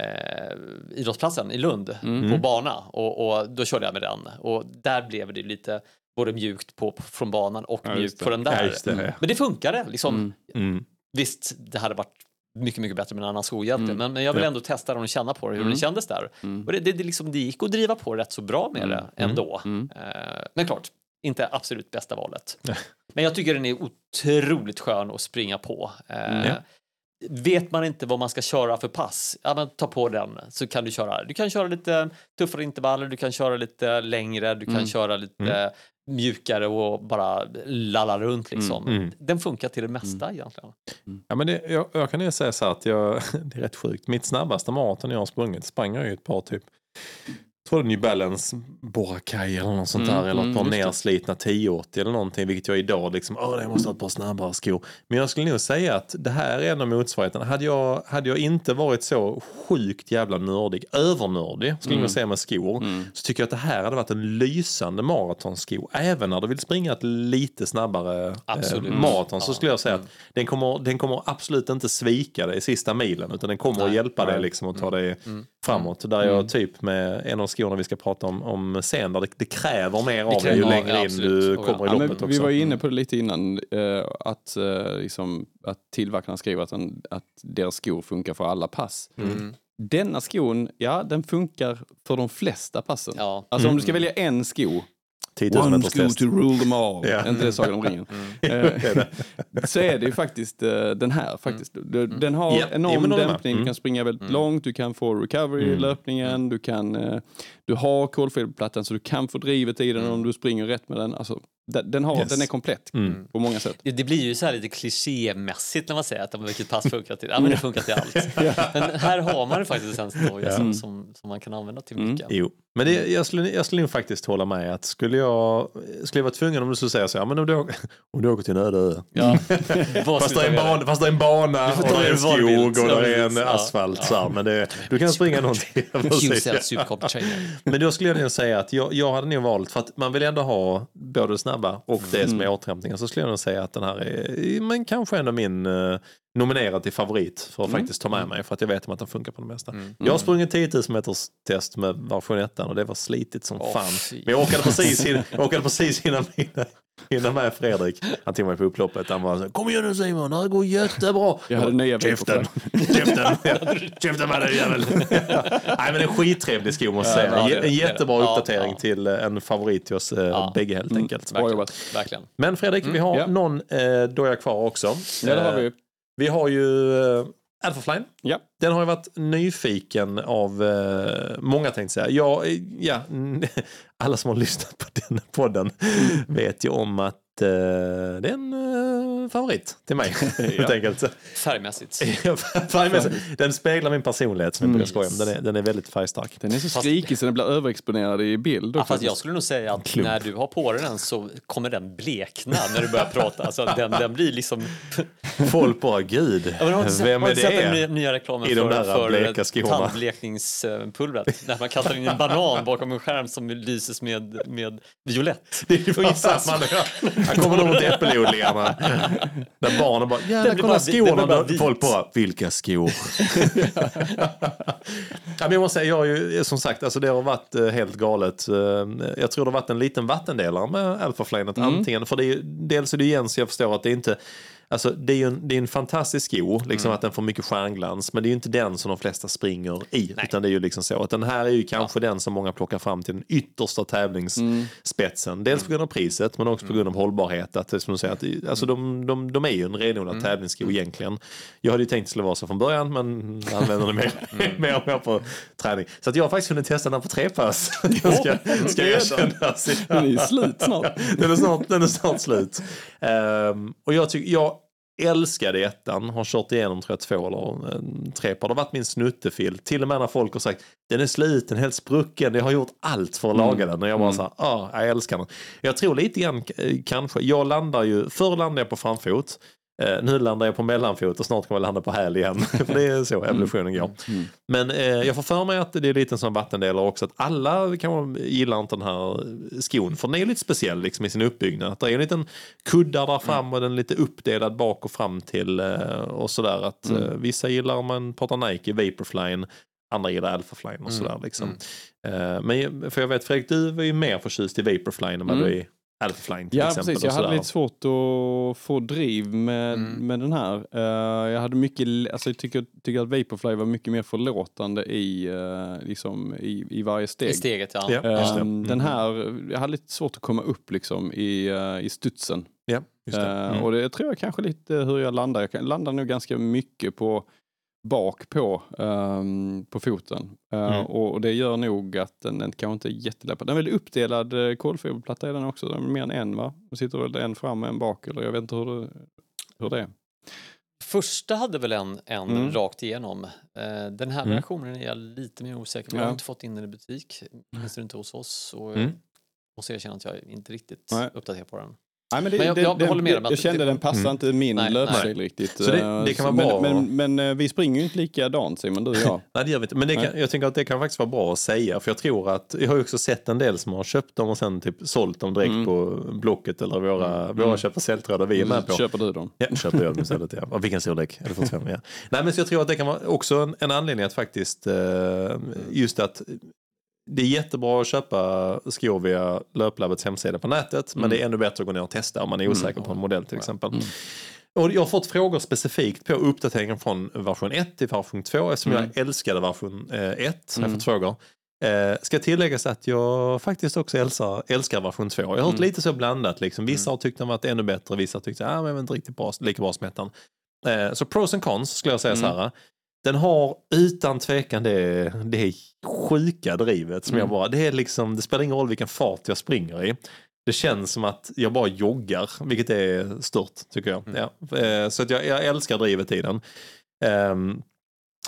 eh, idrottsplatsen i Lund, mm. på bana. Och, och då körde jag med den. Och där blev det lite... både mjukt på, från banan och ja, mjukt på den där. Ja, det, ja. Men det funkade. Liksom. Mm. Mm. Visst, det hade varit mycket, mycket bättre med en annan sko egentligen. Mm. Men, men jag vill ändå testa den och känna på det, hur mm. det kändes där. Mm. Och det, det, det, liksom, det gick att driva på rätt så bra med mm. det ändå. Mm. Uh, men klart, inte absolut bästa valet. Mm. Men jag tycker den är otroligt skön att springa på. Uh, mm. Vet man inte vad man ska köra för pass, ja, men ta på den så kan du köra. Du kan köra lite tuffare intervaller, du kan köra lite längre, du kan mm. köra lite... Mm. mjukare och bara lalla runt liksom. Mm, mm. Den funkar till det mesta mm. egentligen. Mm. Ja, men det, jag, jag kan ju säga så här att jag, det är rätt sjukt. Mitt snabbaste maraton jag har sprungit sprang jag ju ett par typ tror det New Balance Boracay eller något sånt där mm, eller ett par mm, nerslitna tio åttio eller någonting, vilket jag idag liksom, åh det måste ha ett par snabbare skor. Men jag skulle nog säga att det här är en av motsvarigheten. Hade jag, hade jag inte varit så sjukt jävla nördig, övernördig skulle mm. jag säga med skor, mm. så tycker jag att det här hade varit en lysande maratonsko. Även när du vill springa ett lite snabbare eh, maraton så skulle jag säga mm. att den kommer, den kommer absolut inte svika dig i sista milen, utan den kommer nej, att hjälpa nej. dig liksom att ta dig mm. framåt. Där mm. jag typ med en av skorna vi ska prata om, om sen, där det, det kräver mer det av dig ju längre in du kommer oh, ja. i loppet ja, också. Vi var ju inne på det lite innan eh, att, eh, liksom, att tillverkarna skriver att, en, att deras skor funkar för alla pass. Mm. Denna skon, ja, den funkar för de flesta passen. Ja. Alltså mm. om du ska välja en sko, one sko to rule them all. Ja. Inte det Sagan om ringen. Mm. Så är det ju faktiskt den här. Faktiskt. Den har ja. enorm ja, dämpning. Mm. Du kan springa väldigt mm. långt. Du kan få recovery i mm. löpningen. Du, kan, du har kolfiberplattan så du kan få drivet i den mm. om du springer rätt med den. Alltså, den, har, yes. den är komplett mm. på många sätt. Det blir ju så här lite klichémässigt när man säger att vilket pass funkar till. Ja, men det funkar till allt. ja. Men här har man faktiskt en stor ja. som, som, som man kan använda till mycket. Mm. Jo. Men det, jag skulle jag skulle faktiskt hålla med att skulle jag skulle jag vara tvungen om du skulle säga så här, men om du om du åker till en öde ö. Ja. fast det är en bana, fast det är en bana och det är en skog och det är en asfalt ja. så här, men det, du kan springa någonting. Men då skulle jag nog säga att jag, jag hade nog valt för att man vill ändå ha både det snabba och det mm. som är återhämtningen, så skulle jag nog säga att den här är men kanske ändå min nominerad till favorit för att mm. faktiskt ta med mig, för att jag vet om att den funkar på det mesta. Mm. Jag har sprungit tio tusen meters test med version ett och det var slitigt som oh, fan. Fy. Men jag åkade precis, in, jag åkade precis innan, innan, innan med Fredrik. Han tog mig på upploppet. Han var så, kom igen nu Simon, det går jättebra. Jag hade nya käften. käften. Käften med dig jävel. Nej, men en skittrevlig sko måste jag säga. En, j- en jättebra ja, uppdatering ja. till en favorit till oss eh, ja. bägge helt mm. enkelt. Verkligen. Verkligen. Men Fredrik, mm. vi har ja. någon eh, doja kvar också. Ja, det har vi ju. Vi har ju uh, Alphafly. Ja. Den har ju varit nyfiken av uh, många, tänkte jag säga. Ja, ja, alla som har lyssnat på den podden mm. vet ju om att uh, det är en uh, favorit till mig. helt enkelt. Färgmässigt. Färgmässigt. Den speglar min personlighet som mm. jag brukar skoja om. Den är, den är väldigt färgstark. Den är så skrikig så den blir överexponerad i bild. Ja, fast jag skulle nog säga att klump. När du har på den så kommer den blekna när du börjar prata. Alltså, den, den blir liksom... Folk bara, gud, ja, har sett, vem är det? Har du sett den nya reklamen i de där för, för tandblekningspulvret? När man kastar in en banan bakom en skärm som lyses med, med violett. Det är ungefär som man kommer nog mot äppelodlingarna. Där barnen bara, jävlar, kolla bara, skorna. Bara folk bara, vilka skor? ja, jag måste säga, jag har ju, som sagt, alltså, det har varit helt galet. Jag tror det har varit en liten vattendelare med Alphafly mm. antingen. För det är, dels är det Jens, jag förstår att det inte... Alltså, det är ju en, det är en fantastisk sko liksom, mm. att den får mycket stjärnglans, men det är ju inte den som de flesta springer i. Nej. Utan det är ju liksom så att den här är ju kanske ja. den som många plockar fram till den yttersta tävlingsspetsen. Mm. Dels på grund av priset, men också mm. på grund av hållbarhet. Att, som du säger, att, alltså, de, de, de är ju en renodlad mm. tävlingssko egentligen. Jag hade ju tänkt att det skulle vara så från början, men jag använder det mer, mm. mer och mer på träning. Så att jag har faktiskt hunnit testa den på tre pass. ska ska jag erkänna. Den är ju slut snart. den, är snart den är snart slut. Um, och jag tycker... Jag, älskade ettan, har kört igenom tror jag två eller tre par, det har varit min snuttefil, till och med när folk har sagt den är sliten, helt sprucken, jag har gjort allt för att laga mm. den, och jag bara mm. såhär ah, jag älskar den, jag tror lite grann kanske, jag landar ju, förr landar jag på framfot Eh, nu landar jag på mellanfot och snart kommer jag landa på häl igen. För det är så evolutionen går. Mm. Men eh, jag får för mig att det är lite en sån vattendelare också. Att alla kan gilla inte den här skon. För den är lite speciell liksom, i sin uppbyggnad. Att det är en liten kuddar där fram och den är lite uppdelad bak och fram till. Eh, och sådär. Att, mm. eh, vissa gillar om man pratar Nike, Vaporfly. Andra gillar Alphafly och sådär. Liksom. Mm. Eh, men för jag vet Fredrik, du var ju mer förtjust i Vaporfly än mm. vad du är. Alphafly, till ja, exempel, precis. Jag hade lite svårt att få driv med, mm. med den här. Uh, jag hade mycket, alltså jag tycker, tycker att Vaporfly var mycket mer förlåtande i, uh, liksom, i, i varje steg. I steget, ja. ja uh, just det. Mm. Den här, jag hade lite svårt att komma upp liksom, i, uh, i studsen. Ja, just det. Mm. Uh, och det jag tror jag kanske lite hur jag landar. Jag kan, landar nog ganska mycket på bak på, um, på foten. Uh, mm. och, och det gör nog att den, den kanske inte är jätteläppad. Den är väl uppdelad uh, kolfiberplatta i den också. Den är mer än en, va? Den sitter väl en fram och en bak. Eller jag vet inte hur det, hur det är. Första hade väl en, en mm. rakt igenom. Uh, den här mm. versionen är jag lite mer osäker på. Ja. Jag har inte fått in den i butik. Finns det inte hos oss. Och mm. måste jag känna att jag inte riktigt Nej. uppdaterar på den. Nej, men det, men jag, det, jag, det, med jag kände att den passar mm. inte min löpstil riktigt. Så det, det kan vara men, bra. Men, men, men vi springer ju inte likadant, Simon, du och jag. Nej, det gör vi inte. Men det kan, jag tänker att det kan faktiskt vara bra att säga. För jag tror att, jag har ju också sett en del som har köpt dem och sen typ sålt dem direkt mm. på Blocket eller våra, mm. våra köp- och säljtrådar vi är med på. Köper du dem? Ja, köper jag dem istället. Ja. Och vilken storlek? Är det fortfarande? Ja. Nej, men så jag tror att det kan vara också en, en anledning att faktiskt, just att det är jättebra att köpa skor via Löplabbets hemsida på nätet. Men mm. det är ännu bättre att gå ner och testa om man är osäker mm. på en modell till exempel. Mm. Och jag har fått frågor specifikt på uppdateringen från version ett till version två. Eftersom mm. jag älskade version ett. Eh, har mm. fått frågor. Eh, ska tilläggas att jag faktiskt också älskar, älskar version två. Jag har hört mm. lite så blandat. Liksom. Vissa har tyckt den varit ännu bättre. Vissa har tyckt att ah, den inte riktigt bra, lika bra som ettan. Eh, så pros and cons skulle jag säga mm. så här. Den har utan tvekan det, det sjuka drivet som mm. jag bara, det är liksom, det spelar ingen roll vilken fart jag springer i. Det känns som att jag bara joggar, vilket är stort tycker jag. Mm. Ja. Så att jag, jag älskar drivet i den. Um,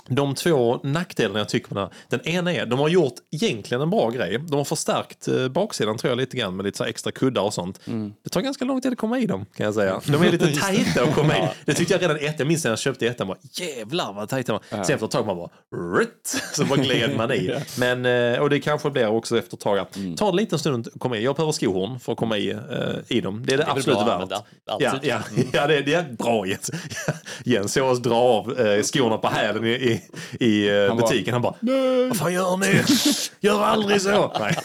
De två nackdelarna jag tycker på den ena är, de har gjort egentligen en bra grej. De har förstärkt baksidan tror jag lite grann med lite så extra kuddar och sånt. Mm. Det tar ganska lång tid att komma i dem kan jag säga. De är lite tajta att komma i. Det tyckte jag redan ett, jag minns när jag köpte ett, jag bara, jävlar vad tajta man. Ja. Sen efter ett tag man bara, rutt, så bara gled man i. Men, och det kanske blir också efter ett tag. Mm. Ta en liten stund att komma i. Jag behöver skohorn för att komma i, äh, i dem. Det är det, det är absolut värt. Ja, ja, ja, det, det är bra Jens. Jens, jag drar av äh, skorna på hälen i I, i han butiken. Bara, han bara, nej. Vad fan gör ni? Gör aldrig så! Nej.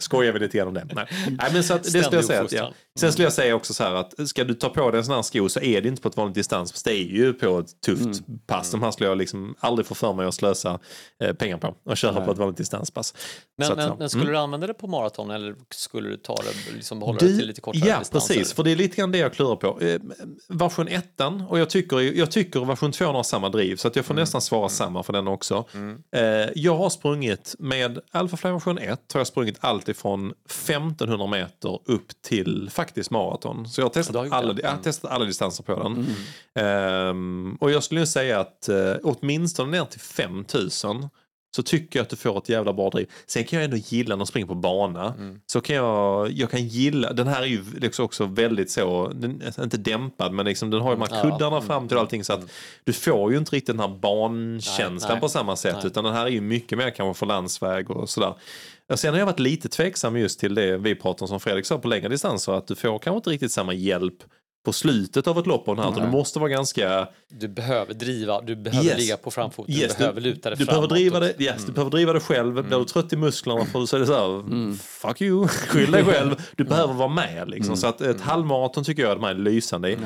Skojar vi lite igenom det. Nej. Nej, men så att, det skulle jag säga att, ja. Sen skulle jag säga också så här att ska du ta på dig en sån här sko så är det inte på ett vanligt distans. Det är ju på ett tufft mm. pass. De här skulle jag liksom aldrig få för mig att slösa eh, pengar på och köra nej. På ett vanligt distanspass. Men, att, men, men skulle mm. du använda det på maraton eller skulle du ta det, liksom behålla det till lite kortare ja, distanser? Ja, precis. För det är lite grann det jag klurar på. Eh, version ettan och jag tycker, jag tycker version tvåan har samma driv så att jag får mm. nästan svara mm. samma för den också. Mm. Eh, jag har sprungit med Alphafly version ett har jag sprungit allt ifrån femtonhundra meter upp till faktiskt maraton. Så jag har testat, mm. alla, jag har testat alla distanser på den. Mm. Um, och jag skulle ju säga att uh, åtminstone ner till femtusen så tycker jag att du får ett jävla bra driv. Sen kan jag ändå gilla när jag springer på bana. Mm. Så kan jag, jag kan gilla, den här är ju liksom också väldigt så, den är inte dämpad men liksom den har ju de här kuddarna mm. fram till allting så att mm. du får ju inte riktigt den här bankänslan nej, nej. På samma sätt nej. Utan den här är ju mycket mer kanske för landsväg och sådär. Sen har jag varit lite tveksam just till det vi pratar om som Fredrik sa på längre distanser att du får kanske inte riktigt samma hjälp på slutet av ett lopp och den här mm. du måste vara ganska du behöver driva du behöver yes. ligga på framfoten yes. du behöver luta dig du behöver driva det yes, mm. du behöver driva det själv mm. blir du trött i musklerna för du säger så här mm. fuck you skyll dig själv du mm. behöver vara med liksom mm. så att ett mm. halvmaraton tycker jag är de här lysande i mm.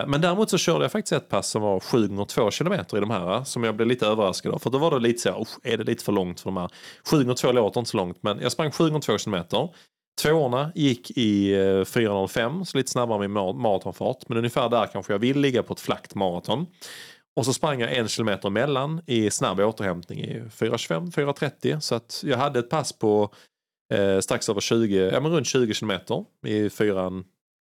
eh, men däremot så körde jag faktiskt ett pass som var sju gånger två kilometer i de här som jag blev lite överraskad av för då var det lite så här är det lite för långt för de här sju gånger två låter inte så långt men jag sprang sju gånger två kilometer. Tvåorna gick i fyra noll fem så lite snabbare med maratonfart men ungefär där kanske jag vill ligga på ett flackt maraton. Och så sprang jag en kilometer mellan i snabb återhämtning i fyra tjugofem, fyra trettio så att jag hade ett pass på eh, strax över tjugo, ja men runt tjugo kilometer i fyra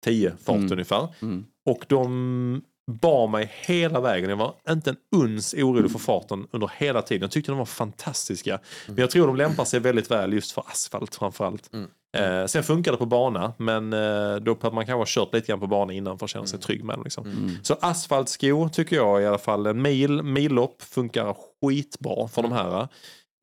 tio fart mm. ungefär. Mm. Och de bar mig hela vägen. Jag var inte en uns orolig för farten under hela tiden. Jag tyckte de var fantastiska. Men jag tror de lämpar sig väldigt väl just för asfalt framförallt. Mm. Eh, sen funkar det på bana, men eh, då att man kan ha kört lite grann på bana innan för att känna sig trygg med liksom. Mm. Så asfaltsko tycker jag i alla fall, en mil, millopp funkar skitbra för mm. de här.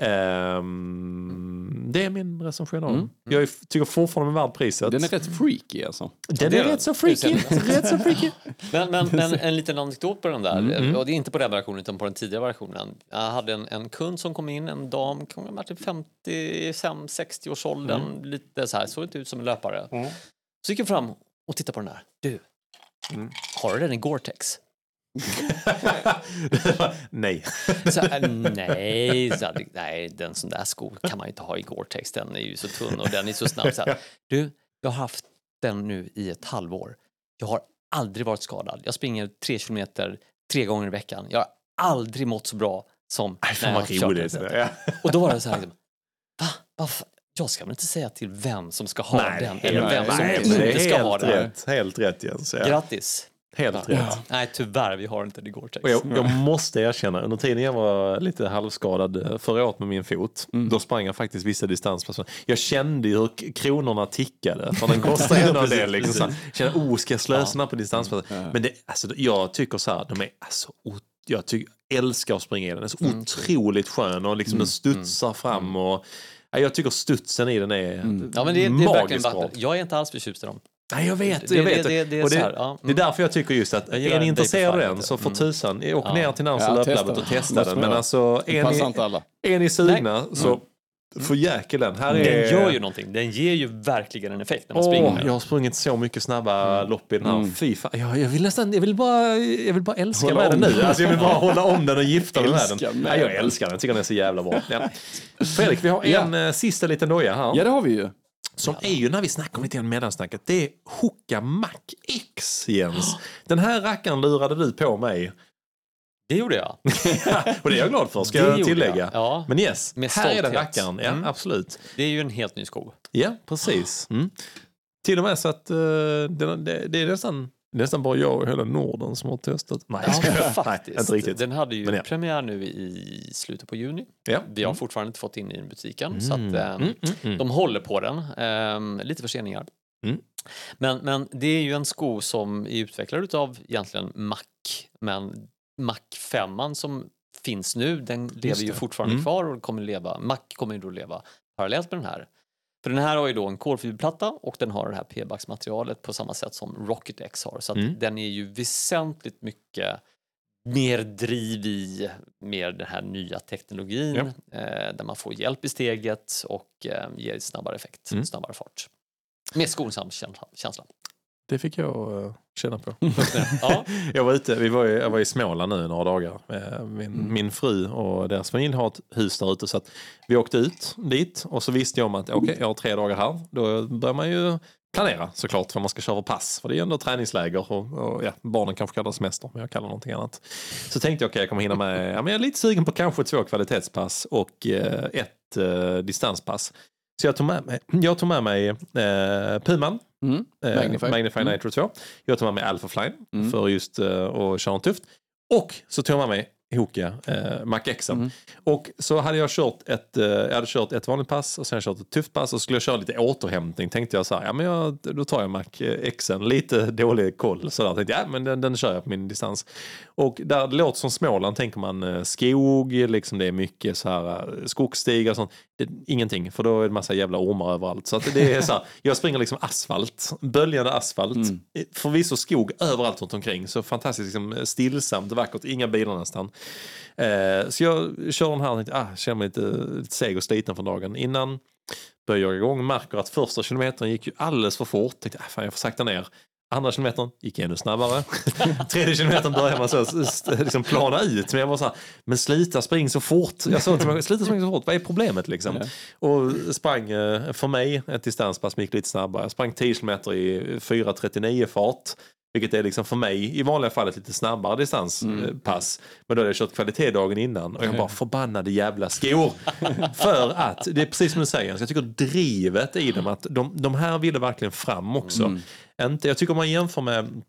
Um, det är min recension av mm. Jag tycker fortfarande med världpriset. Den är rätt freaky alltså. Den är rätt så freaky, rätt så freaky. Men, men, men en liten anekdot på den där. Mm. Och det är inte på den versionen utan på den tidigare versionen. Jag hade en, en kund som kom in, en dam, kom med typ femtio sextio års åldern, mm. lite så här, såg inte ut som en löpare. Mm. Så gick jag fram och tittade på den där. Du, mm. har du den i Gore-Tex? nej. Så, äh, nej, så, nej, den sån där skor kan man inte ha i Gore-Tex. Den är ju så tunn och den är så snabb. Så, du, jag har haft den nu i ett halvår. Jag har aldrig varit skadad. Jag springer tre kilometer tre gånger i veckan. Jag har aldrig mått så bra som Ay, när jag kört det. Det. Ja. Och då var det så här, liksom, va? Va? Jag ska väl inte säga till vem som ska ha nej, den eller vem nej, som nej, inte nej, ska ha den. Rätt, helt rätt, Jens. Ja. Grattis. Helt rätt. Ja. Nej, tyvärr, vi har inte det Gore-Tex. Jag, jag måste erkänna, under tiden jag var lite halvskadad förra året med min fot, mm. då sprang jag faktiskt vissa distanspass. Jag kände ju hur kronorna tickade, för den kostade en av det. Liksom, så här, kände, oh, ska jag slösna ja. på distanspass? Ja. Men det, alltså, jag tycker så här, de är alltså otroligt. Jag tycker, älskar att springa i den. Den är så mm. otroligt skön och liksom mm. den studsar mm. fram. Och, jag tycker studsen i den är mm. ja, men det, det är verkligen bra. Jag är inte alls förtjust i dem. Nej, jag vet, jag vet. Det, det, det, det, är, det, här, ja. mm. det är därför jag tycker just att är ni intresserade av den så för tusan, åk ja. ner till Nams ja, Löplabbet och testa den. Men alltså, är ni, är ni sugna så mm. för jäkelen. Här är... Den gör ju någonting, den ger ju verkligen en effekt när man oh, springer med. Jag har sprungit så mycket snabba mm. lopp i den här mm. FIFA. Jag, jag, vill nästan, jag, vill bara, jag vill bara älska hålla med den nu. Alltså, jag vill bara hålla om den och gifta mig med den. Nej, jag älskar den, jag tycker den är så jävla bra. Ja. Fredrik, vi har en ja. sista liten doja här. Ja, det har vi ju. Som är ju när vi snackar om lite grann medansnacket. Det är Hoka Mach X, Jens. Den här rackaren lurade du på mig. Det gjorde jag. Och det är jag glad för, ska det jag tillägga. Jag. Ja. Men yes, med här stolthet. Är den rackaren. Ja, mm. absolut. Det är ju en helt ny sko. Ja, precis. Mm. Till och med så att uh, det, det, det är nästan... Nästan bara jag och hela Norden som har testat. Nej, ja, faktiskt. Nej, inte riktigt. Den hade ju ja. premiär nu i slutet på juni. Ja. Vi har mm. fortfarande inte fått in i butiken. Mm. Så att, äm, mm, mm, de håller på den. Äm, lite förseningar. Mm. Men, men det är ju en sko som är utvecklad av egentligen Mach. Men Mach fem som finns nu, den lever ju fortfarande mm. kvar och kommer leva. Mach kommer ju då leva parallellt med den här. För den här har ju då en kolfiberplatta och den har det här P-backsmaterialet på samma sätt som Rocket X har. Så att mm. den är ju väsentligt mycket mer driv i mer den här nya teknologin. Ja. Eh, där man får hjälp i steget och eh, ger snabbare effekt, mm. snabbare fart. Mer skonsam känsla. Det fick jag uh, känna på. ja. Jag var ute, vi var i, jag var i Småland nu några dagar. Min, mm. min fru och deras familj har ett hus där ute. Så att vi åkte ut dit och så visste jag om att okay, jag har tre dagar här. Då börjar man ju planera såklart för man ska köra pass. För det är ju ändå träningsläger och, och ja, barnen kanske kallar semester men jag kallar någonting annat. Så tänkte jag okej, okay, jag kommer hinna med. Ja, men jag är lite sugen på kanske två kvalitetspass och eh, ett eh, distanspass. Så jag tog med mig, jag tog med mig eh, Puma mm. eh, Magnify, Magnify mm. Nitro två. Jag tog med mig Alphafly mm. för just att eh, köra tufft. Och så tog jag med mig Hoka eh, Mach X. Mm. Och så hade jag kört ett, eh, jag hade kört ett vanligt pass och sen hade jag kört ett tufft pass och skulle jag köra lite återhämtning. Tänkte jag så här, ja, men jag, då tar jag Mach X. Lite dålig koll. Så där tänkte jag, ja, men den, den kör jag på min distans. Och där det låter som Småland tänker man skog, liksom det är mycket så här skogsstigar och sånt. Det, ingenting, för då är det massa jävla ormar överallt. Så att det är så här, jag springer liksom asfalt, böljande asfalt. Mm. Förvisso skog överallt runt omkring. Så fantastiskt liksom, stillsamt, vackert, inga bilar nästan. Eh, så jag kör den här och tänkte, ah, känner mig lite, lite seg och sliten från dagen innan. Börjar jag igång, märker att första kilometern gick ju alldeles för fort. Tänkte, ah, fan, jag får sakta ner. Andra kilometern gick ännu snabbare. Tredje kilometern började man så liksom plana ut. Men jag var så här, men slita, spring så fort. Jag sa till mig, slita, spring så fort. Vad är problemet liksom? Mm. Och sprang för mig ett distanspass gick lite snabbare. Jag sprang tio kilometer i fyra trettionio fart. Vilket är liksom för mig i vanliga fallet lite snabbare distanspass. Mm. Men då hade jag kört kvalitetsdagen innan. Och jag bara förbannade jävla skor. För att, det är precis som du säger. Jag tycker drivet i dem. Att de, de här ville verkligen fram också. Mm. Inte, jag tycker om man jämför med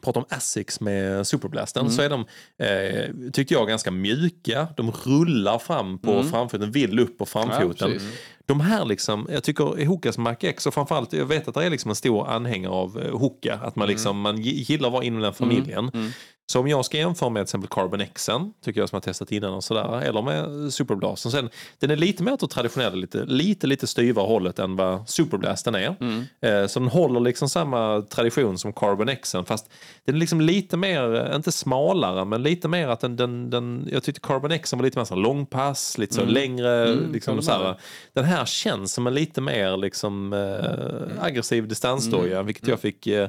pratar om Asics med Superblasten, mm. så är de, eh, tycker jag, ganska mjuka. De rullar fram på mm. framfoten, vill upp på framfoten. Ja, de här liksom, jag tycker Hokas Mach X, och framförallt, jag vet att det är liksom en stor anhängare av Hoka, att man liksom, mm. man gillar att vara inom den familjen. Mm. Mm. Så om jag ska jämföra med till exempel Carbon Xen, tycker jag, som jag testat innan och sådär, eller med Superblasten. Sen, den är lite mer traditionell, lite, lite, lite styvare hållet än vad Superblasten är. Mm. Eh, så den håller liksom samma tradition som Carbon Xen, fast den är liksom lite mer, inte smalare, men lite mer att den, den, den jag tyckte Carbon Xen var lite mer så långpass, lite så mm. längre, mm, liksom sådär. Den här känns som en lite mer liksom eh, aggressiv distansdoja, mm. vilket mm. jag fick... Eh,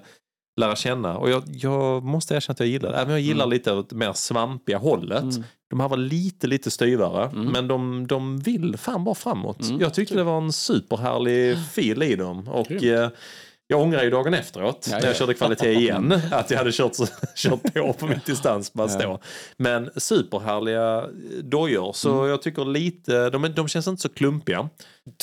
lära känna, och jag, jag måste erkänna att jag gillar det, även jag gillar mm. lite mer svampiga hållet, mm. de här var lite lite styvare, mm. men de, de vill fan bara framåt, mm. jag tyckte det var en superhärlig fil i dem, och eh, jag ångrar ju dagen efteråt när jag körde kvalitet igen, att jag hade kört, kört på på mitt distanspass då, men superhärliga dojor, så mm. jag tycker lite, de, de känns inte så klumpiga.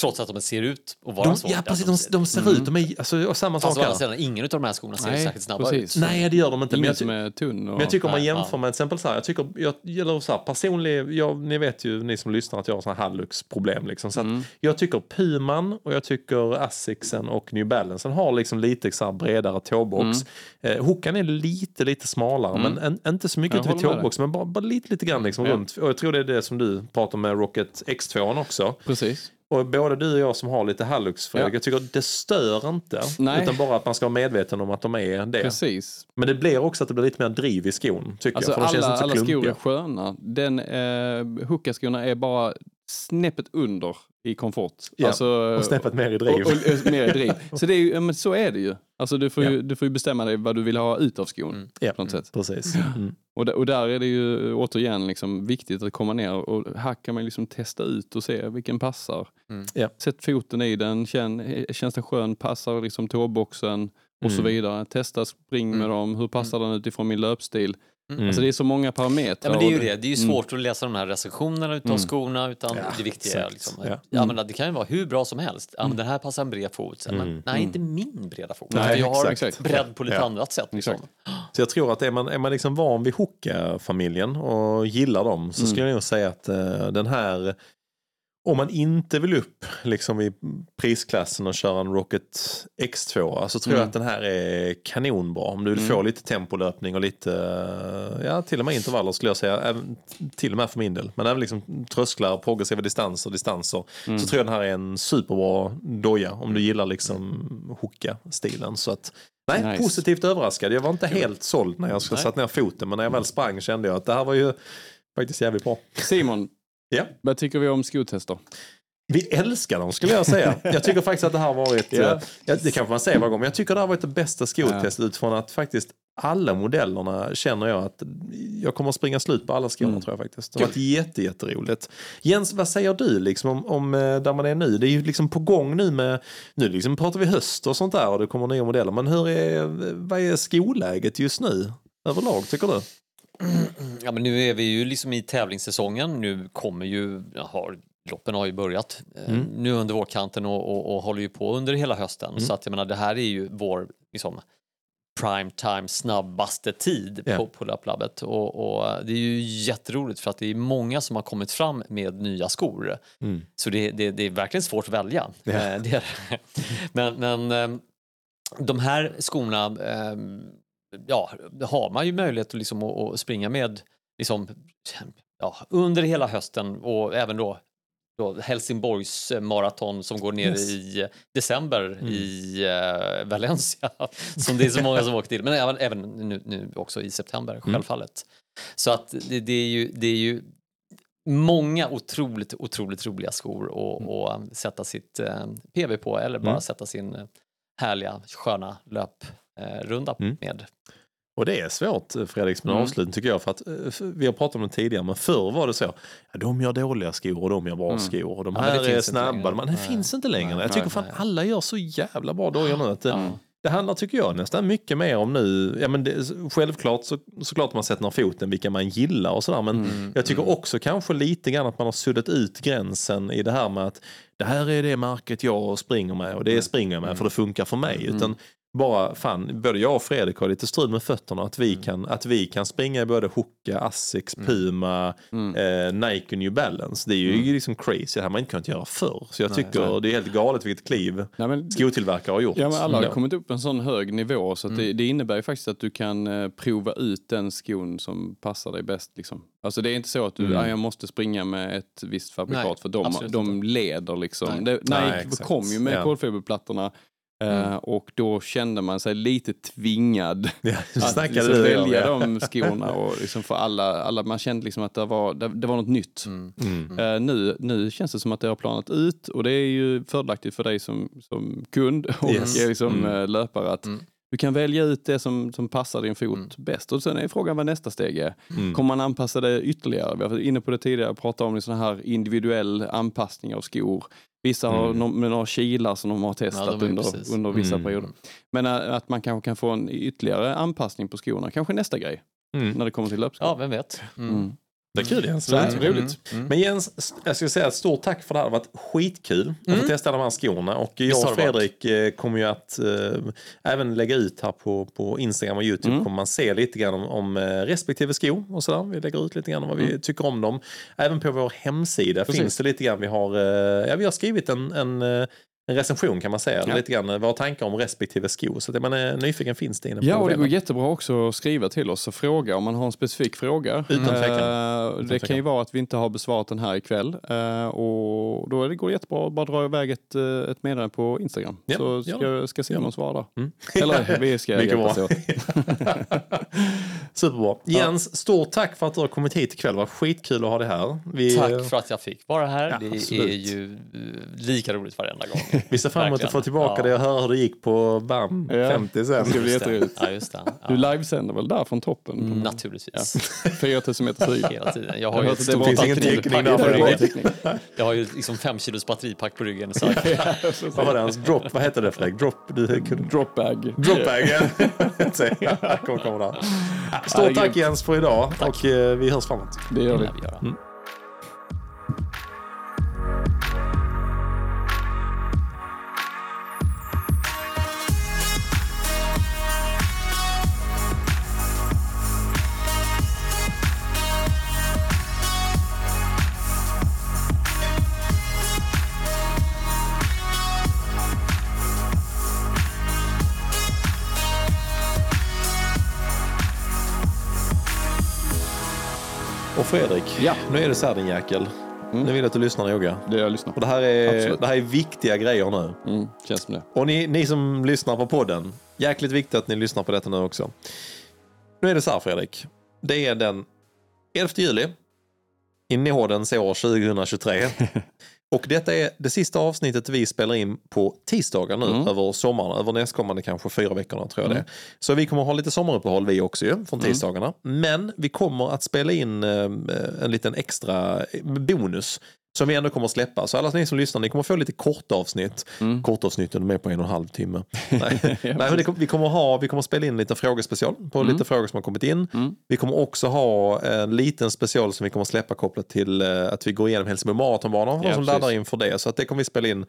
Trots att de ser ut och vara de, så. Ja, precis. De, de ser mm. ut. De är, alltså, och samma sak här. Sedan, ingen av de här skorna ser särskilt snabba ut. Nej, det gör de inte. Ingen men, som är tunn. Och, men jag tycker om man jämför ja. med till exempel så här. Jag tycker, jag gillar så här, personlig, jag, ni vet ju, ni som lyssnar, att jag har sådana Hallux-problem liksom. Så mm. att jag tycker Puman och jag tycker Asicsen och New Balance har liksom lite så här bredare tåbox. Mm. Eh, Hokan är lite, lite smalare, mm. men en, inte så mycket till tåbox, men bara, bara lite, lite grann liksom, ja. runt. Och jag tror det är det som du pratar med Rocket X två också. Precis. Och både du och jag som har lite Hallux-frågor, ja. jag tycker att det stör inte. Nej. Utan bara att man ska vara medveten om att de är det. Precis. Men det blir också att det blir lite mer driv i skon, tycker alltså jag. För alla, känns inte så alla skor är sköna. Den, eh, Hoka-skorna är bara snäppet under i komfort. Ja. Alltså, och snäppet mer i driv. Och, och, och, mer i driv. Så, det är ju, men så är det ju. Alltså du får ju, ja. du får ju bestämma dig vad du vill ha ut av skon. Mm. Ja, på något sätt. Precis. Mm. Och, där, och där är det ju återigen liksom viktigt att komma ner, och här kan man liksom testa ut och se vilken passar. Mm. Ja. Sätt foten i den, känn, känns den skön, passar liksom tåboxen och mm. så vidare. Testa, spring mm. med dem, hur passar mm. den utifrån min löpstil? Mm. Alltså det är så många parametrar. Ja, men det är ju det. Det är ju svårt mm. att läsa de här recensionerna utav mm. skorna, utan ja, det viktiga är liksom, ja. ja, men det kan ju vara hur bra som helst. Ja, men den här passar en bred fot. Mm. Men, nej, inte min breda fot. Nej, jag har exakt. bredd på lite ja. annat sätt. Liksom. Så jag tror att är man, är man liksom van vid Hoka-familjen och gillar dem, så skulle mm. jag nog säga att uh, den här... Om man inte vill upp liksom i prisklassen och köra en Rocket X två, så tror mm. jag att den här är kanonbra. Om du vill mm. få lite tempolöpning och lite, ja, till och med intervaller skulle jag säga, även, till och med för min del. Men även liksom trösklar, progressiva distanser, distanser. Mm. Så tror jag den här är en superbra doja om du gillar liksom Hoka-stilen. Så att, nej, nice. positivt överraskad. Jag var inte helt såld när jag skulle satt ner foten, men när jag väl sprang kände jag att det här var ju faktiskt jävligt bra. Simon, ja. vad tycker vi om skotester? Vi älskar dem, skulle jag säga. Jag tycker faktiskt att det här varit, yeah. det kanske man säger varje gång, men jag tycker det har varit det bästa skotestet, yeah. utifrån att faktiskt alla modellerna, känner jag att jag kommer att springa slut på alla skorna, mm. tror jag faktiskt. Det har varit jätte, jätteroligt. Jens, vad säger du liksom om, om där man är nu? Det är ju liksom på gång nu med, nu liksom pratar vi höst och sånt där, och det kommer nya modeller, men hur är, vad är skoläget just nu överlag, tycker du? Ja, men nu är vi ju liksom i tävlingssäsongen. Nu kommer ju, har, loppen har ju börjat mm. nu under vårkanten och, och, och håller ju på under hela hösten. Mm. Så att jag menar, det här är ju vår liksom prime time snabbaste tid yeah. på, på Löplabbet. Och, och det är ju jätteroligt för att det är många som har kommit fram med nya skor. Mm. Så det, det, det är verkligen svårt att välja. Yeah. Det är, men, men de här skorna... Ja, har man ju möjlighet att, liksom, att springa med liksom, ja, under hela hösten, och även då, då Helsingborgs maraton som går ner yes. i december mm. i uh, Valencia, som det är så många som åker till, men även, även nu, nu också i september, självfallet. Mm. Så att det, det, är ju, det är ju många otroligt, otroligt roliga skor att och mm. sätta sitt uh, P V på, eller bara mm. sätta sin uh, härliga, sköna löp. runda med. Mm. Och det är svårt, Fredrik, med mm. avslutning, tycker jag, för att vi har pratat om det tidigare, men förr var det så, ja, de gör dåliga skor och de gör bra mm. skor, och de ja, här är snabba, men det finns inte längre. Nej, jag tycker nej, fan nej. alla gör så jävla bra dojor nu att mm. det handlar, tycker jag, nästan mycket mer om nu, ja, men det, självklart så, såklart man sätter ner foten vilka man gillar och sådär, men mm, jag tycker mm. också kanske lite grann att man har suddat ut gränsen i det här med att det här är det märket jag springer med, och det mm. springer jag med mm. för det funkar för mig, mm. utan bara fan, både jag och Fredrik har lite strid med fötterna, att vi, mm. kan, att vi kan springa i både Hoka, Asics, Puma, mm. eh, Nike och New Balance. Det är ju mm. liksom crazy, det här man inte kunnat göra förr. Så jag nej, tycker nej. det är helt galet vilket kliv nej, men, skotillverkare har gjort. Ja, men alla har kommit upp på en sån hög nivå så att mm. det, det innebär ju faktiskt att du kan eh, prova ut den skon som passar dig bäst liksom. Alltså det är inte så att du mm. ah, jag måste springa med ett visst fabrikat nej, för de, de leder liksom. Nej, det, nej, nej det kom ju med ja. kolfiberplattorna. Mm. Uh, och då kände man sig lite tvingad ja, att liksom du, välja ja. de skorna och liksom för alla, alla man kände liksom att det var, det, det var något nytt. Mm. Mm. Uh, nu, nu känns det som att det har planat ut och det är ju fördelaktigt för dig som, som kund och yes. liksom, mm. uh, löpare att mm. du kan välja ut det som, som passar din fot mm. bäst. Och sen är frågan vad nästa steg är. Mm. Kommer man anpassa det ytterligare? Vi har varit inne på det tidigare och pratat om sådana här individuell anpassning av skor. Vissa har mm. no- med några kilar som de har testat ja, under, under vissa mm. perioder. Men ä, att man kanske kan få en ytterligare anpassning på skorna. Kanske nästa grej. Mm. När det kommer till löpskor. Ja, vem vet. Mm. Mm. Det är kul Jens, det är roligt. Mm. Mm. Men Jens, jag skulle säga ett stort tack för det här. Det har varit skitkul mm. att få testa de här skorna. Och jag och Fredrik varit. kommer ju att äh, även lägga ut här på, på Instagram och YouTube. Mm. Kommer man se lite grann om, om respektive skor och sådär. Vi lägger ut lite grann om vad vi mm. tycker om dem. Även på vår hemsida Precis. finns det lite grann. Vi har, ja, vi har skrivit en... en En recension kan man säga, ja. lite grann våra tankar om respektive skor. Så att man är nyfiken finns det inne på. Ja, och det går jättebra också att skriva till oss och fråga om man har en specifik fråga. Utan uh, det Utan kan ju vara att vi inte har besvarat den här ikväll. Uh, och då går det jättebra att bara dra iväg ett, ett meddelande på Instagram. Ja, så ska, ja. ska se om någon svarar. Mm. Eller vi ska hjälpas åt. Superbra. Jens, ja. stort tack för att du har kommit hit ikväll. Det var skitkul att ha det här. Vi... Tack för att jag fick vara här. Ja, det absolut. är ju lika roligt varenda gång. Vi ser fram emot att få tillbaka ja. det och höra hur det gick på B A M femtio sen. Det blir jätteroligt. Ja, just det. Ja. Du livesänder väl där från toppen? Mm. Mm. Naturligtvis. Ja. fyra tusen meter syd. Hela tiden. Jag har ju ett stort batteripack på ryggen. Jag har ju liksom fem kilos batteripack på ryggen. Så. Ja, så vad var det hans drop? Vad heter det för dig? Drop, drop bag. Drop bag, ja. Kom, kom där. Stort tack Jens för idag. Tack. Och vi hörs framåt. Det gör vi. Ja, vi gör det. Mm. Fredrik, ja. nu är det så här din jäkel. Mm. Nu vill jag att du lyssnar noga. Det jag lyssnar. Och det här är Absolut. det här är viktiga grejer nu. Mm, känns som det. Och ni, ni som lyssnar på podden, jäkligt viktigt att ni lyssnar på detta nu också. Nu är det så här Fredrik. Det är den elfte juli i nådens år tjugohundratjugotre. Och detta är det sista avsnittet vi spelar in på tisdagar nu mm. över sommaren. Över nästkommande kanske fyra veckorna tror jag mm. det. Så vi kommer ha lite sommaruppehåll vi också ju, från tisdagarna. Mm. Men vi kommer att spela in eh, en liten extra bonus som vi ändå kommer att släppa. Så alla ni som lyssnar, ni kommer att få lite korta avsnitt. Mm. Korta avsnitten är med på en och en halv timme. Nej. Nej, vi, kommer att ha, vi kommer att spela in en liten frågespecial på mm. lite frågor som har kommit in. Mm. Vi kommer också ha en liten special som vi kommer att släppa kopplat till att vi går igenom Helsingborg Marathonbanan. De ja, som laddar in för det. Så att det kommer vi spela in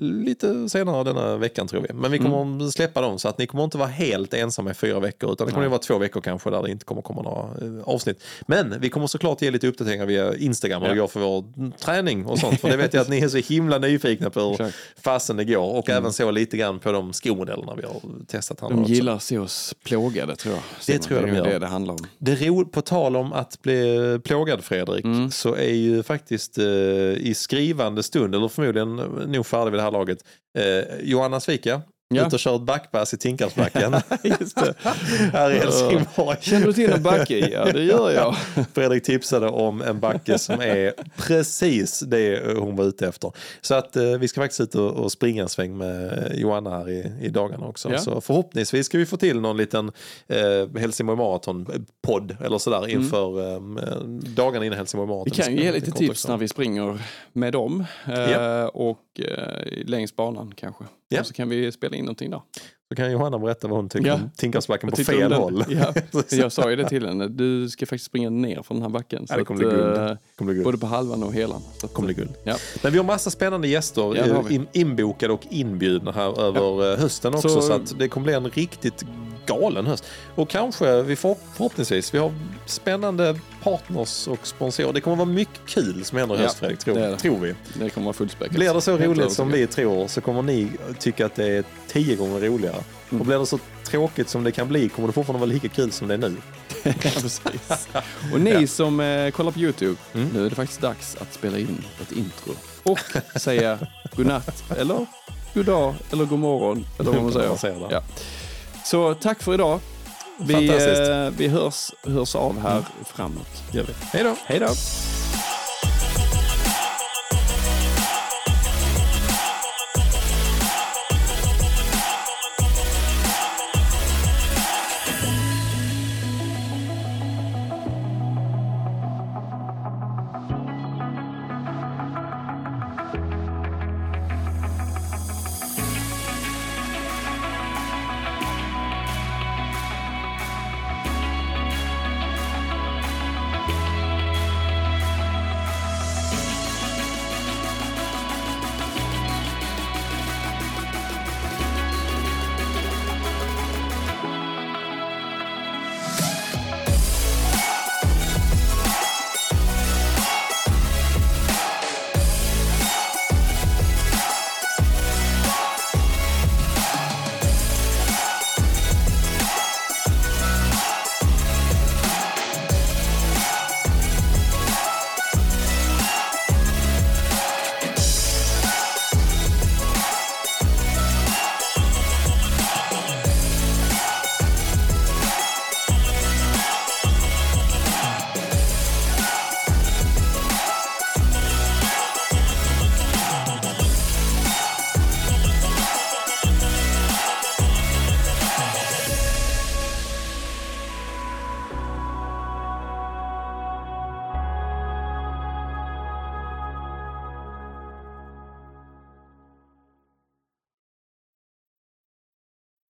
lite senare denna veckan tror vi. Men vi kommer mm. att släppa dem så att ni kommer inte vara helt ensamma i fyra veckor utan det kommer Nej. vara två veckor kanske där det inte kommer komma några avsnitt. Men vi kommer såklart ge lite uppdateringar via Instagram och ja. det går för vår träning och sånt. För det vet jag att ni är så himla nyfikna på hur fasen det går. Och mm. även så lite grann på de skomodellerna vi har testat. De också. gillar att se oss plågade tror jag. Det tror jag de gör. Det, det handlar om. Det ro- på tal om att bli plågad Fredrik mm. så är ju faktiskt eh, i skrivande stund eller förmodligen nog färdig vid här laget. Eh, Johanna Svika ja. ut och kört backpass i Tinkarsbacken. Just det. Här i Helsingborg. Känner du till en backe? Ja, det gör jag. Fredrik tipsade om en backe som är precis det hon var ute efter. Så att eh, vi ska faktiskt ut och, och springa en sväng med Johanna här i, i dagarna också. Ja. Så förhoppningsvis ska vi få till någon liten eh, Helsingborg Marathon-podd eller sådär inför mm. eh, dagarna innan Helsingborg Marathon. Vi kan ju ge lite tips också. När vi springer med dem eh, ja. och eh, längs banan kanske. Ja. Och så kan vi spela in någonting då. Då kan Johanna berätta vad hon tycker ja. om Tinkarsbacken på fel håll. Ja. Jag sa ju det till henne. Du ska faktiskt springa ner från den här backen. Ja, det kommer bli guld. Kom guld. Både på halvan och helan. Så att, kom det kommer bli guld. Ja. Men vi har massa spännande gäster ja, in, inbokade och inbjudna här över ja. hösten också. Så, så att det kommer bli en riktigt galen höst. Och kanske, vi får, förhoppningsvis, vi har spännande partners och sponsorer. Det kommer vara mycket kul som händer i höst, Fredrik, tror, det det. tror vi. Det kommer vara fullspäckat. Blir det så roligt det som vi tror så kommer ni tycka att det är tio gånger roligare. Mm. Och blir det så tråkigt som det kan bli kommer det fortfarande vara lika kul som det är nu. Ja, precis. Och ni ja. som eh, kollar på YouTube, mm. nu är det faktiskt dags att spela in ett intro. Och säga godnatt, eller god dag, eller god morgon, eller vad man säger. säger ja. Så tack för idag. Vi, eh, vi hörs, hörs av här mm. framåt. Hej då. Hej då.